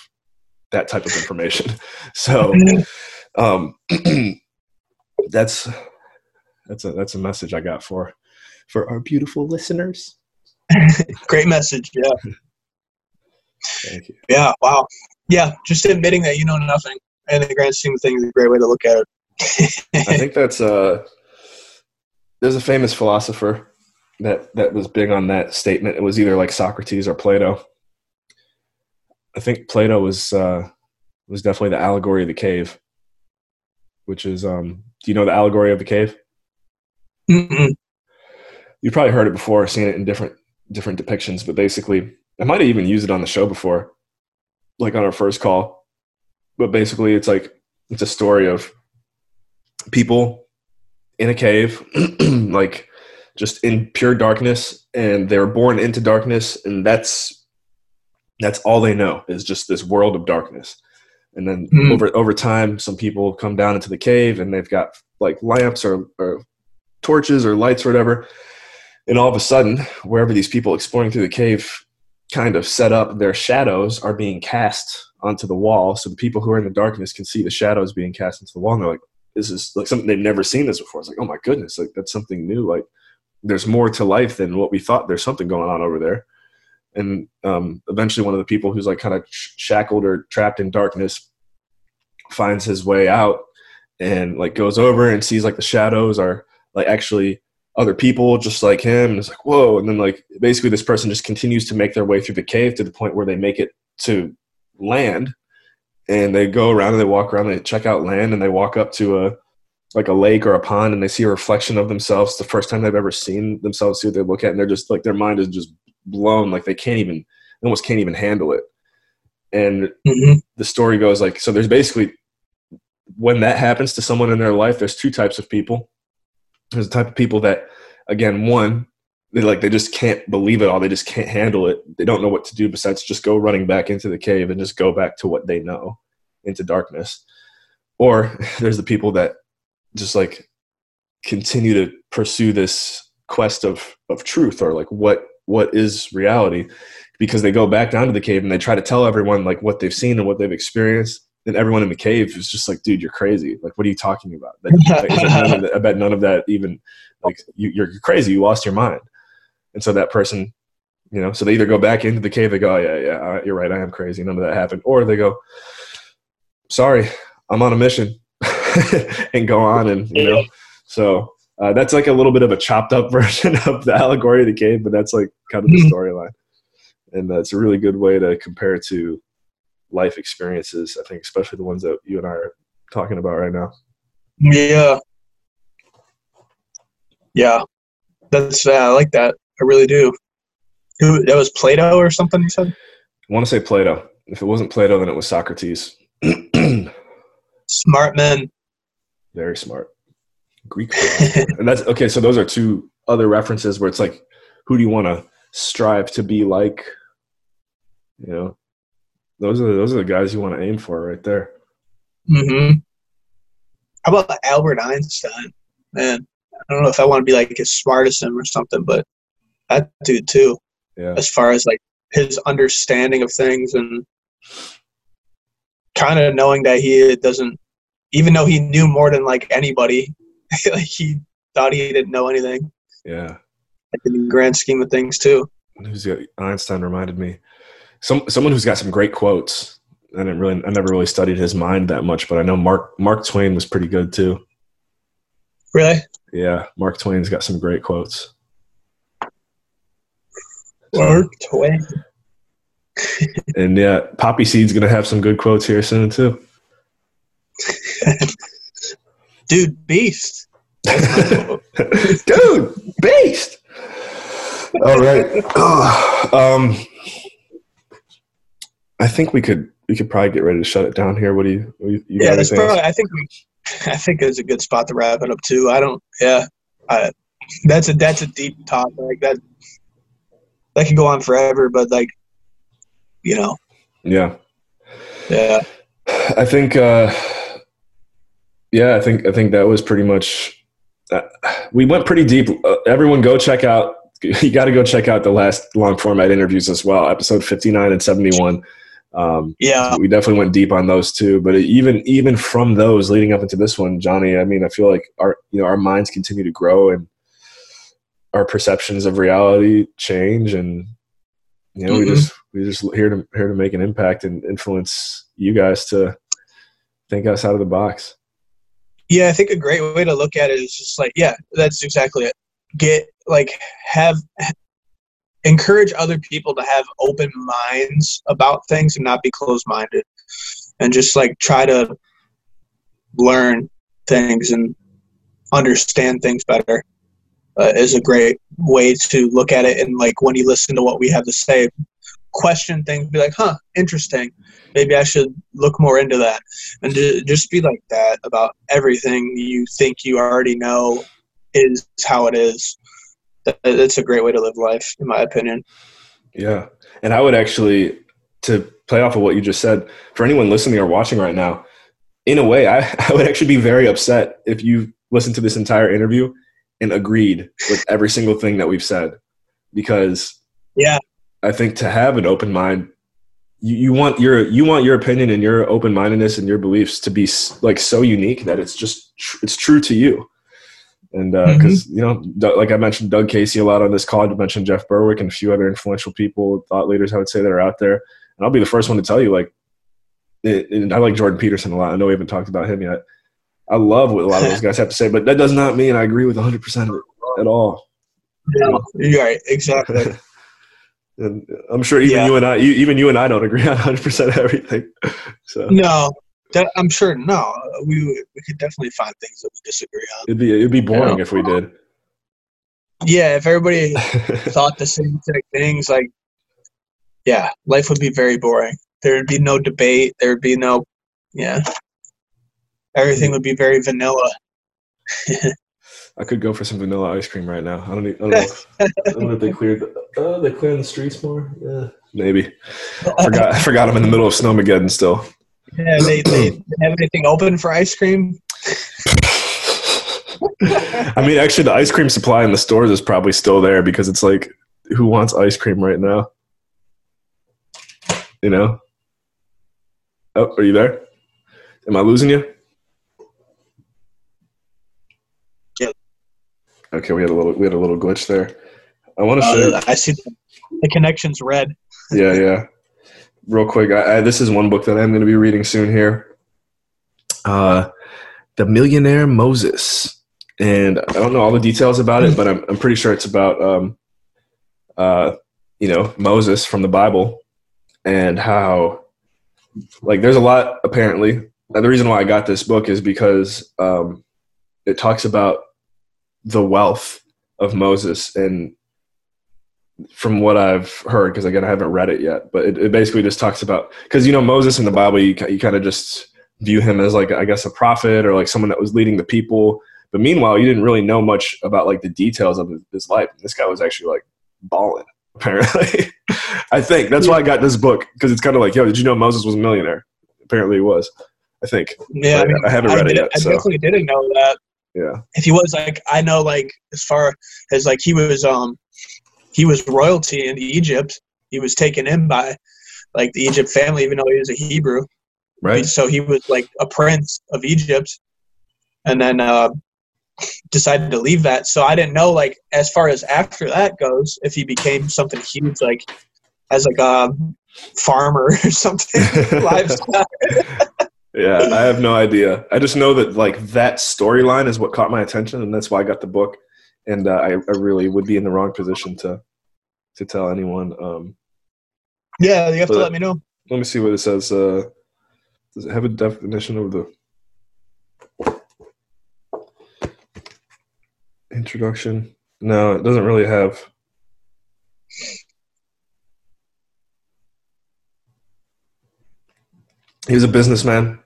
that type of information. So, um, that's, that's a, that's a message I got for, for our beautiful listeners. Great message. Yeah. Thank you. Yeah. Wow. Yeah. Just admitting that you know nothing, and the grand scheme of things is a great way to look at it. I think that's uh there's a famous philosopher that, that was big on that statement. It was either like Socrates or Plato. I think Plato was, uh, was definitely the allegory of the cave, which is, um, do you know the allegory of the cave? Mm-mm. You've probably heard it before, seen it in different, different depictions, but basically I might've even used it on the show before, like on our first call, but basically it's like, it's a story of people in a cave, like just in pure darkness, and they were born into darkness, and that's, that's all they know is just this world of darkness. And then mm. over, over time, some people come down into the cave and they've got like lamps or, or torches or lights or whatever. And all of a sudden, wherever these people exploring through the cave kind of set up, their shadows are being cast onto the wall. So the people who are in the darkness can see the shadows being cast into the wall. And they're like, this is like something they've never seen this before. It's like, oh my goodness, like that's something new. Like there's more to life than what we thought. There's something going on over there. And um, eventually one of the people who's like kind of shackled or trapped in darkness finds his way out, and like goes over and sees like the shadows are like actually other people just like him. And it's like, whoa. And then like basically this person just continues to make their way through the cave to the point where they make it to land. And they go around and they walk around and they check out land, and they walk up to a, like a lake or a pond, and they see a reflection of themselves. The first time they've ever seen themselves, see what they look at. And they're just like, their mind is just blown. Like they can't even, they almost can't even handle it. And mm-hmm. the story goes like, so there's basically, when that happens to someone in their life, there's two types of people. There's a type of people that, again, one, they like, they just can't believe it all. They just can't handle it. They don't know what to do besides just go running back into the cave and just go back to what they know, into darkness. Or there's the people that just like continue to pursue this quest of, of truth, or like what, what is reality, because they go back down to the cave and they try to tell everyone like what they've seen and what they've experienced. And everyone in the cave is just like, dude, you're crazy. Like, what are you talking about? Like, none of that, I bet none of that even like you, you're crazy. You lost your mind. And so that person, you know, so they either go back into the cave, they go, oh, yeah, yeah, you're right, I am crazy, none of that happened. Or they go, sorry, I'm on a mission, and go on, and, you know. So uh, that's like a little bit of a chopped up version of the allegory of the cave, but that's like kind of the storyline. And that's uh, a really good way to compare it to life experiences, I think, especially the ones that you and I are talking about right now. Yeah. Yeah. That's, uh, I like that. I really do. That was Plato or something you said? I want to say Plato. If it wasn't Plato, then it was Socrates. Smart man. Very smart. Greek pride. And that's okay. So those are two other references where it's like, who do you want to strive to be like? You know, those are the, those are the guys you want to aim for right there. Mm-hmm. How about Albert Einstein? Man, I don't know if I want to be like as smart as him or something, but that dude too. Yeah. As far as like his understanding of things and kind of knowing that he doesn't, even though he knew more than like anybody, like he thought he didn't know anything. Yeah. Like in the grand scheme of things too. Who's got, Einstein reminded me. Some someone who's got some great quotes. I didn't really, I never really studied his mind that much, but I know Mark Mark Twain was pretty good too. Really? Yeah, Mark Twain's got some great quotes. Mark Twain. And yeah, Poppy Seed's gonna have some good quotes here soon too. Dude, beast. Dude, beast. All right. um, I think we could we could probably get ready to shut it down here. What do you? What do you, you yeah, that's probably. I think we, I think it's a good spot to wrap it up too. I don't. Yeah, I, that's a that's a deep topic. Like that that can go on forever, but like, you know. Yeah. Yeah. I think. Uh, yeah, I think I think that was pretty much. Uh, we went pretty deep. Uh, everyone go check out. You got to go check out the last long format interviews as well. Episode fifty-nine and seventy-one. Um, yeah, we definitely went deep on those too, but even, even from those leading up into this one, Johnny, I mean, I feel like our, you know, our minds continue to grow and our perceptions of reality change. And, you know, mm-hmm. we just, we just here to, here to make an impact and influence you guys to think outside of the box. Yeah. I think a great way to look at it is just like, yeah, that's exactly it. Get like, have, encourage other people to have open minds about things and not be closed-minded, and just like try to learn things and understand things better uh, is a great way to look at it. And like when you listen to what we have to say, question things, be like, huh, interesting, maybe I should look more into that. And just be like that about everything you think you already know is how it is. That's a great way to live life, in my opinion. Yeah. And I would actually, to play off of what you just said, for anyone listening or watching right now, in a way, I, I would actually be very upset if you listened to this entire interview and agreed with every single thing that we've said, because yeah, I think to have an open mind, you, you want your, you want your opinion and your open-mindedness and your beliefs to be like so unique that it's just, it's true to you. And because, uh, mm-hmm. you know, like I mentioned Doug Casey a lot on this call, I mentioned Jeff Berwick and a few other influential people, thought leaders, I would say, that are out there. And I'll be the first one to tell you, like, it, and I like Jordan Peterson a lot. I know we haven't talked about him yet. I love what a lot of those guys have to say, but that does not mean I agree with one hundred percent of it at all. Yeah, you're right, exactly. And I'm sure even yeah. you and I, you, even you and I don't agree on one hundred percent of everything. So no. That, I'm sure. No, we we could definitely find things that we disagree on. It'd be it'd be boring you know? if we did. Yeah, if everybody thought the same things, like, yeah, life would be very boring. There would be no debate. There would be no, yeah, everything would be very vanilla. I could go for some vanilla ice cream right now. I don't. Need, I don't know. If, I don't know if they cleared. The, uh, they cleared the streets more. Yeah, maybe. I forgot. I forgot. I'm in the middle of Snowmageddon still. Yeah, they, they have anything open for ice cream? I mean, actually, the ice cream supply in the stores is probably still there, because it's like, who wants ice cream right now? You know? Oh, are you there? Am I losing you? Yeah. Okay, we had a little we had a little glitch there. I want to uh, share. I see the connection's red. Yeah, yeah. Real quick, I, I, this is one book that I'm going to be reading soon here. Uh, The Millionaire Moses. And I don't know all the details about it, but I'm, I'm pretty sure it's about, um, uh, you know, Moses from the Bible, and how, like, there's a lot, apparently. And the reason why I got this book is because um, it talks about the wealth of Moses, and from what I've heard, because again, I haven't read it yet, but it, it basically just talks about, because, you know, Moses in the Bible, you, you kind of just view him as like, I guess, a prophet, or like someone that was leading the people, But meanwhile, you didn't really know much about like the details of his life. And this guy was actually like balling, apparently. I think that's why I got this book, because it's kind of like, yo, did you know Moses was a millionaire? Apparently he was, I think. Yeah, I, mean, I haven't read I it yet. I so. definitely didn't know that. Yeah. If he was like, I know, like as far as like he was, um, he was royalty in Egypt. He was taken in by like the Egypt family, even though he was a Hebrew. Right. So he was like a prince of Egypt, and then uh, decided to leave that. So I didn't know, like, as far as after that goes, if he became something huge, like as like a farmer or something. Livestock. Yeah, I have no idea. I just know that like that storyline is what caught my attention, and that's why I got the book. And uh, I, I really would be in the wrong position to to tell anyone. Um, yeah, you have to let me know. Let me see what it says. Uh, does it have a definition of the introduction? No, it doesn't really have. He was a businessman.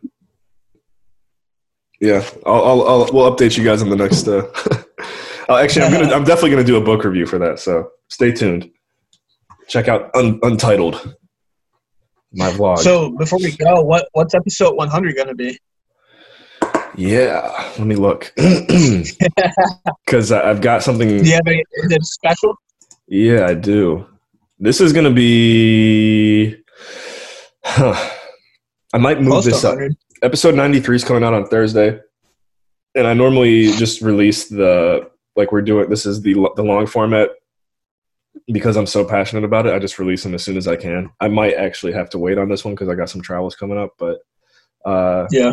Yeah, I'll, I'll, I'll we'll update you guys on the next. Uh, oh, actually, I'm gonna, I'm definitely gonna do a book review for that. So stay tuned. Check out Un- Untitled, my vlog. So before we go, what what's episode one hundred gonna be? Yeah, let me look. Because I've got something. Do you have any, is it special? Yeah, I do. This is gonna be. Huh. I might move Close this up. Episode ninety-three is coming out on Thursday. And I normally just release the, like we're doing, this is the the long format. Because I'm so passionate about it, I just release them as soon as I can. I might actually have to wait on this one because I got some travels coming up. But uh, yeah.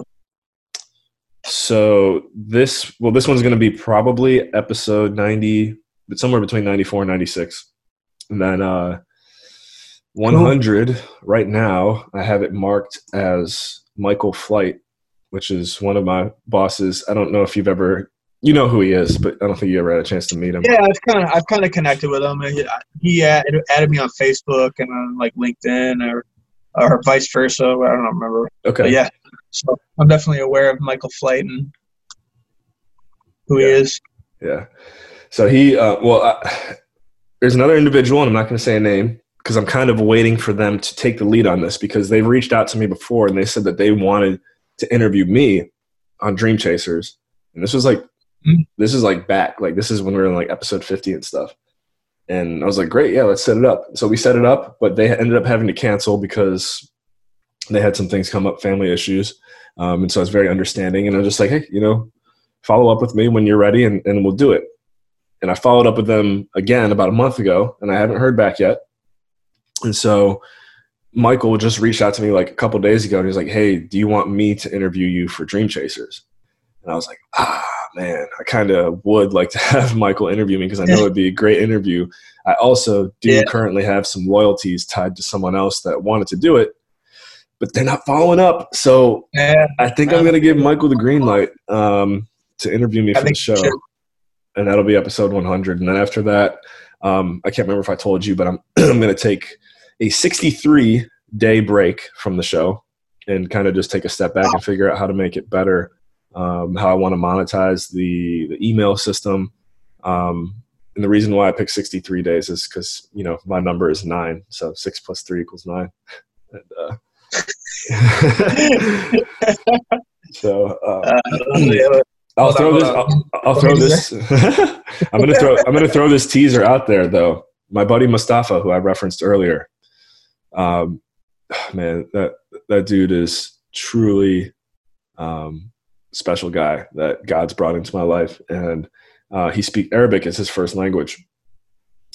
So this, well, this one's going to be probably episode ninety, but somewhere between ninety-four and ninety-six. And then uh one hundred right now, I have it marked as Michael Flight, which is one of my bosses. I don't know if you've ever, you know who he is, but I don't think you ever had a chance to meet him. Yeah, I've kind of, I've kind of connected with him. He added, added me on Facebook and on like LinkedIn or, or vice versa. I don't remember. Okay. But yeah, so I'm definitely aware of Michael Flight and who yeah. he is. Yeah. So he, uh, well, I, there's another individual, and I'm not going to say a name, because I'm kind of waiting for them to take the lead on this, because they've reached out to me before and they said that they wanted to interview me on Dream Chasers. And this was like, mm-hmm. this is like back, like this is when we were in like episode fifty and stuff. And I was like, great. Yeah, let's set it up. So we set it up, but they ended up having to cancel because they had some things come up, family issues. Um, and so I was very understanding, and I was just like, hey, you know, follow up with me when you're ready and, and we'll do it. And I followed up with them again about a month ago, and I haven't heard back yet. And so Michael just reached out to me like a couple of days ago, and he was like, hey, do you want me to interview you for Dream Chasers? And I was like, ah, man, I kind of would like to have Michael interview me, because I know it would be a great interview. I also do yeah. currently have some loyalties tied to someone else that wanted to do it, but they're not following up. So yeah. I think I'm going to give Michael the green light um, to interview me I for the show. Sure. And that'll be episode one hundred. And then after that, um, I can't remember if I told you, but I'm I'm going to take a sixty-three day break from the show and kind of just take a step back and figure out how to make it better, um, how I want to monetize the, the email system. Um, and the reason why I picked sixty-three days is because, you know, my number is nine. So six plus three equals nine. And, uh, so uh, I'll throw this. I'll, I'll throw this. I'm going to throw, I'm going to throw this teaser out there, though. My buddy Mustafa, who I referenced earlier, um, man, that that dude is truly um, special guy that God's brought into my life, and uh, he speaks Arabic as his first language,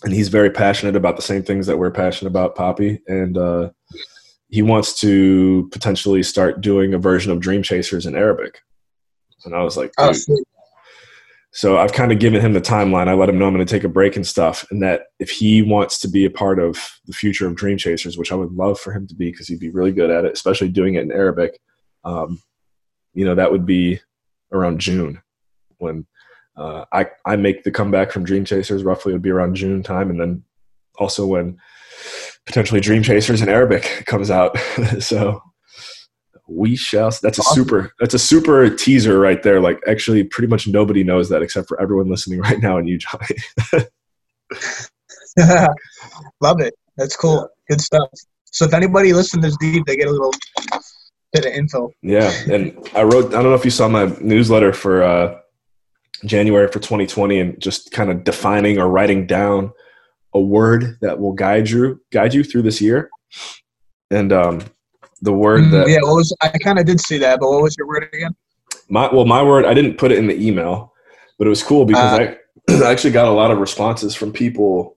and he's very passionate about the same things that we're passionate about, Poppy, and uh, he wants to potentially start doing a version of Dream Chasers in Arabic, and I was like, dude. Oh, so I've kind of given him the timeline. I let him know I'm going to take a break and stuff, and that if he wants to be a part of the future of Dream Chasers, which I would love for him to be, because he'd be really good at it, especially doing it in Arabic, um, you know, that would be around June when uh, I, I make the comeback from Dream Chasers. Roughly it would be around June time, and then also when potentially Dream Chasers in Arabic comes out. So we shall. That's a awesome. super, that's a super teaser right there. Like actually pretty much nobody knows that except for everyone listening right now and you, Johnny. Love it. That's cool. Good stuff. So if anybody listens this deep, they get a little bit of info. Yeah. And I wrote, I don't know if you saw my newsletter for uh, January for twenty twenty and just kind of defining or writing down a word that will guide you, guide you through this year. And um, the word that. Yeah. What was, I kind of did see that, but what was your word again? My, well, my word, I didn't put it in the email, but it was cool because uh, I, I actually got a lot of responses from people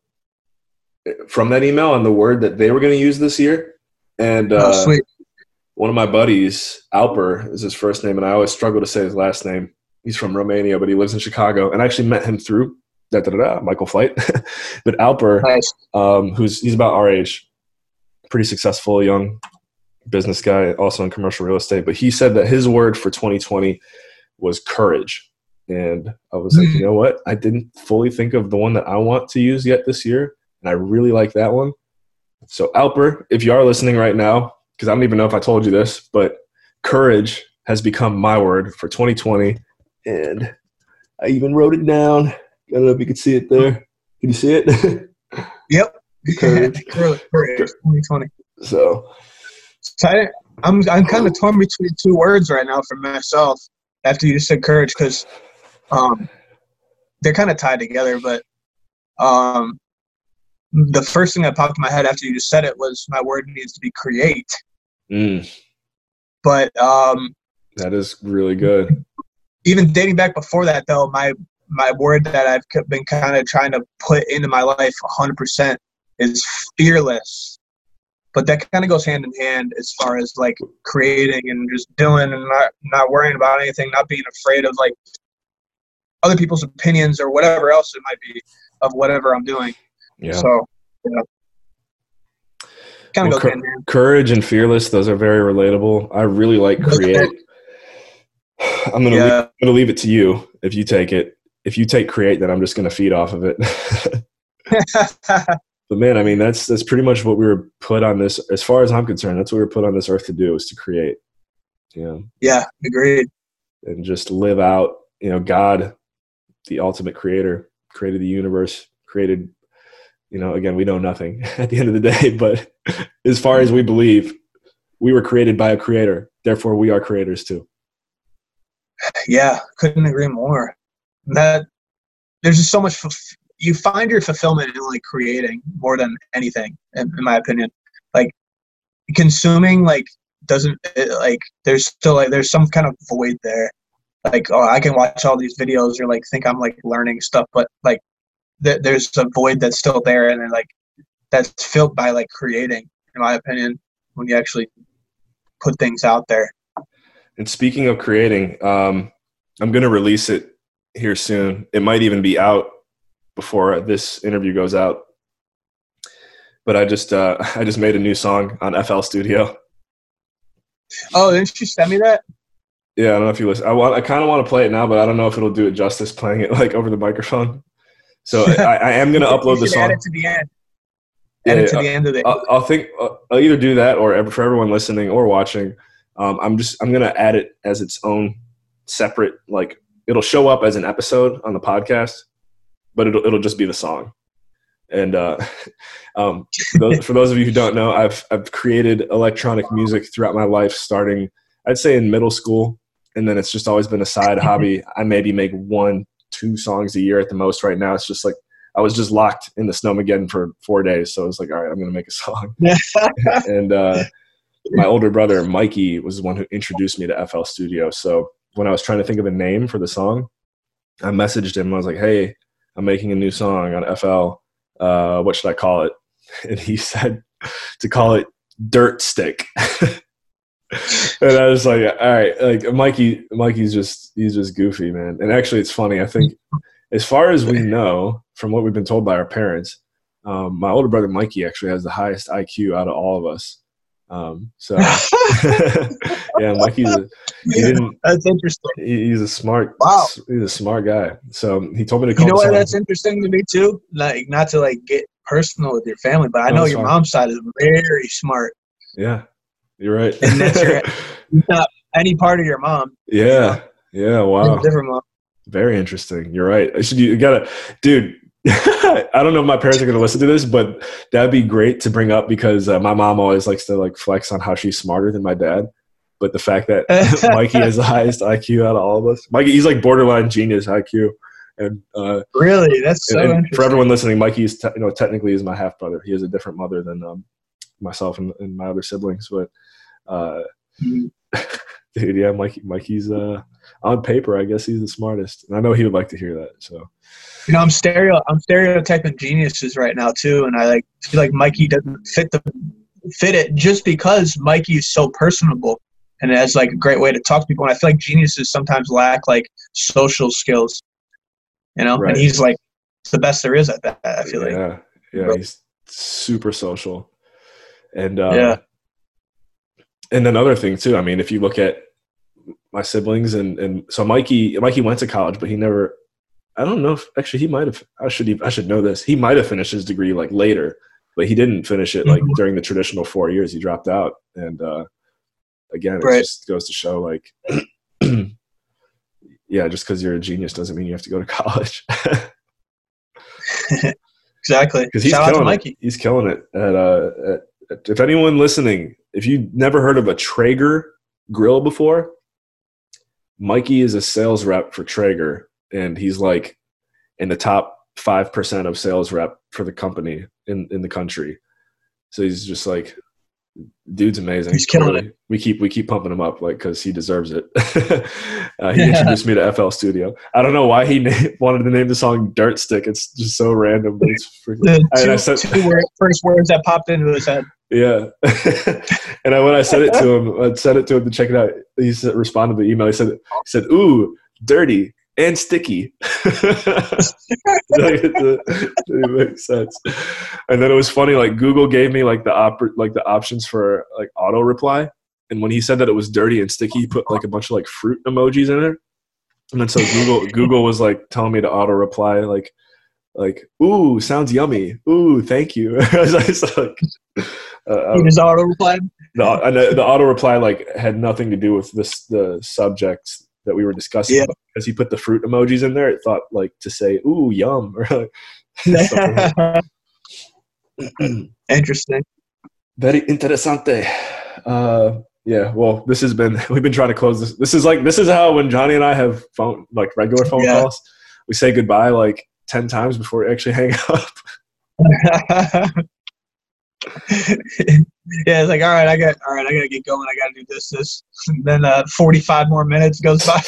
from that email and the word that they were going to use this year. And uh, oh, sweet. One of my buddies, Alper is his first name, and I always struggle to say his last name. He's from Romania, but he lives in Chicago, and I actually met him through da, da, da, da, Michael Flight. But Alper, nice. um, who's he's about our age, pretty successful young business guy, also in commercial real estate, but he said that his word for twenty twenty was courage. And I was mm-hmm. like, you know what? I didn't fully think of the one that I want to use yet this year. And I really like that one. So Alper, if you are listening right now, because I don't even know if I told you this, but courage has become my word for twenty twenty. And I even wrote it down. I don't know if you can see it there. Can you see it? Yep. Courage. Courage. twenty twenty. So, so I, I'm, I'm kind of torn between two words right now for myself after you just said courage, because um, they're kind of tied together, but um. The first thing that popped in my head after you just said it was my word needs to be create. Mm. But um, that is really good. Even dating back before that, though, my my word that I've been kind of trying to put into my life one hundred percent is fearless. But that kind of goes hand in hand as far as like creating and just doing and not, not worrying about anything, not being afraid of like other people's opinions or whatever else it might be of whatever I'm doing. Yeah. So, you know, kind of well, goes cur- courage and fearless. Those are very relatable. I really like create. I'm gonna yeah. leave, I'm gonna leave it to you. If you take it, if you take create, then I'm just gonna feed off of it. But man, I mean, that's that's pretty much what we were put on this. As far as I'm concerned, that's what we were put on this earth to do: is to create. Yeah. You know? Yeah. Agreed. And just live out. You know, God, the ultimate creator, created the universe, created. You know, again, we know nothing at the end of the day, but as far as we believe, we were created by a creator. Therefore, we are creators too. Yeah, couldn't agree more. That there's just so much fulf- you find your fulfillment in like creating more than anything, in, in my opinion. Like consuming, like doesn't it, like there's still like there's some kind of void there. Like oh, I can watch all these videos or like think I'm like learning stuff, but like. That there's a void that's still there, and then like that's filled by like creating, in my opinion, when you actually put things out there. And speaking of creating, um, I'm going to release it here soon. It might even be out before this interview goes out. But I just uh, I just made a new song on F L Studio. Oh, didn't you send me that? Yeah, I don't know if you listen. I want. I kind of want to play it now, but I don't know if it'll do it justice playing it like over the microphone. So I, I am going to upload the song. Add it to the end. Add yeah, it to the I'll, end of it. I'll, I'll think uh, I'll either do that or for everyone listening or watching, um, I'm just I'm going to add it as its own separate like it'll show up as an episode on the podcast, but it'll it'll just be the song. And uh, um, those, for those of you who don't know, I've I've created electronic music throughout my life, starting I'd say in middle school, and then it's just always been a side hobby. I maybe make one. two songs a year at the most right now. It's just like, I was just locked in the snowmageddon for four days. So I was like, all right, I'm going to make a song. And uh, my older brother, Mikey, was the one who introduced me to F L Studio. So when I was trying to think of a name for the song, I messaged him and I was like, hey, I'm making a new song on F L. Uh, what should I call it? And he said to call it Dirt Stick. And I was like, all right, like Mikey, Mikey's just, he's just goofy, man. And actually it's funny. I think as far as we know, from what we've been told by our parents, um, my older brother, Mikey, actually has the highest I Q out of all of us. Um, so yeah, Mikey's, a, he didn't, that's interesting. He, he's a smart, wow. He's a smart guy. So he told me to call you know what? That's interesting to me too. Like not to like get personal with your family, but I know your mom's side is very smart. Yeah. You're right. And that's your, not any part of your mom. Yeah. Yeah. Wow. Different mom. Very interesting. You're right. Should you, you gotta, dude, I don't know if my parents are going to listen to this, but that'd be great to bring up because uh, my mom always likes to like flex on how she's smarter than my dad. But the fact that Mikey has the highest I Q out of all of us, Mikey, he's like borderline genius I Q. And uh, really, that's so and, and interesting. For everyone listening, Mikey is te- you know technically is my half brother. He has a different mother than um, myself and, and my other siblings. But uh, dude, yeah, Mikey, Mikey's uh, on paper, I guess he's the smartest, and I know he would like to hear that. So. You know, I'm stereo. I'm stereotyping geniuses right now too, and I like feel like Mikey doesn't fit the fit it just because Mikey is so personable and has like a great way to talk to people. And I feel like geniuses sometimes lack like social skills, you know. Right. And he's like the best there is at that. I feel yeah. like yeah, yeah, he's super social, and uh, yeah. And another thing too. I mean, if you look at my siblings, and and so Mikey, Mikey went to college, but he never. I don't know if actually he might have. I should even, I should know this. He might have finished his degree like later, but he didn't finish it like mm-hmm. during the traditional four years. He dropped out, and uh, again, right. It just goes to show like, yeah, just because you're a genius doesn't mean you have to go to college. Exactly, because he's Shout killing it. He's killing it. At, uh, at, at, if anyone listening, if you've never heard of a Traeger grill before, Mikey is a sales rep for Traeger. And he's like in the top five percent of sales rep for the company in, in the country. So he's just like, dude's amazing. He's killing really. It. We keep, we keep pumping him up like, cause he deserves it. uh, he yeah. introduced me to F L Studio. I don't know why he na- wanted to name the song Dirt Stick. It's just so random. But it's freaking, the two, and I said, two word, first words that popped into his head. Yeah. And I, when I said it to him, I sent it to him to check it out. He said, responded to the email. He said, he said, ooh, dirty. And sticky. It makes sense. And then it was funny. Like Google gave me like the op- like the options for like auto reply. And when he said that it was dirty and sticky, he put like a bunch of like fruit emojis in it. And then so Google Google was like telling me to auto reply like like ooh sounds yummy. Ooh thank you. I was like, uh, he just auto replied. The, the auto reply like had nothing to do with this the subject that we were discussing yeah. because he put the fruit emojis in there. It thought like to say, ooh, yum. Or like, like interesting. Very interesante. Uh, yeah. Well, this has been, we've been trying to close this. This is like, this is how when Johnny and I have phone, like regular phone yeah. calls, we say goodbye like ten times before we actually hang up. Yeah, it's like, all right, I got, all right, I gotta get going. I gotta do this, this, and then uh, forty-five more minutes goes by.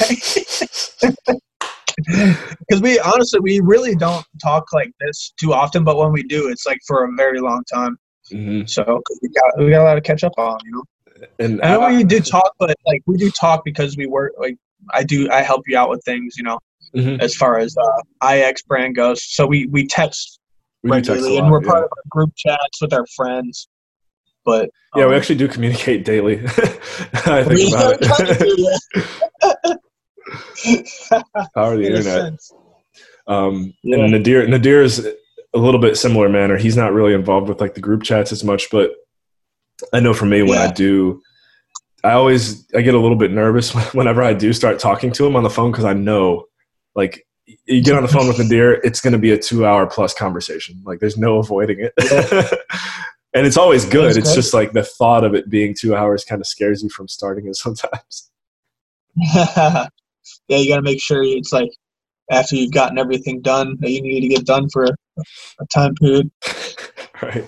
Because we honestly, we really don't talk like this too often, but when we do, it's like for a very long time. Mm-hmm. So 'cause we got, we got a lot to catch up on, you know. And I know I, we do talk, but like we do talk because we work. Like I do, I help you out with things, you know, mm-hmm. as far as uh, I X brand goes. So we we text. We regularly, text lot, and we're yeah. part of our group chats with our friends. But um, yeah, we actually do communicate daily. I think about it. Power of the internet. Um, yeah. And Nadir, Nadir is a little bit similar manner. He's not really involved with like the group chats as much, but I know for me when yeah. I do, I always I get a little bit nervous whenever I do start talking to him on the phone because I know, like. You get on the phone with Nadir, it's going to be a two-hour plus conversation. Like, there's no avoiding it, and it's always good. It's just like the thought of it being two hours kind of scares you from starting it sometimes. Yeah, you got to make sure it's like after you've gotten everything done that you need to get done for a time period. Right.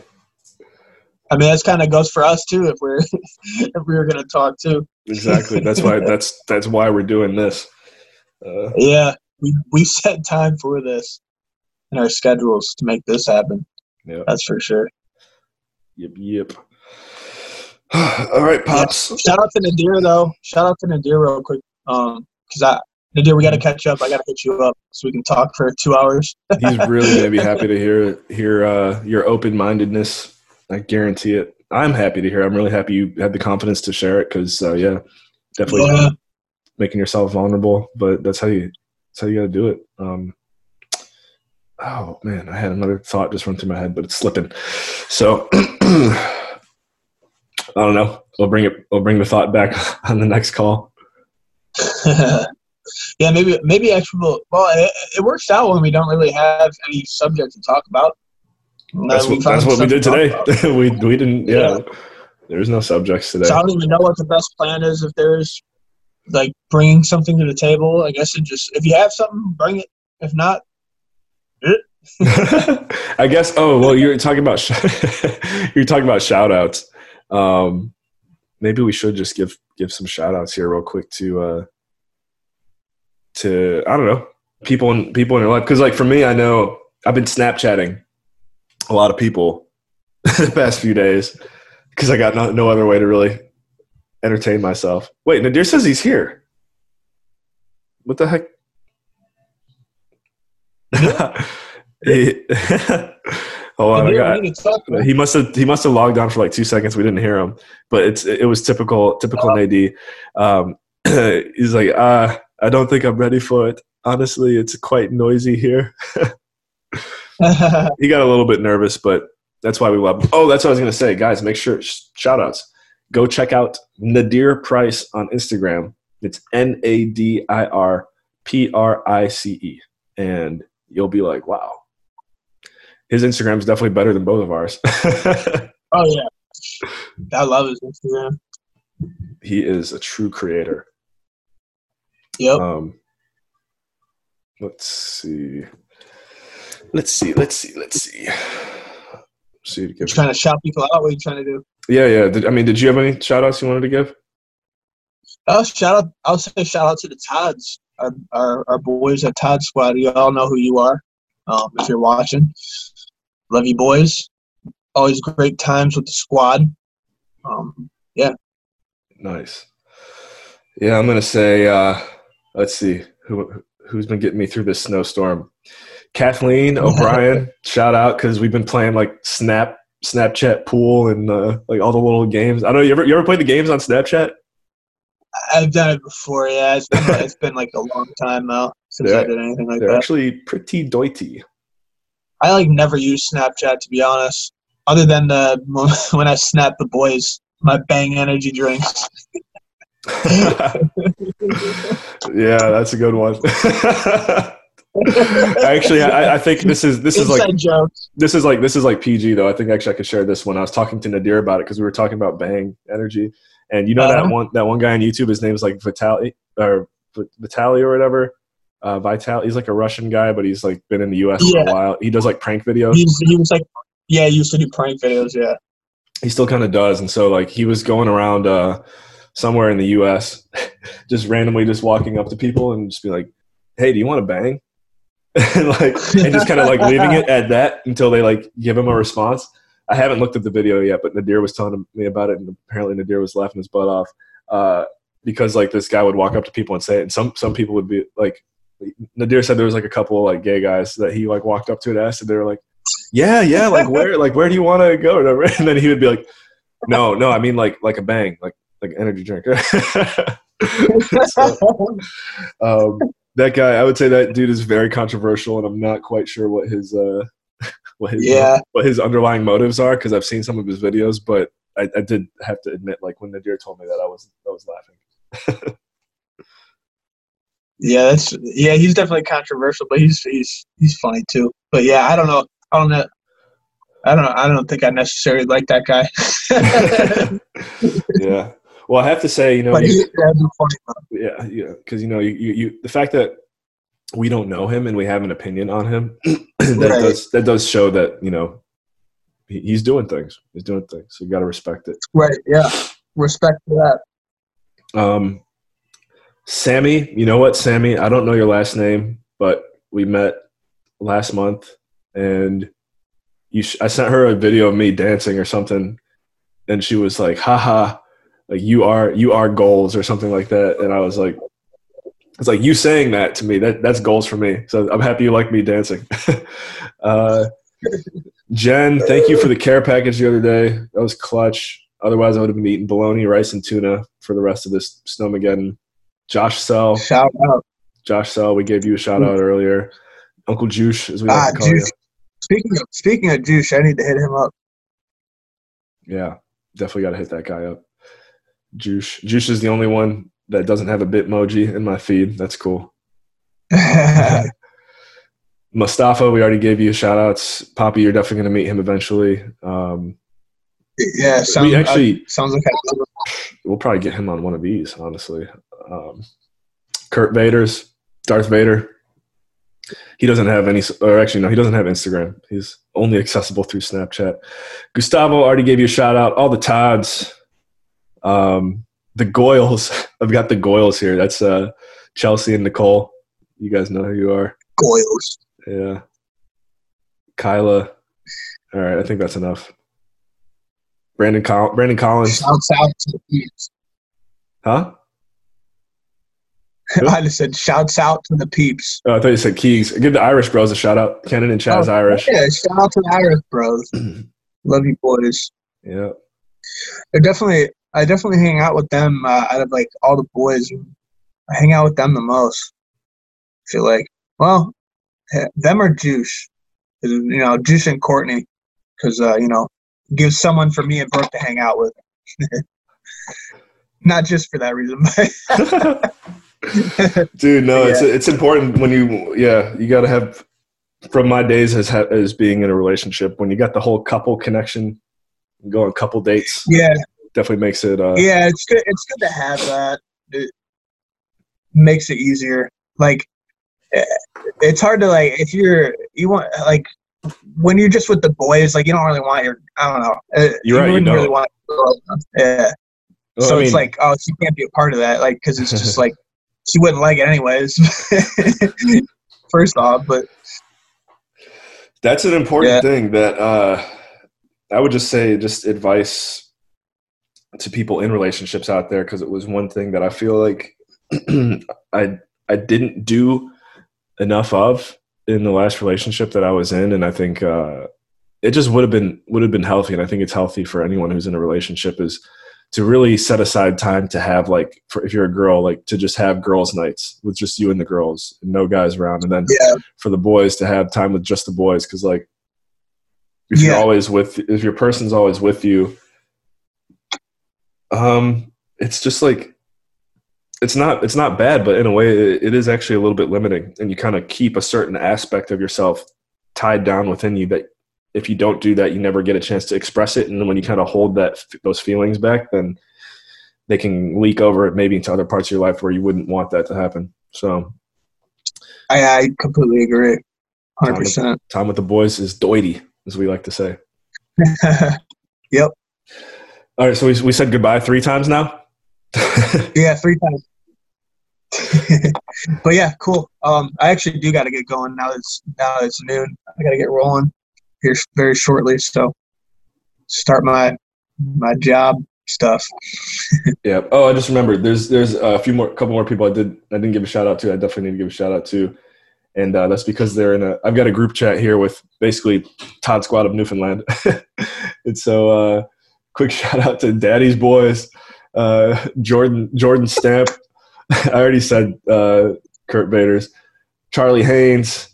I mean, that's kind of goes for us too. If we're if we were going to talk too. Exactly. That's why. That's that's why we're doing this. Uh, yeah. We we set time for this in our schedules to make this happen. Yep. That's for sure. Yep, yep. All right, Pops. Yeah. Shout out to Nadir, though. Shout out to Nadir real quick. Um, cause I, Nadir, we got to catch up. I got to hit you up so we can talk for two hours. He's really going to be happy to hear hear uh, your open-mindedness. I guarantee it. I'm happy to hear. I'm really happy you had the confidence to share it because, uh, yeah, definitely yeah. making yourself vulnerable. But that's how you – So you got to do it. Um, oh, man, I had another thought just run through my head, but it's slipping. So I don't know. We'll bring it. We'll bring the thought back on the next call. Yeah, maybe maybe actual. Well, it, it works out when we don't really have any subject to talk about. That's what, that's what we did today. we we didn't. Yeah, yeah. There's no subjects today. So I don't even know what the best plan is. If there's like bringing something to the table, I guess it just if you have something, bring it. If not, eh. I guess. Oh well, you're talking about sh you're talking about shout outs. Um, maybe we should just give give some shout outs here real quick to uh, to I don't know people in people in your life, because like for me, I know I've been Snapchatting a lot of people the past few days because I got no, no other way to really entertain myself. Wait, Nadir says he's here. What the heck? Yeah. He, oh my God. He must have he must have logged on for like two seconds. We didn't hear him, but it's it was typical typical uh, Nadir. Um, he's like, uh, I don't think I'm ready for it. Honestly, it's quite noisy here. He got a little bit nervous, but that's why we love him. Oh, that's what I was gonna say, guys. Make sure shout outs. Go check out Nadir Price on Instagram. It's N A D I R P R I C E, and you'll be like, wow. His Instagram is definitely better than both of ours. Oh, yeah. I love his Instagram. He is a true creator. Yep. Um, let's see. Let's see. Let's see. Let's see. Let's see you give trying me. to shout people out? What are you trying to do? Yeah, yeah. Did, I mean, did you have any shout-outs you wanted to give? I'll, shout out, I'll say shout-out to the Todds, our, our, our boys at Todd Squad. You all know who you are um, if you're watching. Love you boys. Always great times with the squad. Um, yeah. Nice. Yeah, I'm going to say, uh, let's see, who, who's been getting me through this snowstorm? Kathleen O'Brien, shout out, because we've been playing like Snap, Snapchat pool and uh, like all the little games. I don't know, you ever, you ever played the games on Snapchat? I've done it before, yeah. It's been, it's been like a long time now since they're, I did anything like they're that. They're actually pretty doity. I like never use Snapchat, to be honest, other than the, when I snap the boys, my Bang energy drinks. Yeah, that's a good one. Actually, I, I think this is this is Inside like jokes. this is like this is like P G though. I think actually I could share this one. I was talking to Nadir about it because we were talking about Bang energy, and you know uh -huh. that one that one guy on YouTube. His name's like Vitali or Vitali or whatever. Uh, Vitali. He's like a Russian guy, but he's like been in the U S yeah. for a while. He does like prank videos. He, he was like, yeah, he used to do prank videos. Yeah, he still kind of does. And so like he was going around uh, somewhere in the U S just randomly just walking up to people and just be like, "Hey, do you want to bang?" and like and just kind of like leaving it at that until they like give him a response. I haven't looked at the video yet, but Nadir was telling me about it, and apparently Nadir was laughing his butt off uh, because like this guy would walk up to people and say it, and some some people would be like, Nadir said there was like a couple of like gay guys that he like walked up to and asked, and they were like, yeah, yeah, like where like where do you want to go? And then he would be like, no, no, I mean like like a bang, like like an energy drink. So, um, that guy, I would say that dude is very controversial, and I'm not quite sure what his uh, what his yeah. uh, what his underlying motives are, because I've seen some of his videos. But I, I did have to admit, like when Nadir told me that, I was I was laughing. Yeah, that's yeah. He's definitely controversial, but he's he's he's funny too. But yeah, I don't know. I don't know. I don't know. I don't think I necessarily like that guy. Yeah. Well, I have to say, you know, you, yeah, yeah, because you know, you, you, you, the fact that we don't know him and we have an opinion on him, that right. does that does show that you know he, he's doing things, he's doing things. So you got to respect it, right? Yeah, respect that. Um, Sammy, you know what, Sammy? I don't know your last name, but we met last month, and you, sh I sent her a video of me dancing or something, and she was like, "Haha." Like you are, you are goals or something like that. And I was like, it's like you saying that to me, that that's goals for me. So I'm happy you like me dancing. uh, Jen, thank you for the care package the other day. That was clutch. Otherwise I would have been eating bologna, rice, and tuna for the rest of this snowmageddon. Josh Sell. Shout out. Josh Sell. We gave you a shout out earlier. Uncle Juice, as we like ah, to call Juice. You. Speaking of, speaking of Juice, I need to hit him up. Yeah. definitely got to hit that guy up. Juice. Juice is the only one that doesn't have a Bitmoji in my feed. That's cool. Mustafa, we already gave you shout outs. Poppy, you're definitely going to meet him eventually. Um, yeah. Sounds, we actually, uh, sounds like we'll probably get him on one of these, honestly. Um, Kurt Vader's Darth Vader. He doesn't have any, or actually, no, he doesn't have Instagram. He's only accessible through Snapchat. Gustavo already gave you a shout out. All the Todds. Um, the Goyles. I've got the Goyles here. That's uh, Chelsea and Nicole. You guys know who you are. Goyles. Yeah. Kyla. All right, I think that's enough. Brandon, Col- Brandon Collins. Shouts out to the Peds. Huh? I just said shouts out to the peeps. Oh, I thought you said Keegs. Give the Irish Bros a shout out. Kenan and Chaz oh, Irish. Yeah, shout out to the Irish Bros. Love you boys. Yeah. They're definitely I definitely hang out with them uh, out of like all the boys. I hang out with them the most. I feel like, well, them or Juice. You know, Juice and Courtney. Because, uh, you know, give someone for me and Brooke to hang out with. Not just for that reason, but dude, no, yeah. it's it's important when you, yeah, you got to have, from my days as as being in a relationship, when you got the whole couple connection, go on couple dates. Yeah. Definitely makes it. Uh, yeah, it's good. It's good to have that. It makes it easier. Like, it's hard to, like, if you're, you want, like, when you're just with the boys, like, you don't really want your, I don't know. You're right, you don't really want your, yeah. Well, so I mean, it's like, oh, she can't be a part of that. Like, because it's just like, she wouldn't like it anyways, first off. But that's an important yeah. thing that uh, I would just say, just advice to people in relationships out there, because it was one thing that I feel like I I didn't do enough of in the last relationship that I was in, and I think uh, it just would have been would have been healthy, and I think it's healthy for anyone who's in a relationship is to really set aside time to have, like, for if you're a girl, like, to just have girls' nights with just you and the girls, and no guys around. And then yeah. for the boys to have time with just the boys, because, like, if yeah. you're always with, if your person's always with you, um, it's just like, it's not, it's not bad, but in a way, it, it is actually a little bit limiting, and you kind of keep a certain aspect of yourself tied down within you that. If you don't do that, you never get a chance to express it. And then when you kind of hold that, those feelings back, then they can leak over it maybe into other parts of your life where you wouldn't want that to happen. So I, I completely agree. one hundred percent. Time with, time with the boys is doity, as we like to say. Yep. All right. So we, we said goodbye three times now. Yeah. Three times. But yeah, cool. Um, I actually do got to get going now. It's now it's noon. I got to get rolling here very shortly, so start my my job stuff. Yeah. Oh, I just remembered. There's there's a few more, couple more people I did I didn't give a shout out to. I definitely need to give a shout out to, and uh, that's because they're in a. I've got a group chat here with basically Todd Squad of Newfoundland, and so uh, quick shout out to Daddy's Boys, uh, Jordan Jordan Stamp. I already said uh, Kurt Vaders, Charlie Haynes.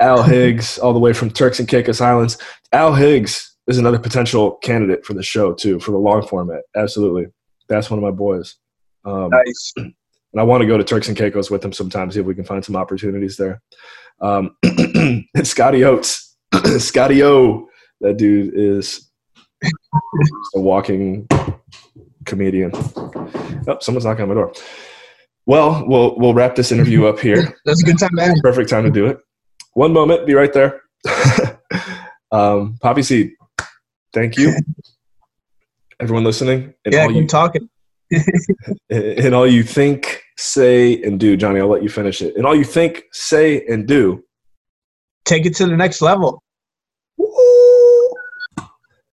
Al Higgs, all the way from Turks and Caicos Islands. Al Higgs is another potential candidate for the show, too, for the long format. Absolutely. That's one of my boys. Um, nice. And I want to go to Turks and Caicos with him sometime, see if we can find some opportunities there. Um, and Scotty Oates. Scotty O. That dude is a walking comedian. Oh, someone's knocking on my door. Well, we'll, we'll wrap this interview up here. That's a good time, man. Perfect time to do it. One moment, be right there. um, Poppy Seed, thank you. Everyone listening. And yeah, all you talking. And all you think, say, and do. Johnny, I'll let you finish it. And all you think, say, and do. Take it to the next level. Woo!